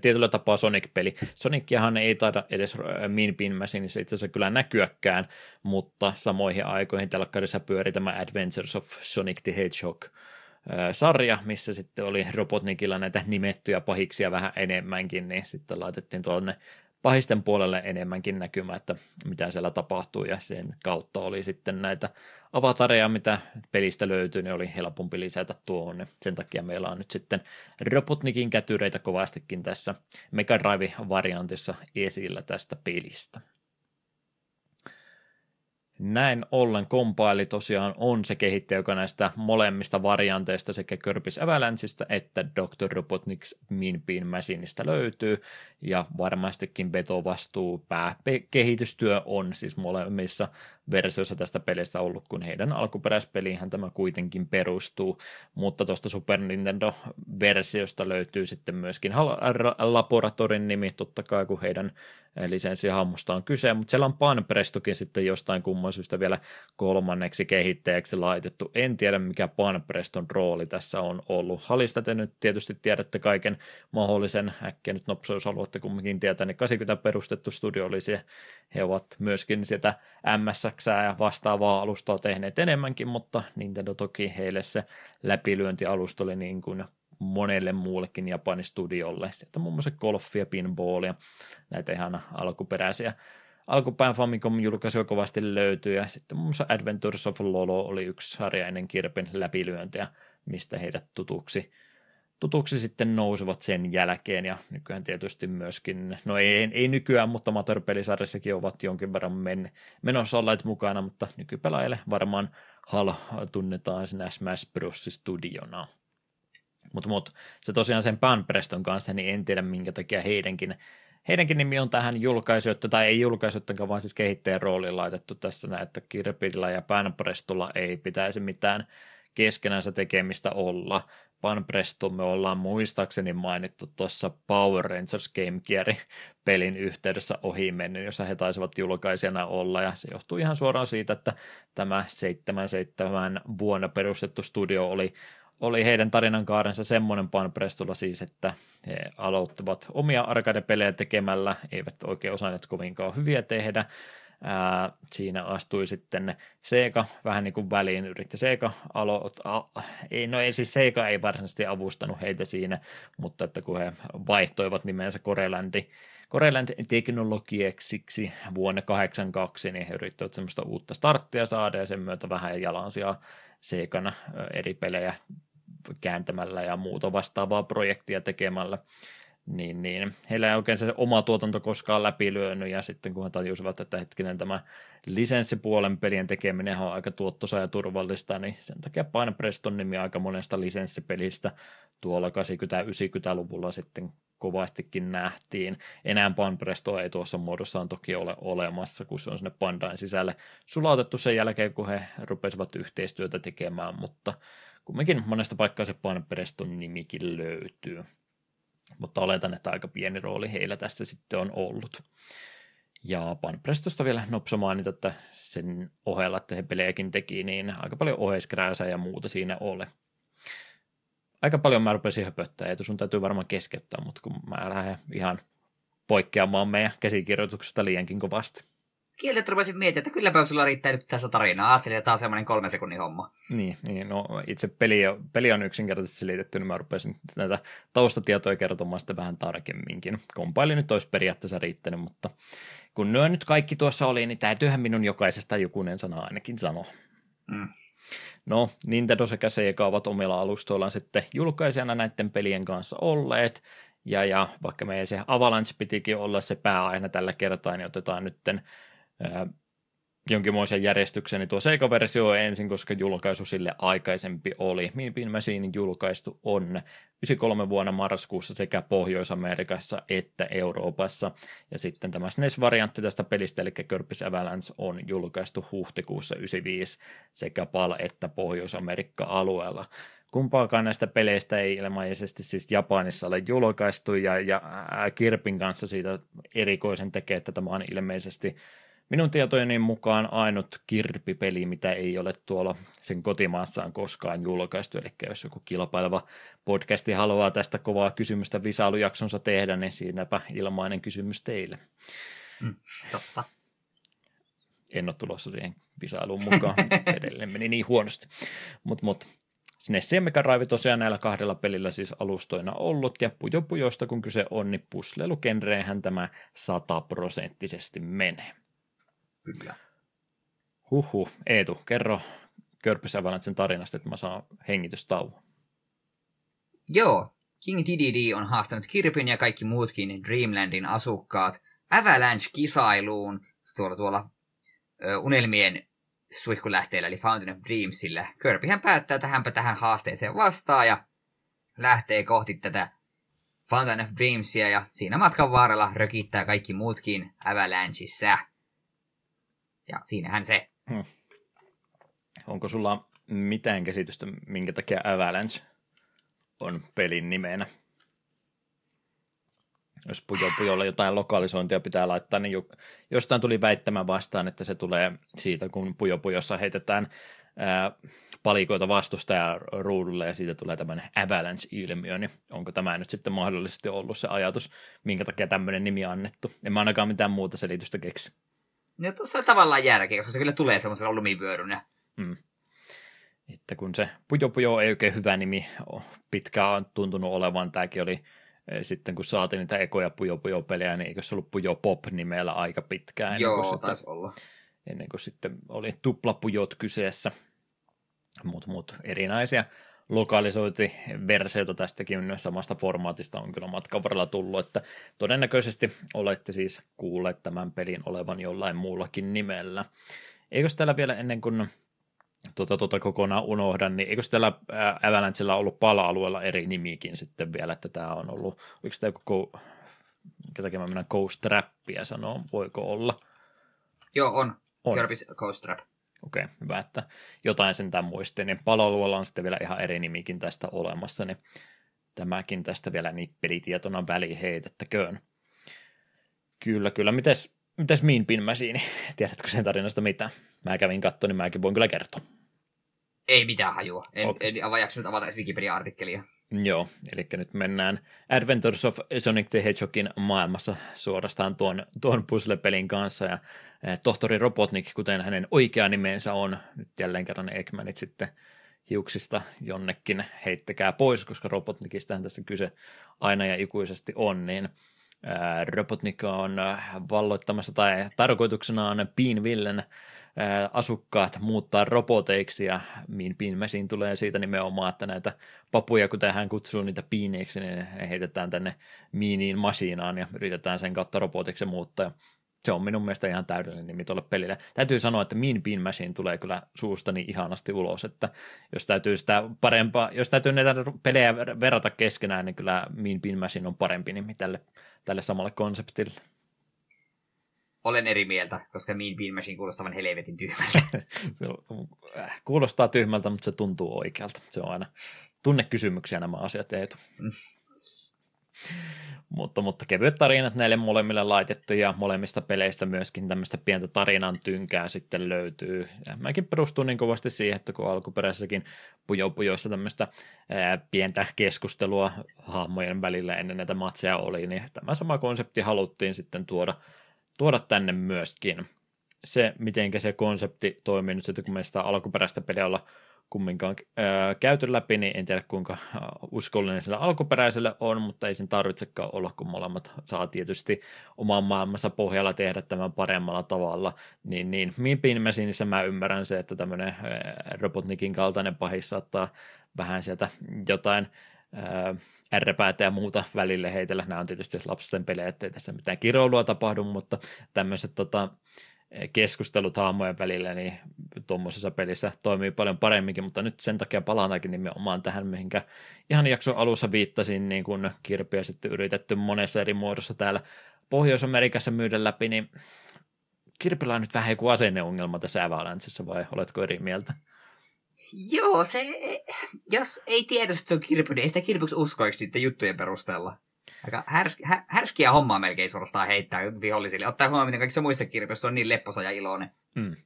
tietyllä tapaa Sonic-peli. Soniciahan ei taida edes Mean Bean Machineissa itse asiassa kyllä näkyäkään, mutta samoihin aikoihin telkkarissa pyöri tämä Adventures of Sonic the Hedgehog-sarja, missä sitten oli Robotnikilla näitä nimettyjä pahiksia vähän enemmänkin, niin sitten laitettiin tuonne pahisten puolelle enemmänkin näkymä, että mitä siellä tapahtuu, ja sen kautta oli sitten näitä avatareja, mitä pelistä löytyy, niin oli helpompi lisätä tuonne. Sen takia meillä on nyt sitten Robotnikin kätyreitä kovastikin tässä Mega Drive-variantissa esillä tästä pelistä. Näin ollen Compiler tosiaan on se kehittäjä, joka näistä molemmista varianteista sekä Körpis Avalanchesta että Dr. Robotnik's Mean Bean Machineista löytyy, ja varmastikin vetovastuu pääkehitystyö on siis molemmissa versioissa tästä pelistä ollut, kun heidän alkuperäispeliinhän tämä kuitenkin perustuu, mutta tuosta Super Nintendo-versiosta löytyy sitten myöskin laboratorin nimi, totta kai kun heidän lisenssihammusta on kyse, mutta siellä on Panprestokin sitten jostain kumman syystä vielä kolmanneksi kehittäjäksi laitettu. En tiedä, mikä Panpreston rooli tässä on ollut. Halista te nyt tietysti tiedätte kaiken mahdollisen, äkkiä nyt nopso, jos haluatte kumminkin tietää, niin 80 perustettu studio oli se. He ovat myöskin sitä MSX-ää ja vastaavaa alustaa tehneet enemmänkin, mutta Nintendo toki heille se läpilyöntialusta oli niin kuin monelle muullekin Japanin studiolle. Sitten muun muassa golfia, pinballia, näitä ihan alkuperäisiä. Alkupään Famicom-julkaisuja kovasti löytyy, ja sitten muun muassa Adventures of Lolo oli yksi sarja ennen kirpin läpilyöntiä, mistä heidät tutuksi sitten nousivat sen jälkeen, ja nykyään tietysti myöskin, no ei nykyään, mutta amatööripelisarjassakin ovat jonkin verran menossa olleet mukana, mutta nykypelaajille varmaan HAL tunnetaan sinä Smash Bros. Studiona. Mutta se tosiaan sen Panpreston kanssa, niin en tiedä minkä takia heidänkin nimi on tähän julkaisuuteen, tai ei julkaisuuteen, vaan siis kehittäjän rooliin laitettu tässä näin, että Kirpillä ja Panprestolla ei pitäisi mitään keskenänsä tekemistä olla. Panpresto me ollaan muistaakseni mainittu tuossa Power Rangers Game Gear-pelin yhteydessä ohimennen, jossa he taisivat julkaisijana olla, ja se johtuu ihan suoraan siitä, että tämä 77 vuonna perustettu studio oli heidän tarinankaarensa semmoinen Panprestolla siis, että he aloittivat omia arcade-pelejä tekemällä, eivät oikein osanneet kovinkaan hyviä tehdä. Siinä astui sitten Seika vähän niin kuin väliin, yritti Seika Seika ei varsinaisesti avustanut heitä siinä, mutta että kun he vaihtoivat nimensä Koreland teknologiaksiksi vuonna 1982, niin he yrittivät semmoista uutta starttia saada ja sen myötä vähän jalansijaa Seikan eri pelejä kääntämällä ja muuta vastaavaa projektia tekemällä. Niin. Heillä ei oikein se oma tuotanto koskaan läpilyönyt, ja sitten kun he tajusivat, että hetkinen tämä lisenssipuolen pelien tekeminen on aika tuottosa ja turvallista, niin sen takia Panpreston nimi aika monesta lisenssipelistä tuolla 80-90-luvulla sitten kovastikin nähtiin. Enää Panprestoa ei tuossa muodossaan toki ole olemassa, kun se on sinne Pandain sisälle sulautettu sen jälkeen, kun he rupesivat yhteistyötä tekemään, mutta kumminkin monesta paikkaa se Panpreston nimikin löytyy. Mutta oletan, että aika pieni rooli heillä tässä sitten on ollut. Ja Panprestosta vielä nopsa mainita, että sen ohella, että he pelejäkin teki, niin aika paljon oheiskrääsää ja muuta siinä ole. Aika paljon mä rupesin höpöttää, ja sun täytyy varmaan keskeyttää, mutta kun mä lähden ihan poikkeamaan meidän käsikirjoituksesta liiankin kovasti. Kieltä rupesin miettimään, että kylläpä sulla riittää nyt tässä tarinaa. Ajattelin, että tämä on semmoinen 3 sekunnin homma. Niin, no itse peli on yksinkertaisesti liitetty, niin mä rupesin näitä taustatietoja kertomaan sitä vähän tarkemminkin. Kompaili nyt olisi periaatteessa riittänyt, mutta kun ne nyt kaikki tuossa oli, niin täytyyhän minun jokaisesta jokunen sana ainakin sanoa. No, Nintendo sekä Sega ovat omilla alustoillaan sitten julkaisijana näiden pelien kanssa olleet. Ja vaikka meidän se Avalanche pitikin olla se pääaihe tällä kertaa, niin otetaan nytten jonkinmoisen järjestyksen, niin tuo Seika-versio ensin, koska julkaisu sille aikaisempi oli. Mean Bean Machine julkaistu on 1993 vuonna marraskuussa sekä Pohjois-Amerikassa että Euroopassa, ja sitten tämä SNES-variantti tästä pelistä, eli Körpis Avalanche, on julkaistu huhtikuussa 1995 sekä PAL- että Pohjois-Amerikka-alueella. Kumpaakaan näistä peleistä ei ilmaisesti siis Japanissa ole julkaistu, ja Kirpin kanssa siitä erikoisen tekee, että tämä on ilmeisesti Minun tietojeni mukaan ainut kirpipeli, mitä ei ole tuolla sen kotimaassaan koskaan julkaistu, eli jos joku kilpaileva podcasti haluaa tästä kovaa kysymystä visailujaksonsa tehdä, niin siinäpä ilmainen kysymys teille. Totta. En ole tulossa siihen visailuun mukaan, edelleen meni niin huonosti, mutta. SNES ja Megaraivi tosiaan näillä kahdella pelillä siis alustoina ollut, ja Puyo Puyosta kun kyse on, niin pusleilugenreenhän tämä 100% menee. Kyllä. Huhhuh, Eetu, kerro Körpis Avalancen tarinasta, että mä saan hengitystauon. Joo, King Dedede on haastanut Kirpin ja kaikki muutkin Dreamlandin asukkaat Avalanche-kisailuun tuolla unelmien suihkulähteellä, eli Fountain of Dreamsillä. Kirpihän päättää tähän haasteeseen vastaan ja lähtee kohti tätä Fountain of Dreamsia, ja siinä matkan varrella rökittää kaikki muutkin Avalanchissa. Ja siinähän se. Onko sulla mitään käsitystä, minkä takia Avalanche on pelin nimenä? Jos Pujolla jotain lokalisointia pitää laittaa, niin jostain tuli väittämä vastaan, että se tulee siitä, kun Puyo Puyossa heitetään palikoita vastustajan ruudulle ja siitä tulee tämmöinen avalanche-ilmiö, niin onko tämä nyt sitten mahdollisesti ollut se ajatus, minkä takia tämmöinen nimi annettu? En mä ainakaan mitään muuta selitystä keksi. No tuossa on tavallaan järkeä, koska se kyllä tulee semmoisella lumivyörynä. Että kun se Puyo Puyo ei oikein hyvä nimi ole, pitkään on tuntunut olevan, tämäkin oli sitten kun saatiin niitä ekoja Puyo Puyo-pelejä, niin eikö se ollut Puyo Pop-nimellä aika pitkään? Joo, taisi olla. Ennen kuin sitten oli tuplapujot kyseessä. Mut erinäisiä lokalisointiversioita tästäkin samasta formaatista on kyllä matkan varrella tullut, että todennäköisesti olette siis kuulleet tämän pelin olevan jollain muullakin nimellä. Eikös täällä vielä ennen kuin kokonaan unohdan, niin eikö täällä Avalanchella ollut pala-alueella eri nimikin sitten vielä, että tämä on ollut, oliko tämä joku, minkä takia mä mennään Ghost Trapia sanoa, voiko olla? Joo, on. Körpis Ghost Trap. Okei, hyvä, että jotain sentään muistin, niin pala-alueella on sitten vielä ihan eri nimikin tästä olemassa, niin tämäkin tästä vielä nippelitietona väliin heitettäköön. Kyllä, mitäs Mean Bean Machine? Tiedätkö sen tarinasta mitään? Mä kävin katsoa, niin mäkin voin kyllä kertoa. Ei mitään hajua. En avajaksi nyt avata edes Wikipedia-artikkelia. Joo, eli nyt mennään Adventures of Sonic the Hedgehogin maailmassa suorastaan tuon puzzle-pelin kanssa, ja tohtori Robotnik, kuten hänen oikea nimensä on, nyt jälleen kerran Eggmanit sitten hiuksista jonnekin heittäkää pois, koska Robotnikistähän tästä kyse aina ja ikuisesti on, niin Robotnik on valloittamassa tai tarkoituksena on Beanvillen asukkaat muuttaa roboteiksi, ja Mean Bean Machine tulee siitä nimenomaan, että näitä papuja, kuten hän kutsuu niitä piineiksi, niin heitetään tänne Meaniin masinaan ja yritetään sen kautta robotiksi muuttaa, ja se on minun mielestä ihan täydellinen nimi tuolle pelille. Täytyy sanoa, että Mean Bean Machine tulee kyllä suustani ihanasti ulos, että jos täytyy sitä parempaa, jos täytyy näitä pelejä verrata keskenään, niin kyllä Mean Bean Machine on parempi nimi tälle samalle konseptille. Olen eri mieltä, koska Mean Bean Machine kuulostaa vain helvetin tyhmältä. Se kuulostaa tyhmältä, mutta se tuntuu oikealta. Se on aina tunnekysymyksiä nämä asiat, Eetu. Mutta kevyet tarinat näille molemmille laitettu, ja molemmista peleistä myöskin tämmöistä pientä tarinan tynkää sitten löytyy. Ja mäkin perustuu niin kovasti siihen, että kun alkuperäisessäkin Puyo Puyoissa tämmöistä pientä keskustelua hahmojen välillä ennen näitä matseja oli, niin tämä sama konsepti haluttiin sitten tuoda tänne myöskin. Se, mitenkä se konsepti toimii nyt, että kun me sitä alkuperäistä peliä ollaan kumminkaan käyty läpi, niin en tiedä kuinka uskollinen sillä alkuperäisellä on, mutta ei sen tarvitsekaan olla, kun molemmat saa tietysti oman maailmansa pohjalla tehdä tämän paremmalla tavalla, niin Mean Machine mä ymmärrän se, että tämmöinen Robotnikin kaltainen pahis saattaa vähän sieltä jotain R-päätä ja muuta välille heitellä. Nämä on tietysti lapsisten pelejä, ettei tässä mitään kiroilua tapahdu, mutta tämmöiset keskustelut hahmojen välillä, niin tuommoisessa pelissä toimii paljon paremminkin, mutta nyt sen takia palataankin nimenomaan tähän, mihinkä ihan jakson alussa viittasin, niin kun Kirpiä sitten yritetty monessa eri muodossa täällä Pohjois-Amerikassa myydä läpi, niin Kirpillä on nyt vähän joku asenneongelma tässä Avalanchessa, vai oletko eri mieltä? Joo, se, jos ei tietysti se on kirpy, niin ei sitä kirpyksi uskoiksi niiden juttujen perusteella. Aika härskiä hommaa melkein suorastaan heittää vihollisille. Ottaa huomioon, miten kaikissa muissa kirjoissa on niin lepposa ja iloinen. Mm.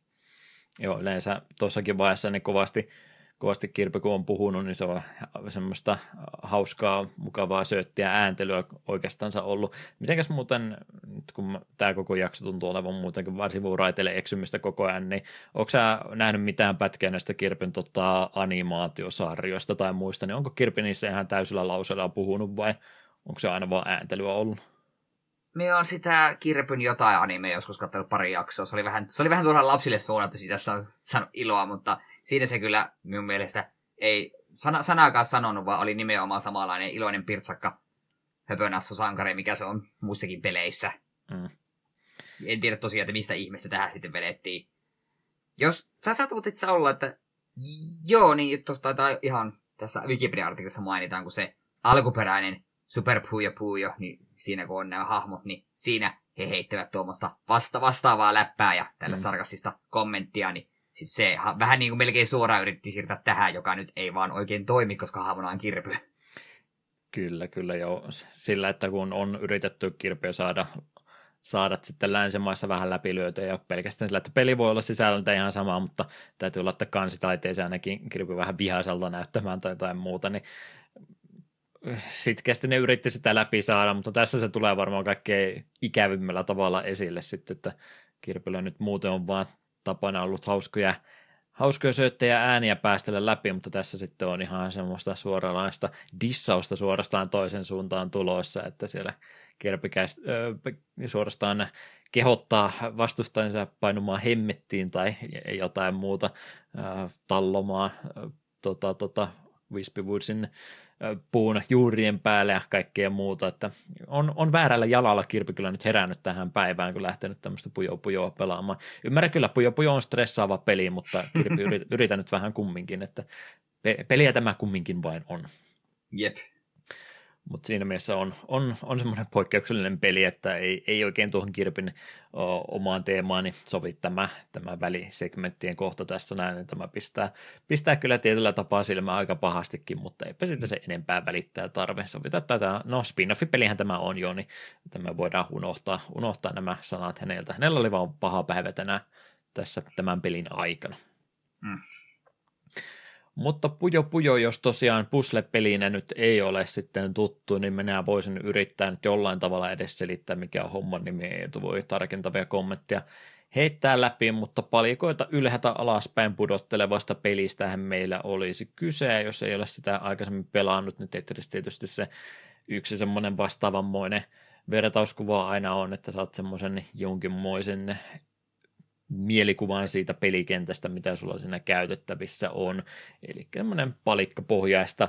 Joo, yleensä tuossakin vaiheessa niin kovasti kirpi, kun on puhunut, niin se on semmoista hauskaa, mukavaa sööttiä ääntelyä oikeastaansa ollut. Mitenkäs muuten, nyt kun tämä koko jakso tuntuu olevan muutenkin varsivuraiteille eksymistä koko ajan, niin onko sä nähnyt mitään pätkää näistä kirpin animaatiosarjoista tai muista, niin onko kirpi niissä ihan täysillä lauseilla puhunut vai onko se aina vaan ääntelyä ollut? Me on sitä kirpyn jotain animea joskus katsonut pari jaksoa. Se oli vähän suoraan lapsille suunnattu, siitä saanut iloa, mutta siinä se kyllä minun mielestä ei sanaakaan sanonut, vaan oli nimenomaan samanlainen iloinen pirtsakka höpönassu sankari, mikä se on muissakin peleissä. Mm. En tiedä tosiaan, että mistä ihmeestä tähän sitten vedettiin. Jos sä satutit sä olla, että joo, niin tuosta ihan tässä Wikipedia-artikkelissa mainitaan, kun se alkuperäinen Super Puyo Puyo, niin siinä kun on nämä hahmot, niin siinä he heittävät tuommoista vastaavaa läppää ja tällä sarkastista kommenttia, niin sit se vähän niin kuin melkein suoraan yritti siirtää tähän, joka nyt ei vaan oikein toimi, koska hahmona on kirpy. Kyllä joo. Sillä, että kun on yritetty kirpyä saada sitten länsimaissa vähän läpilyötyä ja pelkästään sillä, että peli voi olla sisällöltä ihan samaa, mutta täytyy laittaa kansitaiteeseen ainakin kirpy vähän vihaiselta näyttämään tai jotain muuta, niin sitkeästi ne yritti sitä läpi saada, mutta tässä se tulee varmaan kaikkein ikävimmällä tavalla esille sitten, että kirpillä nyt muuten on vaan tapana ollut hauskoja sööttejä ääniä päästellä läpi, mutta tässä sitten on ihan semmoista suoranaista dissausta suorastaan toisen suuntaan tulossa, että siellä kirpi suorastaan kehottaa vastustajansa painumaan hemmettiin tai jotain muuta tallomaan Wispiwoodsin puun juurien päälle ja kaikkea muuta, että on väärällä jalalla kirpi kyllä nyt herännyt tähän päivään, kun lähtenyt tämmöistä Puyo Puyoa pelaamaan. Ymmärrän kyllä, Puyo Puyo on stressaava peli, mutta kirpi yritän nyt vähän kumminkin, että peliä tämä kumminkin vain on. Jep. Mutta siinä mielessä on semmoinen poikkeuksellinen peli, että ei oikein tuohon kirpin omaan teemaani niin sovi tämä välisegmenttien kohta tässä näin, niin tämä pistää kyllä tietyllä tapaa silmään aika pahastikin, mutta eipä sitten se enempää välittää tarve. Sovitaan tätä, no spin-off-pelihän tämä on jo, niin tämä voidaan unohtaa nämä sanat häneltä. Hänellä oli vaan paha päivä tänään tässä tämän pelin aikana. Mm. Mutta Puyo Puyo, jos tosiaan puzzle-pelinä nyt ei ole sitten tuttu, niin minä voisin yrittää nyt jollain tavalla edes selittää, mikä on homman nimi, Eetu voi tarkentavia kommentteja heittää läpi, mutta palikoita ylhäältä alaspäin pudottelevasta pelistähän meillä olisi kyse, jos ei ole sitä aikaisemmin pelannut, niin Tetris tietysti se yksi semmoinen vastaavanmoinen vertauskuva aina on, että saat semmoisen jonkinmoisen mielikuvaan siitä pelikentästä, mitä sulla siinä käytettävissä on. Eli tämmöinen palikkapohjaista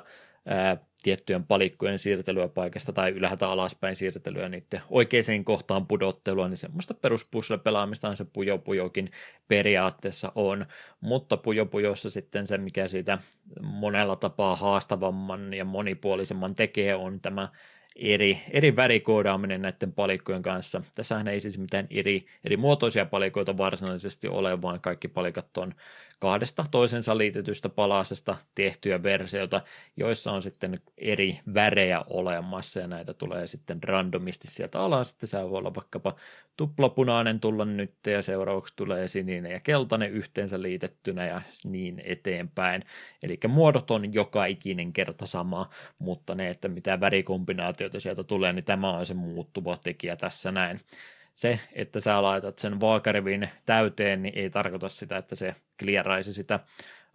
tiettyjen palikkojen siirtelyä paikasta tai ylhäältä alaspäin siirtelyä niiden oikeaan kohtaan pudottelua, niin semmoista peruspuzzle-pelaamistahan se Puyo Puyokin periaatteessa on, mutta Puyo Puyossa sitten se, mikä siitä monella tapaa haastavamman ja monipuolisemman tekee, on tämä eri värikoodaaminen näiden palikkojen kanssa. Tässähän ei siis mitään eri muotoisia palikoita varsinaisesti ole, vaan kaikki palikat on kahdesta toisensa liitetystä palasesta tehtyjä versioita, joissa on sitten eri värejä olemassa, ja näitä tulee sitten randomisti sieltä alas. Sitten se voi olla vaikkapa tuplapunainen tulla nyt, ja seuraavaksi tulee sininen ja keltainen yhteensä liitettynä, ja niin eteenpäin. Eli muodot on joka ikinen kerta sama, mutta ne, että mitä värikombinaatioita sieltä tulee, niin tämä on se muuttuva tekijä tässä näin. Se, että sä laitat sen vaakarivin täyteen, niin ei tarkoita sitä, että se klieraisi sitä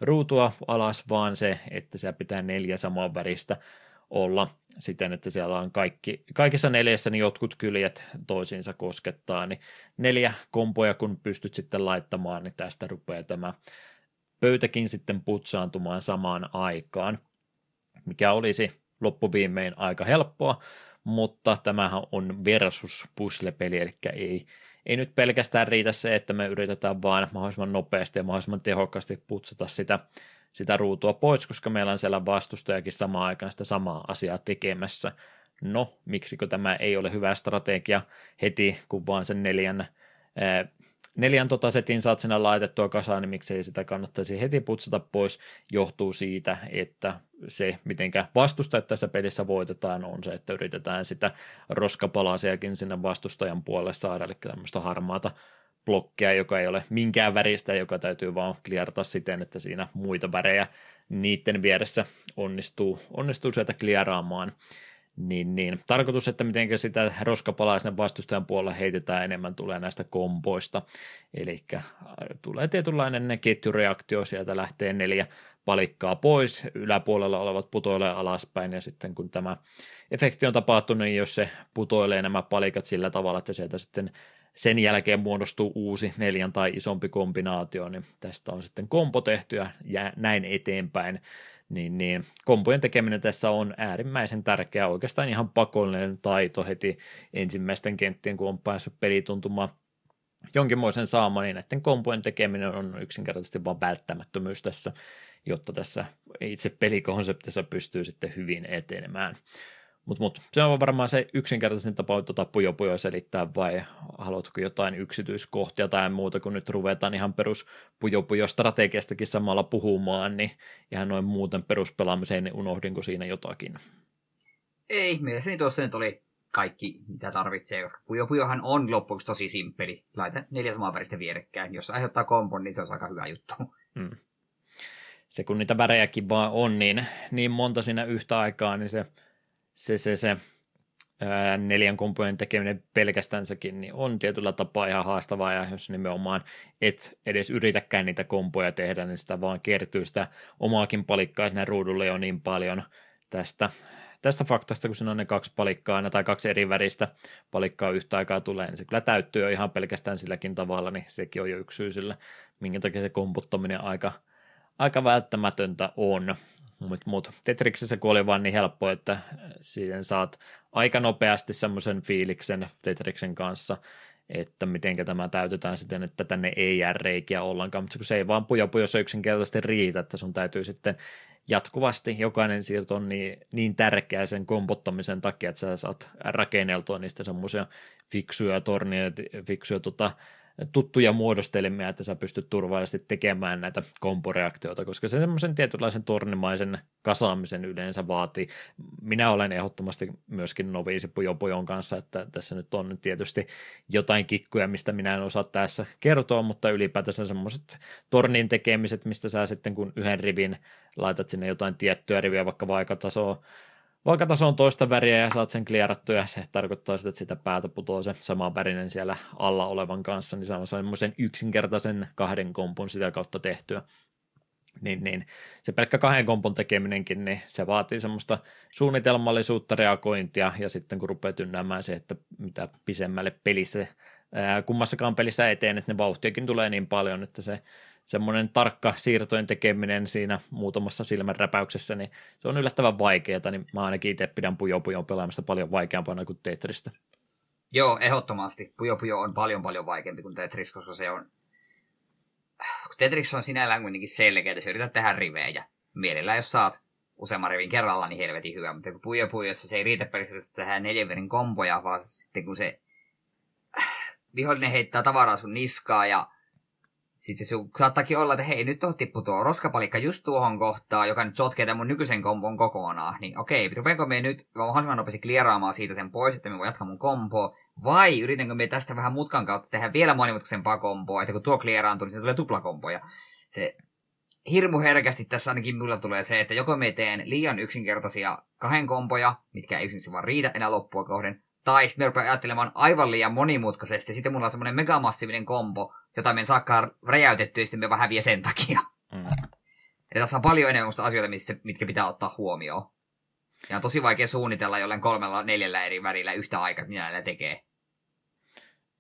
ruutua alas, vaan se, että siellä pitää 4 saman väristä olla siten, että siellä on kaikissa 4 niin jotkut kyljet toisiinsa koskettaa, niin 4 kompoja kun pystyt sitten laittamaan, niin tästä rupeaa tämä pöytäkin sitten putsaantumaan samaan aikaan, mikä olisi loppuviimein aika helppoa, mutta tämähän on versus puzzle-peli, eli ei nyt pelkästään riitä se, että me yritetään vaan mahdollisimman nopeasti ja mahdollisimman tehokkaasti putsata sitä ruutua pois, koska meillä on siellä vastustajakin samaan aikaan sitä samaa asiaa tekemässä. No, miksikö tämä ei ole hyvä strategia heti, kun vaan sen 4 4 setin saat sinä laitettua kasaan, niin miksei sitä kannattaisi heti putsata pois, johtuu siitä, että se, mitenkä vastustajat tässä pelissä voitetaan, on se, että yritetään sitä roskapalasiakin sinne vastustajan puolelle saada, eli tämmöistä harmaata blokkia, joka ei ole minkään väristä, joka täytyy vaan kliarata siten, että siinä muita värejä niiden vieressä onnistuu sieltä kliaraamaan. Niin. Tarkoitus, että miten sitä roskapalaa sinne vastustajan puolella heitetään enemmän, tulee näistä komboista. Eli tulee tietynlainen ketjureaktio, sieltä lähtee 4 palikkaa pois, yläpuolella olevat putoilee alaspäin, ja sitten kun tämä efekti on tapahtunut, niin jos se putoilee nämä palikat sillä tavalla, että sieltä sitten sen jälkeen muodostuu uusi 4 tai isompi kombinaatio, niin tästä on sitten kompo tehty ja näin eteenpäin. Niin. Kompojen tekeminen tässä on äärimmäisen tärkeä, oikeastaan ihan pakollinen taito heti ensimmäisten kenttien, kun on päässyt pelituntumaan jonkinmoisen saamaan, niin näiden kompojen tekeminen on yksinkertaisesti vaan välttämättömyys tässä, jotta tässä itse pelikonseptissa pystyy sitten hyvin etenemään. Mutta se on varmaan se yksinkertaisin tapa Puyo Puyo selittää, vai haluatko jotain yksityiskohtia tai muuta, kun nyt ruvetaan ihan perus Puyo Puyo strategiastakin samalla puhumaan, niin ihan noin muuten peruspelaamiseen, niin unohdinko siinä jotakin? Ei, mielestäni tuossa nyt oli kaikki, mitä tarvitsee, koska Puyo Puyohan on loppuksi tosi simppeli. Laita 4 samaa väristä vierekkäin, jos aiheuttaa kompon, niin se on aika hyvä juttu. Se kun niitä värejäkin vaan on, niin monta siinä yhtä aikaa, niin se 4 kompojen tekeminen pelkästäänsäkin niin on tietyllä tapaa ihan haastavaa, ja jos nimenomaan et edes yritäkään niitä kompoja tehdä, niin sitä vaan kertyy sitä omaakin palikkaa sinne ruudulle jo niin paljon tästä faktasta, kun siinä on ne 2 palikkaa aina, tai 2 eri väristä palikkaa yhtä aikaa tulee, niin se kyllä täyttyy jo ihan pelkästään silläkin tavalla, niin sekin on jo yksi syy sillä, minkä takia se kompottaminen aika välttämätöntä on. Mutta Tetriksessä kun oli vaan niin helppo, että siihen saat aika nopeasti semmoisen fiiliksen Tetriksen kanssa, että mitenkä tämä täytetään siten, että tänne ei jää reikiä ollenkaan, mutta se ei vaan Puyo Puyossa yksinkertaisesti riitä, että sun täytyy sitten jatkuvasti jokainen siirto on niin tärkeä sen kompottamisen takia, että sä saat rakenneltua niistä semmoisia fiksuja tornia, fiksuja tuttuja muodostelmia, että sä pystyt turvallisesti tekemään näitä komporeaktioita, koska se semmoisen tietynlaisen tornimaisen kasaamisen yleensä vaatii. Minä olen ehdottomasti myöskin noviisi Puyo Puyon kanssa, että tässä nyt on tietysti jotain kikkuja, mistä minä en osaa tässä kertoa, mutta ylipäätänsä semmoiset tornin tekemiset, mistä sä sitten kun yhden rivin laitat sinne jotain tiettyä riviä, vaikka vaikka taso on toista väriä ja saat sen klierattua, ja se tarkoittaa sitä, että sitä päätä putoaa se sama värinen siellä alla olevan kanssa, niin se on semmoisen yksinkertaisen 2 kompon sitä kautta tehtyä. Niin. Se pelkkä 2 kompon tekeminenkin, niin se vaatii semmoista suunnitelmallisuutta, reagointia, ja sitten kun rupeaa tynnäämään se, että mitä pisemmälle pelissä, kummassakaan pelissä eteen, että ne vauhtiakin tulee niin paljon, että se semmoinen tarkka siirtojen tekeminen siinä muutamassa silmänräpäyksessä, niin se on yllättävän vaikeaa, niin mä ainakin itse pidän Puyo Puyon pelaamista paljon vaikeampana kuin Tetristä. Joo, ehdottomasti. Puyo Puyo on paljon vaikeampi kuin Tetris, koska se on... Tetris on sinällään kuitenkin selkeä, että sä yrität tehdä rivejä. Mielellään jos saat useamman rivin kerralla, niin helvetin hyvä, mutta kun Puyo Puyossa se ei riitä periaatteessa, että sä tehdään 4 verin komboja, vaan sitten kun se vihollinen heittää tavaraa sun niskaa ja sitten se saattaakin olla, että hei, nyt on tippu tuo roskapalikka just tuohon kohtaan, joka nyt sotkee tämän mun nykyisen kompon kokonaan. Niin okei, rupeanko me nyt mahdollisimman nopeasti klieraamaan siitä sen pois, että me voi jatkaa mun kompoa, vai yritänkö me tästä vähän mutkan kautta tehdä vielä monimutkaisempaa kompoa, että kun tuo klieraantuu, niin se tulee tuplakompoja. Se hirmu herkästi tässä ainakin mulla tulee se, että joko me teen liian yksinkertaisia 2 kompoja, mitkä ei yksinkertaisesti vaan riitä enää loppua kohden, tai sitten me rupean ajattelemaan aivan liian monimutkaisesti, ja sitten mulla on semmoinen megamassiivinen kompo, jota me en saakaan räjäytettyä, ja sitten me vähän vie sen takia. Eli tässä on paljon enemmän asioita, mitkä pitää ottaa huomioon. Ja on tosi vaikea suunnitella jollain 3-4 eri värillä yhtä aikaa, mitä näillä tekee.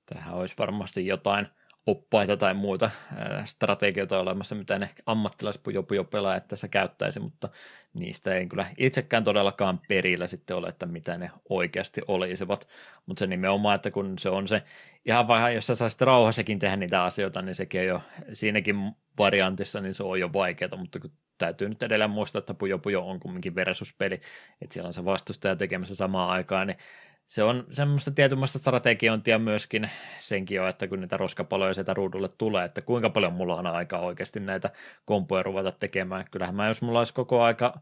Tähän olisi varmasti jotain oppaita tai muuta strategioita olemassa, mitä ne ammattilaispujopujopelaajat tässä käyttäisi, mutta niistä ei kyllä itsekään todellakaan perillä sitten ole, että mitä ne oikeasti olisivat, mutta se nimenomaan, että kun se on se, ihan vaan jos sä saisit rauhassakin tehdä niitä asioita, niin sekin on jo siinäkin variantissa, niin se on jo vaikeaa, mutta kun täytyy nyt edelleen muistaa, että Puyo Puyo on kumminkin versuspeli, että siellä on se vastustaja tekemässä samaan aikaan, niin Se on semmoista tietynlaista strategiointia myöskin senkin on, että kun niitä roskapaloja sieltä ruudulle tulee, että kuinka paljon mulla on aikaa oikeasti näitä kompoja ruveta tekemään. Kyllähän mä, jos mulla olisi koko aika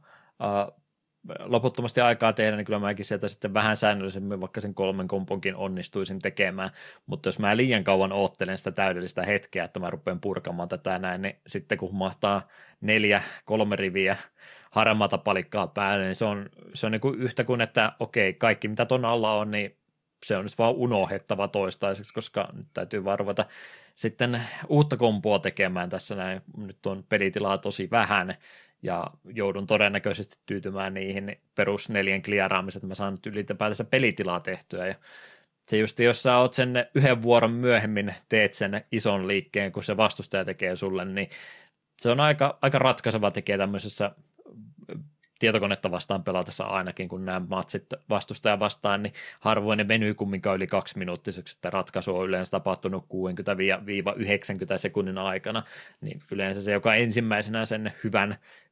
loputtomasti aikaa tehdä, niin kyllä mäkin sieltä sitten vähän säännöllisemmin vaikka sen 3 komponkin onnistuisin tekemään, mutta jos mä liian kauan oottelen sitä täydellistä hetkeä, että mä rupean purkamaan tätä näin, niin sitten kun mahtaa 4-3 riviä harmaata palikkaa päälle, niin se on niin kuin yhtä kuin, että okei, kaikki mitä ton alla on, niin se on nyt vaan unohdettava toistaiseksi, koska nyt täytyy vaan ruveta sitten uutta kompoa tekemään tässä näin, nyt on pelitilaa tosi vähän, ja joudun todennäköisesti tyytymään niihin perus 4 kliaraamiset, että mä saan nyt ylipäätänsä pelitilaa tehtyä, ja se just, jos sä oot sen 1 vuoron myöhemmin, teet sen ison liikkeen, kun se vastustaja tekee sulle, niin se on aika ratkaiseva tekijä tämmöisessä tietokonetta vastaan pelatessa ainakin, kun nämä matsit vastustaja vastaan, niin harvoin ne venyy kumminkaan yli 2-minuuttiseksi, että ratkaisu on yleensä tapahtunut 60-90 sekunnin aikana, niin yleensä se, joka ensimmäisenä sen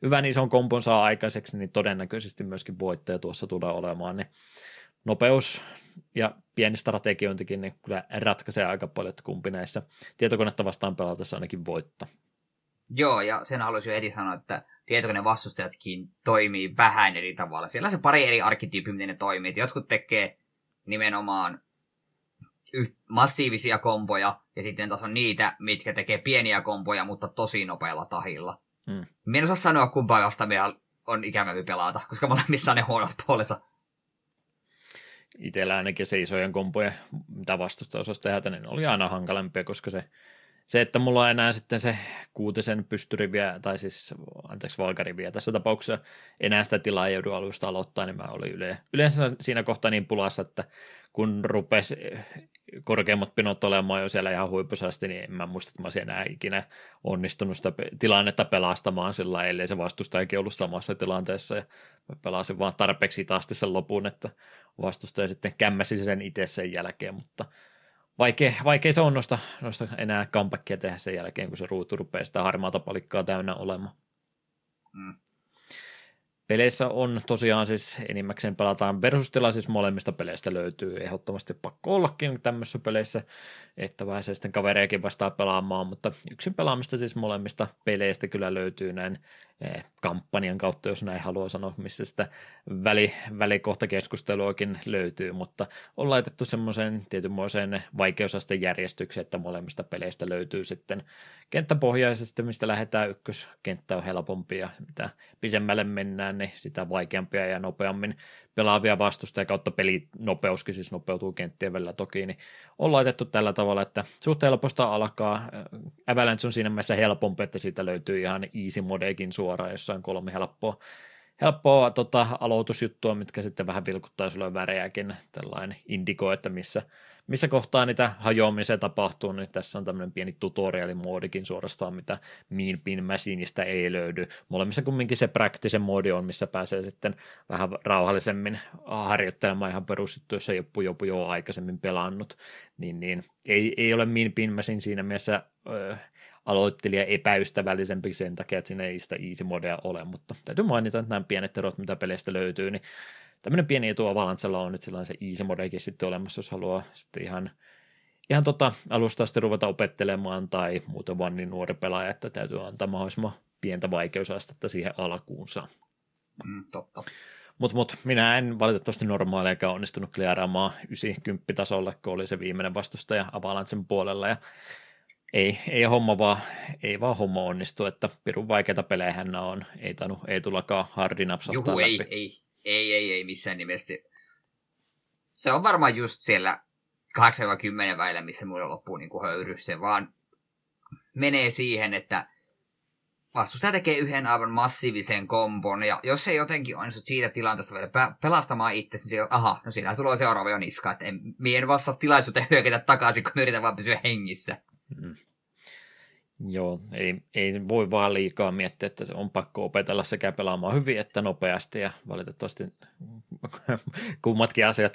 hyvän ison kompon saa aikaiseksi, niin todennäköisesti myöskin voittaja tuossa tulee olemaan, niin nopeus ja pieni strategiointikin niin kyllä ratkaisee aika paljon, että kumpi näissä tietokonetta vastaan pelatessa ainakin voittaa. Joo, ja sen haluaisin jo eri sanoa, että tietokone vastustajatkin toimii vähän eri tavalla. Siellä on se pari eri arkkityyppiä, miten ne toimii. Jotkut tekee nimenomaan massiivisia komboja, ja sitten taas on niitä, mitkä tekee pieniä komboja, mutta tosi nopealla tahilla. Minä en osaa sanoa, kumpaa vasta meillä on ikävämpi pelata, koska molemmissa on ne huonot puolensa. Itsellä ainakin se isojen komboja, mitä vastustaja osasi tehdä, niin oli aina hankalampia, koska se, että mulla on enää sitten se 6 pystyriviä, tai siis, valkariviä tässä tapauksessa, enää sitä tilaa ei joudu alusta aloittaa, niin mä olin yleensä siinä kohtaa niin pulassa, että kun rupesi korkeimmat pinot olemaan jo siellä ihan huipussa asti, niin en mä muista, että mä olisin enää ikinä onnistunut sitä tilannetta pelastamaan sillä, ellei se vastustajakin ollut samassa tilanteessa, ja mä pelasin vaan tarpeeksi hitaasti sen lopun, että vastustaja sitten kämmäsi sen itse sen jälkeen, mutta Vaikea se on noista enää comebackia tehdä sen jälkeen, kun se ruutu rupeaa sitä harmaata palikkaa täynnä olemaan. Peleissä on tosiaan siis enimmäkseen pelataan versus-tilaa, siis molemmista peleistä löytyy ehdottomasti pakko ollakin tämmöisissä peleissä, että vähän se sitten kavereikin vastaa pelaamaan, mutta yksin pelaamista siis molemmista peleistä kyllä löytyy näin kampanjan kautta, jos näin haluaa sanoa, missä sitä välikohtakeskusteluakin löytyy, mutta on laitettu semmoiseen tietynmoiseen vaikeusasteen järjestykseen, että molemmista peleistä löytyy sitten kenttäpohjaisesti, mistä lähdetään ykköskenttä on helpompi ja mitä pisemmälle mennään, niin sitä vaikeampia ja nopeammin pelaavia vastusta ja kautta pelinopeuskin siis nopeutuu kenttien välillä toki, niin on laitettu tällä tavalla, että suht helposta alkaa. Avalanche on siinä mielessä helpompi, että siitä löytyy ihan easy modekin suoraan, jossa on 3 helppoa aloitusjuttua, mitkä sitten vähän vilkuttaa sulle värejäkin, tällainen indikoi, että missä kohtaa niitä hajoamisia tapahtuu, niin tässä on tämmöinen pieni tutorialimoodikin suorastaan, mitä Mean Bean Machineista ei löydy. Molemmissa kumminkin se praktisen moodi on, missä pääsee sitten vähän rauhallisemmin harjoittelemaan ihan perusjuttu, jos ei ole Puyo Puyoa aikaisemmin pelannut, niin ei ole Mean Bean Machine siinä mielessä aloittelija epäystävällisempi sen takia, että siinä ei sitä easy modea ole, mutta täytyy mainita, että nämä pienet erot, mitä peleistä löytyy, niin tämmöinen pieni etu Avalanchella on, että sillä on se easy modekin sitten olemassa, jos haluaa sitten ihan alusta asti ruveta opettelemaan tai muuten vaan niin nuori pelaaja, että täytyy antaa mahdollisimman pientä vaikeusastetta siihen alkuunsa. Totta. Mutta minä en valitettavasti normaaliakaan onnistunut kliaraamaan 90 tasolle, kun oli se viimeinen vastustaja Avalanchen puolella ja Ei homma onnistu, että pirun vaikeita pelejä nämä on, ei tainnut Eetulakaan hardin napsahtaa läpi. Ei missään nimessä. Se on varmaan just siellä 8-10 väillä, missä mulla loppuu niin kuin höyry. Se vaan menee siihen, että vastustaja tekee yhden aivan massiivisen kompon, ja jos se jotenkin onnistu siitä tilanteesta vielä pelastamaan itse, niin se on, no siinähän sulla on seuraava jo niska, että en vaan saa tilaisuuteen hyökätä takaisin, kun yritän vaan pysyä hengissä. Joo, ei voi vaan liikaa miettiä, että on pakko opetella sekä pelaamaan hyvin että nopeasti ja valitettavasti kummatkin asiat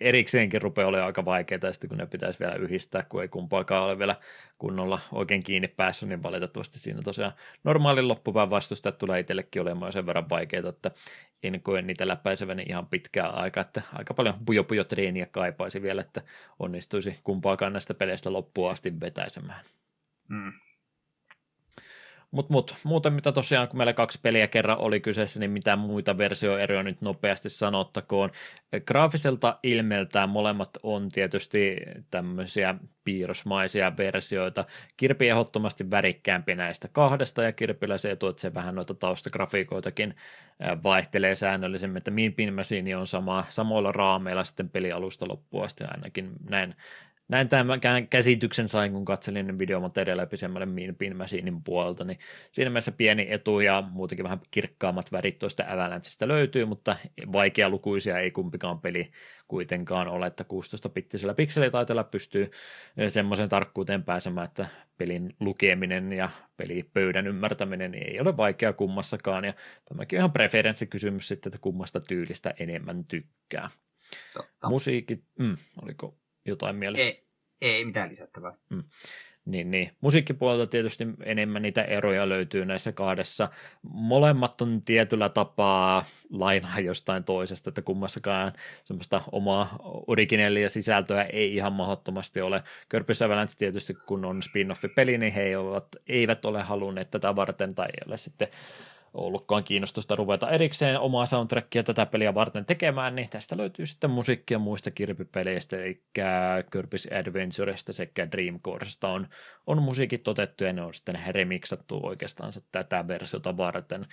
erikseenkin rupeaa olemaan aika vaikeita, sitten kun ne pitäisi vielä yhdistää, kun ei kumpaakaan ole vielä kunnolla oikein kiinni päässyt, niin valitettavasti siinä tosiaan normaalin loppupään vastustajat tulee itsellekin olemaan sen verran vaikeita, että en koe niitä läpäiseväni ihan pitkään aikaa, että aika paljon Puyo Puyo -treeniä kaipaisi vielä, että onnistuisi kumpaakaan näistä peleistä loppuun asti vetäisemään. Mm. Mutta muuten mitä tosiaan, kun meillä 2 peliä kerran oli kyseessä, niin mitään muita versioeroja nyt nopeasti sanottakoon. Graafiselta ilmeeltään molemmat on tietysti tämmöisiä piirrosmaisia versioita. Kirpi ehdottomasti värikkäämpi näistä kahdesta, ja Kirpillä se etu, että se vähän noita taustagrafiikoitakin vaihtelee säännöllisemmin, että Mean Bean Machine on samoilla raameilla sitten pelialusta loppuun asti ainakin näin. Näin tämän käsityksen sain, kun katselin videomateriaalia pisemmälle Mean Bean Machinen puolelta, niin siinä mielessä pieni etu ja muutenkin vähän kirkkaammat värit tuosta Avalanchesta löytyy, mutta vaikealukuisia ei kumpikaan peli kuitenkaan ole, että 16-pittisellä pikselitaiteella pystyy semmoisen tarkkuuteen pääsemään, että pelin lukeminen ja pelipöydän ymmärtäminen ei ole vaikeaa kummassakaan, ja tämäkin on ihan preferenssikysymys sitten, että kummasta tyylistä enemmän tykkää. Totta. Musiikki, oliko jotain mielessä? Ei mitään lisättävää. Niin. Musiikkipuolelta tietysti enemmän niitä eroja löytyy näissä kahdessa. Molemmat on tietyllä tapaa lainaa jostain toisesta, että kummassakaan semmoista omaa originellia sisältöä ei ihan mahdottomasti ole. Körpis Avalanche tietysti, kun on spin-off-peli, niin he eivät ole halunneet tätä varten tai ei ole sitten ollutkaan kiinnostusta ruveta erikseen omaa soundtrackia tätä peliä varten tekemään, niin tästä löytyy sitten musiikkia muista kirpipeleistä, eli Kirby's Adventuresta sekä Dream Coursesta on musiikit otettu, ja ne on sitten remixattu oikeastaan tätä versiota varten.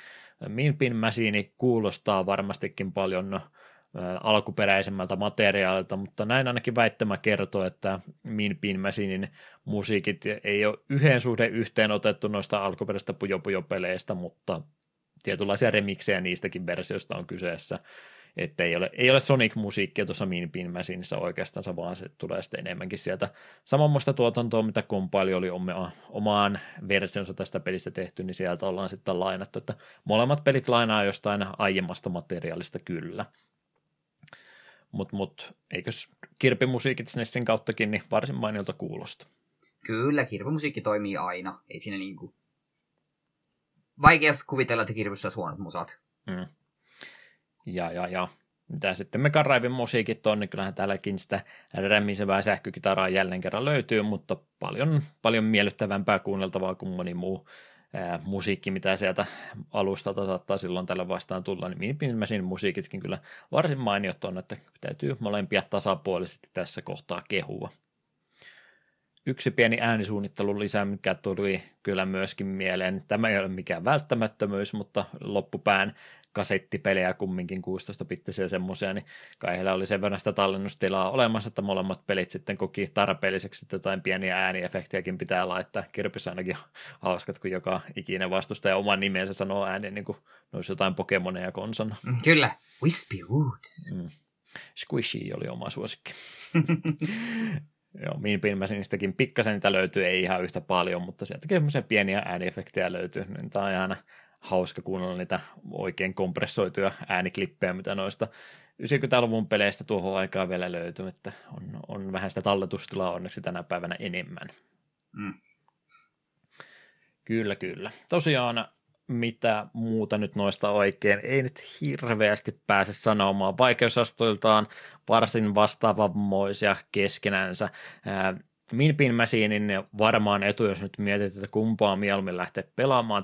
Mean Bean Machine kuulostaa varmastikin paljon alkuperäisemmältä materiaalilta, mutta näin ainakin väittämä kertoo, että Mean Bean Machinen musiikit ei ole yhden suhde yhteen otettu noista alkuperäisistä Puyo Puyo -peleistä, mutta tietynlaisia remiksejä niistäkin versioista on kyseessä, että ei ole Sonic-musiikkia tuossa Mean Bean Machinessa oikeastaan, vaan se tulee sitten enemmänkin sieltä samanmoista tuotantoa, mitä Compile oli omaan versionsa tästä pelistä tehty, niin sieltä ollaan sitten lainattu, että molemmat pelit lainaa jostain aiemmasta materiaalista kyllä. Mutta eikös kirpimusiikit Snessin kauttakin niin varsin mainiolta kuulosta? Kyllä, kirpimusiikki toimii aina. Ei siinä niinku vaikea kuvitella, että kirpissä olisi huonot musat. Mm. Ja. Mitä sitten Megan Raivin musiikit on, niin kyllähän täälläkin sitä rämisevää sähkökitaraa jälleen kerran löytyy, mutta paljon miellyttävämpää kuunneltavaa kuin moni muu musiikki, mitä sieltä alustalta saattaa silloin tällä vastaan tulla, niin minimmäisiin musiikitkin kyllä varsin mainiot on, että täytyy molempia tasapuolisesti tässä kohtaa kehua. Yksi pieni äänisuunnittelun lisä, mikä tuli kyllä myöskin mieleen, tämä ei ole mikään välttämättömyys, mutta loppupään kasettipelejä kumminkin 16-bittisiä semmoisia, niin kai heillä oli sen verran sitä tallennustilaa olemassa, että molemmat pelit sitten koki tarpeelliseksi, että jotain pieniä ääniefektejäkin pitää laittaa. Kirpissä ainakin hauskat, kun joka ikinen vastustaja oman nimensä sanoo ääneen, niin kuin noissa jotain Pokemoneja konsana. Kyllä, Wispy Woods. Squishy oli oma suosikki. Joo, Mean Bean Machinistäkin pikkasen niitä löytyy, ei ihan yhtä paljon, mutta sieltäkin semmoisia pieniä ääniefektejä löytyy. Tämä on aina hauska kuunnella niitä oikein kompressoituja ääniklippejä, mitä noista 90-luvun peleistä tuohon aikaan vielä löytyy, että on vähän sitä talletustilaa onneksi tänä päivänä enemmän. Mm. Kyllä. Tosiaan mitä muuta nyt noista oikein ei nyt hirveästi pääse sanomaan. Vaikeusastoiltaan varsin vastaavanmoisia keskenänsä. Mean Bean Machinen varmaan etu, jos nyt mietit, että kumpaa mieluummin lähtee pelaamaan.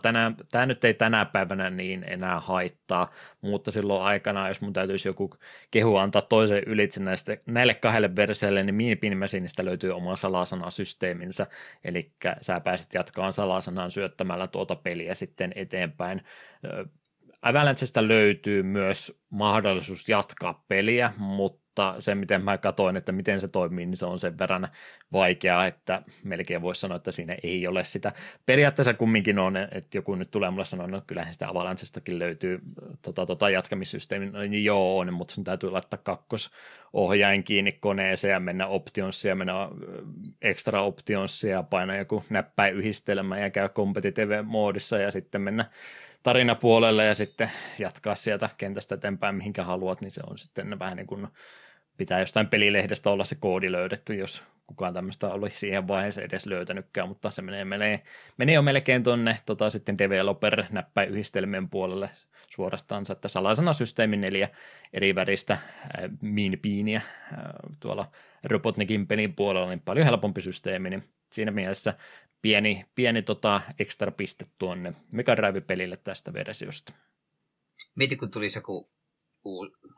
Tämä nyt ei tänä päivänä niin enää haittaa, mutta silloin aikanaan, jos mun täytyisi joku kehu antaa toiseen ylitse näille 2 versioille, niin Mean Bean Machinesta löytyy oma salasanasysteeminsä, eli sä pääset jatkaan salasanan syöttämällä tuota peliä sitten eteenpäin. Avalanchesta löytyy myös mahdollisuus jatkaa peliä, mutta se, miten mä katsoin, että miten se toimii, niin se on sen verran vaikeaa, että melkein voisi sanoa, että siinä ei ole sitä. Periaatteessa kumminkin on, että joku nyt tulee mulle sanoa, että no, kyllähän sitä Avalanchestakin löytyy jatkamissysteemi, no, niin joo on, mutta sun täytyy laittaa kakkosohjain kiinni koneeseen ja mennä optionsia, ja mennä extra optionsia ja painaa joku näppäin yhdistelmä ja käy competitive moodissa ja sitten mennä tarinapuolelle ja sitten jatkaa sieltä kentästä eteenpäin, mihinkä haluat, niin se on sitten vähän niin kuin pitää jostain pelilehdestä olla se koodi löydetty, jos kukaan tämmöistä oli siihen vaiheeseen edes löytänytkään, mutta se menee jo melkein tuonne sitten developer-näppäyhdistelmien puolelle suorastaan, että salasanasysteemi 4 eri väristä mean beania tuolla Robotnikin pelin puolella, niin paljon helpompi systeemi, niin siinä mielessä pieni ekstra piste tuonne Mega Drive-pelille tästä versiosta. Mietin, kun tulisi joku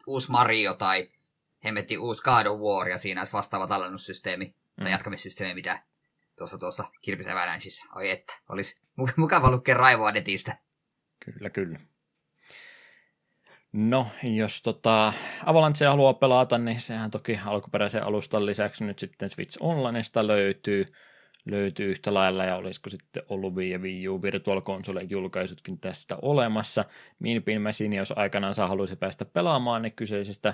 uusi Mario tai hemmetti uusi God of War, ja siinä olisi vastaava tallennussysteemi, tai jatkamissysteemi, mitä tuossa Körpis Avalanchessa. Oi että, olisi mukava lukea raivoa netistä. Kyllä. No, jos Avalanchea haluaa pelata, niin sehän toki alkuperäisen alustan lisäksi nyt sitten Switch Onlinesta löytyy yhtä lailla, ja olisiko sitten ollut Wii U Virtual Console julkaisutkin tästä olemassa. Mean Bean Machine, jos aikanaan saa haluaisi päästä pelaamaan, niin kyseisestä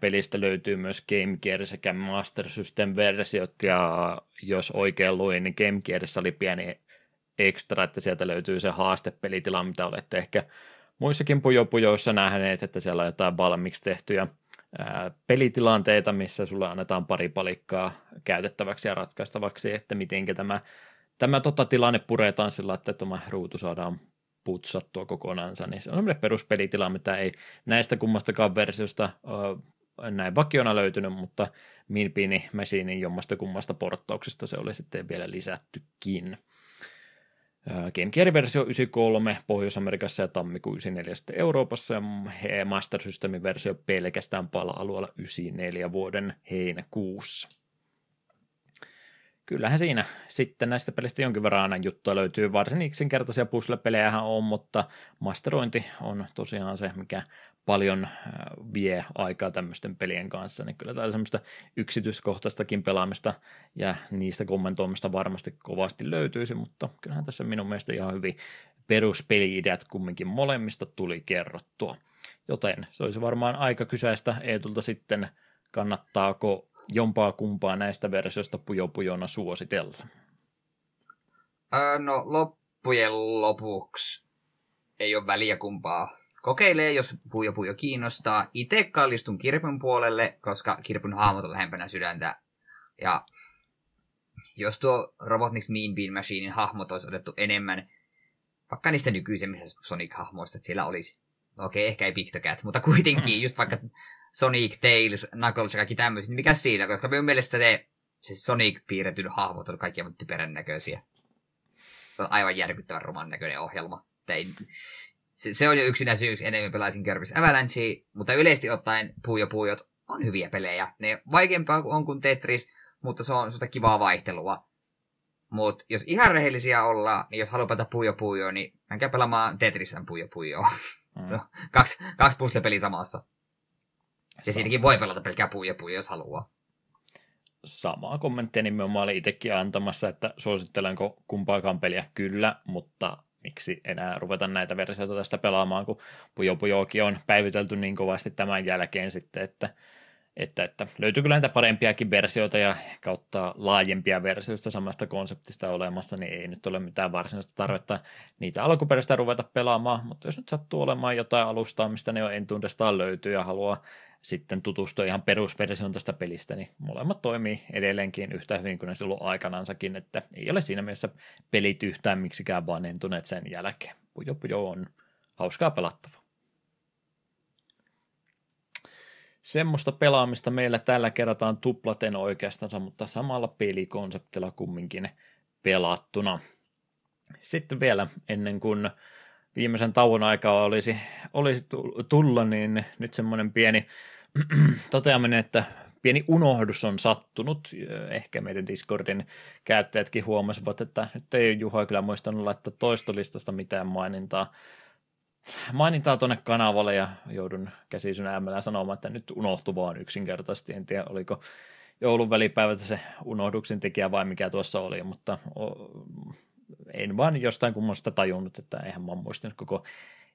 pelistä löytyy myös Game Gear sekä Master System-versiot, ja jos oikein luin, niin Game Gearissa oli pieni ekstra, että sieltä löytyy se haastepelitila, mitä olette ehkä muissakin pujoissa nähneet, että siellä on jotain valmiiksi tehtyjä pelitilanteita, missä sulle annetaan pari palikkaa käytettäväksi ja ratkaistavaksi, että miten tämä tilanne puretaan sillä, että tämä ruutu saadaan putsattua kokonaansa, niin se on semmoinen peruspelitila, mitä ei näistä kummastakaan versiosta näin vakiona löytynyt, mutta Mean Bean Machinein jommasta kummasta porttauksesta se oli sitten vielä lisättykin. Game Gear-versio 93 Pohjois-Amerikassa ja tammikuun 94 Euroopassa ja Master Systemin versio pelkästään pala-alueella 94 vuoden heinäkuussa. Kyllähän siinä sitten näistä pelistä jonkin verran aina juttua löytyy. Varsin yksinkertaisia puzzle-pelejähän on, mutta masterointi on tosiaan se, mikä paljon vie aikaa tämmöisten pelien kanssa, niin kyllä täällä semmoista yksityiskohtaistakin pelaamista ja niistä kommentoimista varmasti kovasti löytyisi, mutta kyllähän tässä minun mielestä ihan hyvin peruspeli-ideat kumminkin molemmista tuli kerrottua, joten se olisi varmaan aika kysäistä Eetulta sitten, kannattaako jompaa kumpaa näistä versioista pujopujona suositella? No loppujen lopuksi ei ole väliä kumpaa. Kokeilee, jos Puyo Puyo kiinnostaa. Itse kallistun Kirpyn puolelle, koska Kirpyn haamot on lähempänä sydäntä. Ja jos tuo Robotnik's Mean Bean Machinein hahmot olisi otettu enemmän, vaikka niistä nykyisemmistä Sonic-hahmoista, että siellä olisi, okei, ehkä ei Pictocat, mutta kuitenkin just vaikka Sonic, Tails, Knuckles ja kaikki tämmöiset, niin mikä siinä, koska minun mielestä se Sonic-piirretyn hahmot on kaikki aivan typerän näköisiä. Se on aivan järkyttävän ruman näköinen ohjelma. Se on jo yksinä syyksi enemmän pelaisin Körpis Avalanchea, mutta yleisesti ottaen Puyo Puyot on hyviä pelejä. Ne vaikeampaa on kuin Tetris, mutta se on sitä kivaa vaihtelua. Mutta jos ihan rehellisiä ollaan, niin jos haluaa päätä Puyo Puyoa, niin menkää pelaamaan Tetrisan Puyo Puyoa. No, kaksi puzzle-peliä samassa. Ja siinäkin voi pelata pelkää Puyo Puyoa, jos haluaa. Samaa kommenttia nimenomaan olin itsekin antamassa, että suosittelenko kumpaakaan peliä kyllä, mutta miksi enää ruveta näitä versioita tästä pelaamaan, kun Puyo Puyokin on päivitelty niin kovasti tämän jälkeen sitten, että löytyy kyllä näitä parempiakin versioita ja kautta laajempia versioista samasta konseptista olemassa, niin ei nyt ole mitään varsinaista tarvetta niitä alkuperäistä ruveta pelaamaan, mutta jos nyt sattuu olemaan jotain alustaa, mistä ne jo entuudestaan löytyy ja haluaa sitten tutustua ihan perusversioon tästä pelistä, niin molemmat toimii edelleenkin yhtä hyvin kuin ne silloin aikanaansakin, että ei ole siinä mielessä pelit yhtään miksikään vanhentuneet sen jälkeen. Puyo Puyo on hauskaa pelattavaa. Semmoista pelaamista meillä tällä kertaa tuplaten oikeastaan, mutta samalla pelikonseptilla kumminkin pelattuna. Sitten vielä ennen kuin viimeisen tauon aikaa olisi tulla, niin nyt semmoinen pieni toteaminen, että pieni unohdus on sattunut. Ehkä meidän Discordin käyttäjätkin huomasivat, että nyt ei Juha kyllä muistanut laittaa toistolistasta mitään mainintaa tuonne kanavalle ja joudun käsisynäämällä sanomaan, että nyt unohtui vaan yksinkertaisesti. En tiedä, oliko joulun välipäivältä se unohduksen tekijä vai mikä tuossa oli, mutta en vaan jostain kummasta tajunnut, että eihän mä muistanut koko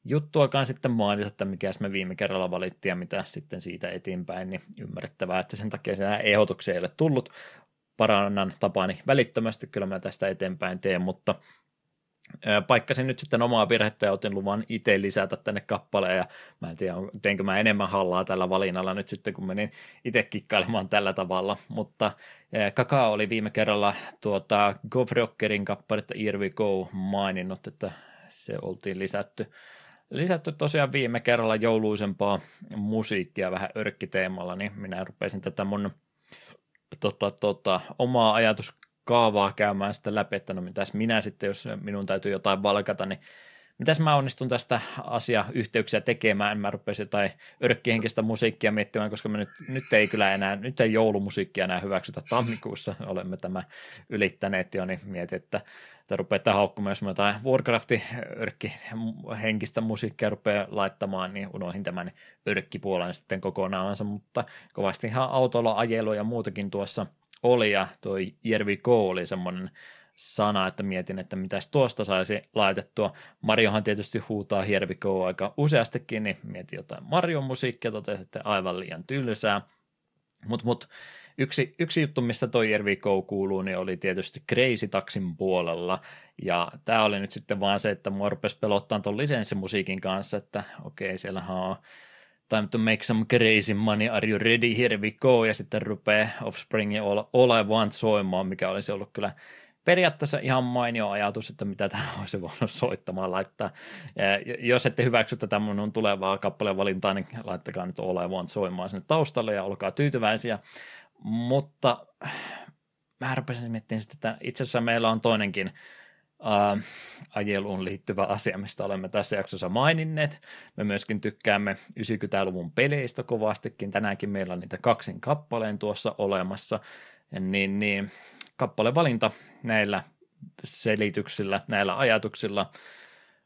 juttuakaan sitten mainita, että mikä me viime kerralla valittiin ja mitä sitten siitä eteenpäin, niin ymmärrettävää, että sen takia se ehdotuksia ei ole tullut. Parannan tapaani välittömästi, kyllä mä tästä eteenpäin teen, mutta Paikkasin nyt sitten omaa virhettä ja otin luvan itse lisätä tänne kappaleen ja mä en tiedä, teinkö mä enemmän hallaa tällä valinnalla nyt sitten, kun menin itse kikkailemaan tällä tavalla, mutta Kakaa oli viime kerralla Gofrockerin kappaletta Here We Go maininnut, että se oltiin lisätty tosiaan viime kerralla jouluisempaa musiikkia vähän örkkiteemalla, niin minä rupesin tätä mun omaa ajatuskaavaa käymään sitä läpi, että no mitäs minä sitten, jos minun täytyy jotain valkata, niin mitäs mä onnistun tästä asiayhteyksiä tekemään, en mä rupesin jotain örkkihenkistä musiikkia miettimään, koska me nyt ei kyllä enää, nyt ei joulumusiikkia enää hyväksytä tammikuussa, olemme tämä ylittäneet jo, niin mietin, että rupeaa haukkumaan, jos mä jotain Warcraft-örkkihenkistä musiikkia rupeaa laittamaan, niin unohdin tämän örkkipuolen sitten kokonaansa, mutta kovasti ihan autolla ajelua ja muutakin tuossa oli, ja toi Jervi K oli semmoinen sana, että mietin, että mitäs tuosta saisi laitettua. Marjohan tietysti huutaa Here We Go aika useastikin, niin mietin jotain Mario-musiikkia, totesin, että aivan liian tylsää. Mutta yksi juttu, missä toi Here We Go kuuluu, niin oli tietysti Crazy Taxin puolella, ja tämä oli nyt sitten vaan se, että mua rupesi pelottaa ton lisenssimusiikin kanssa, että okei, siellähän on Time to Make Some Crazy Money, Are You Ready, Here We Go, ja sitten rupeaa Offspringin All I Want soimaan, mikä olisi ollut kyllä periaatteessa ihan mainio ajatus, että mitä tämä olisi voinut soittamaan laittaa. Jos ette hyväksy tätä mun tulevaa kappaleen valintaa, niin laittakaa nyt olevan soimaan sinne taustalle ja olkaa tyytyväisiä. Mutta mä rupesin miettimään sitä, että itse asiassa meillä on toinenkin ajeluun liittyvä asia, mistä olemme tässä jaksossa maininneet. Me myöskin tykkäämme 90-luvun peleistä kovastikin. Tänäänkin meillä on niitä kaksin kappaleen tuossa olemassa. Niin kappalevalinta näillä selityksillä, näillä ajatuksilla.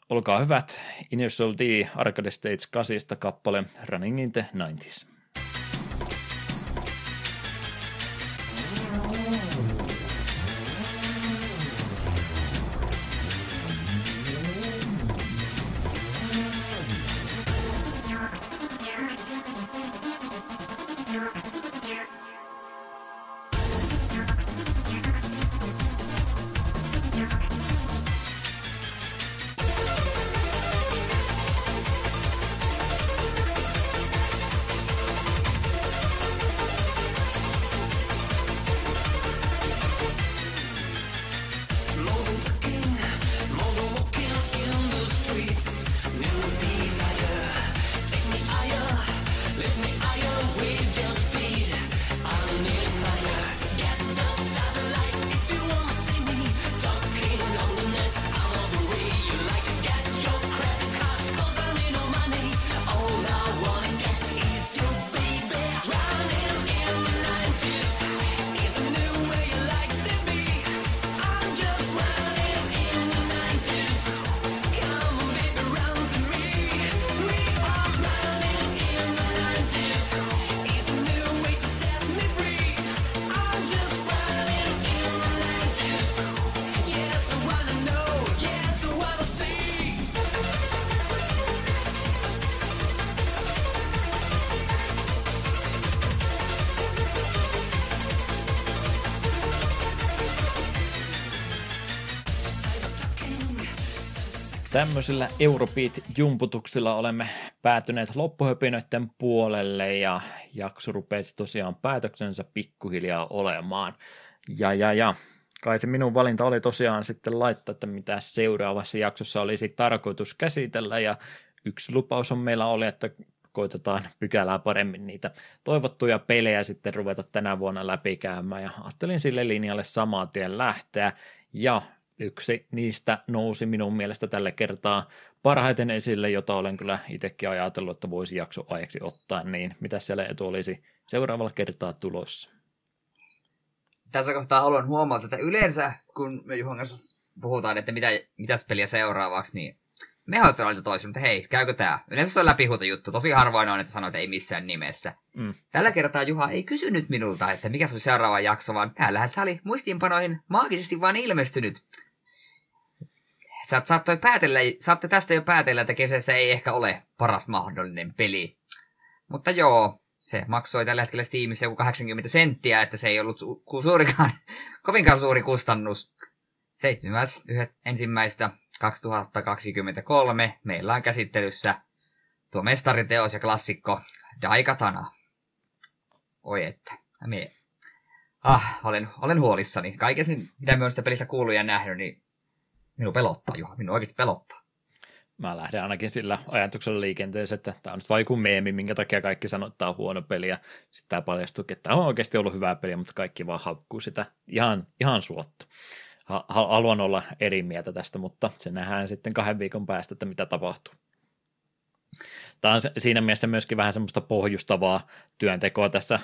Olkaa hyvät, Initial D Arcade Stage 8 kappale Running in the 90s. Tämmöisillä Eurobeat-jumputuksilla olemme päätyneet loppuhöpinöiden puolelle ja jakso rupeisi tosiaan päätöksensä pikkuhiljaa olemaan. Ja kai se minun valinta oli tosiaan sitten laittaa, että mitä seuraavassa jaksossa olisi tarkoitus käsitellä ja yksi lupaus on meillä oli, että koitetaan pykälää paremmin niitä toivottuja pelejä sitten ruveta tänä vuonna läpikäymään ja ajattelin sille linjalle saman tien lähteä ja yksi niistä nousi minun mielestä tällä kertaa parhaiten esille, jota olen kyllä itsekin ajatellut, että voisi jakso ajaksi ottaa, niin mitä siellä Etu olisi seuraavalla kertaa tulossa? Tässä kohtaa haluan huomata, että yleensä kun me Juhan kanssa puhutaan, että mitäs peliä seuraavaksi, niin me hoitetaan niitä toisiin, mutta hei, käykö tää? Yleensä se on läpihuuto juttu, tosi harvoin on, että sanoit, että ei missään nimessä. Mm. Tällä kertaa Juha ei kysynyt minulta, että mikä se on seuraava jakso, vaan täällähän tää oli muistiinpanoihin maagisesti vaan ilmestynyt. Saatte tästä jo päätellä, että kesässä ei ehkä ole paras mahdollinen peli. Mutta joo, se maksoi tällä hetkellä Steamissa joku 80 senttiä, että se ei ollut kovinkaan suuri kustannus. 7.1. 2023 meillä on käsittelyssä tuo mestariteos ja klassikko Daikatana. Oi että. Olen huolissani. Kaiken sen, mitä minä olen sitä pelistä kuullut ja nähnyt, niin minun pelottaa, Juha. Minun oikeasti pelottaa. Mä lähden ainakin sillä ajatuksella liikenteessä, että tämä on nyt vain kuin meemi, minkä takia kaikki sanoo, että tämä on huono peli. Ja sitten tämä paljastuukin, että tämä on oikeasti ollut hyvää peliä, mutta kaikki vaan haukkuu sitä ihan suotta. Haluan olla eri mieltä tästä, mutta se nähdään sitten 2 viikon päästä, että mitä tapahtuu. Tämä on siinä mielessä myöskin vähän semmoista pohjustavaa työntekoa tässä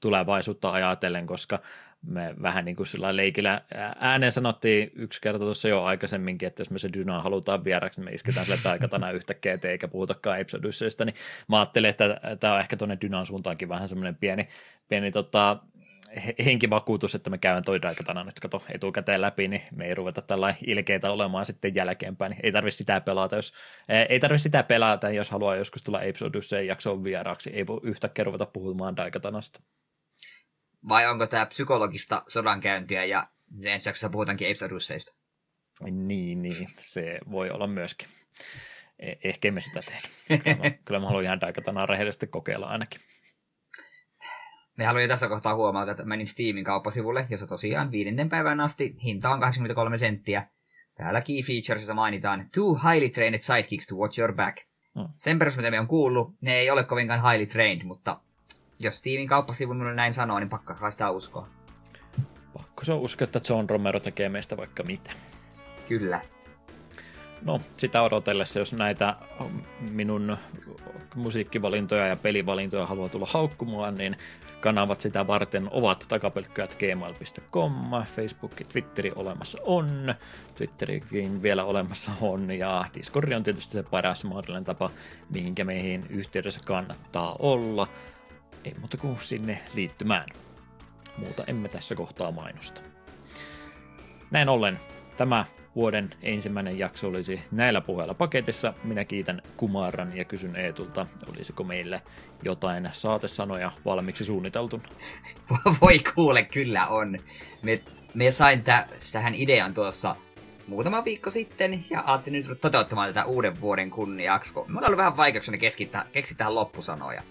tulevaisuutta ajatellen, koska me vähän niin kuin sillä leikillä ääneen sanottiin yksi kerta tuossa jo aikaisemminkin, että jos me se dynaa halutaan vieraksi, niin me isketään sille Daikatana yhtäkkiä, eikä puhutakaan episodisseista, niin mä ajattelin, että tämä on ehkä tuonne dynan suuntaankin vähän semmoinen pieni henkivakuutus, että me käydään toi Daikatana nyt kato etukäteen läpi, niin me ei ruveta tällainen ilkeitä olemaan sitten jälkeenpäin, niin ei tarvitse sitä pelata, jos haluaa joskus tulla episodisseen jaksoon vieraaksi, ei voi yhtäkkiä ruveta puhumaan Daikatanasta. Vai onko tämä psykologista sodankäyntiä ja ensi jaksossa puhutaankin episodusseista? Niin, se voi olla myöskin. Ehkä emme sitä tee. Kyllä mä haluan ihan Daikatanaa rehellisesti kokeilla ainakin. Me haluan tässä kohtaa huomata, että menin Steamin kauppasivulle, jossa tosiaan 5. päivän asti hinta on 83 senttiä. Täällä key featuresissa mainitaan two highly trained sidekicks to watch your back. Sen perusteella, mitä me on kuullut, ne ei ole kovinkaan highly trained, mutta... Jos Steamin kauppasivun minulle näin sanoo, niin pakkakaa sitä uskoa. Pakko se on uskoa, että John Romero tekee meistä vaikka mitä. Kyllä. No, sitä odotellessa, jos näitä minun musiikkivalintoja ja pelivalintoja haluaa tulla haukkumaan, niin kanavat sitä varten ovat takapelkkyät@gmail.com, Facebook ja Twitteri olemassa on, Twitterikin vielä olemassa on, ja Discord on tietysti se paras mahdollinen tapa, mihinkä meihin yhteydessä kannattaa olla. Ei muuta kuin sinne liittymään. Muuta emme tässä kohtaa mainosta. Näin ollen tämä vuoden ensimmäinen jakso olisi näillä puheilla paketissa. Minä kiitän Kumaran ja kysyn Eetulta, olisiko meillä jotain saatesanoja valmiiksi suunniteltuna? Voi kuule, kyllä on. Me sain tähän idean tuossa muutama viikko sitten ja ajattelin nyt toteuttamaan tätä uuden vuoden kunniaksi. Minulla on ollut vähän vaikeuksena keksiä tähän loppusanoja.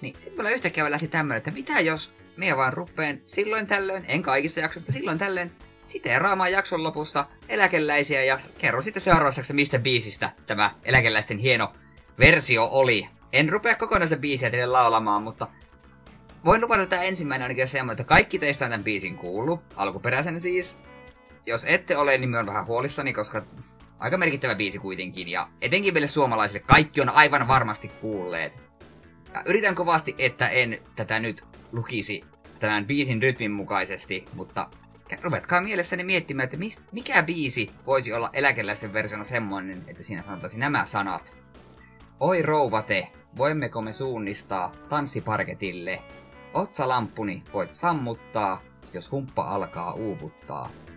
Niin sitten mulla yhtäkkiä lähti tämmönen, että mitä jos minä vaan rupeen silloin tällöin, en kaikissa jaksoissa, mutta silloin tällöin, siteeraamaan jakson lopussa eläkeläisiä ja kerron sitten seuraavaksi, mistä biisistä tämä eläkeläisten hieno versio oli. En rupea kokonaista biisiä teille laulamaan, mutta voin luvata tämä ensimmäinen ainakin semmoinen, että kaikki teistä on tämän biisin kuullut, alkuperäisen siis. Jos ette ole, niin minä olen vähän huolissani, koska aika merkittävä biisi kuitenkin ja etenkin meille suomalaisille kaikki on aivan varmasti kuulleet. Ja yritän kovasti, että en tätä nyt lukisi tämän biisin rytmin mukaisesti, mutta ruvetkaa mielessäni miettimään, että mikä biisi voisi olla eläkeläisten versiona semmoinen, että siinä sanotaisi nämä sanat. Oi rouvate, voimmeko me suunnistaa tanssiparketille? Otsalamppuni voit sammuttaa, jos humppa alkaa uuvuttaa.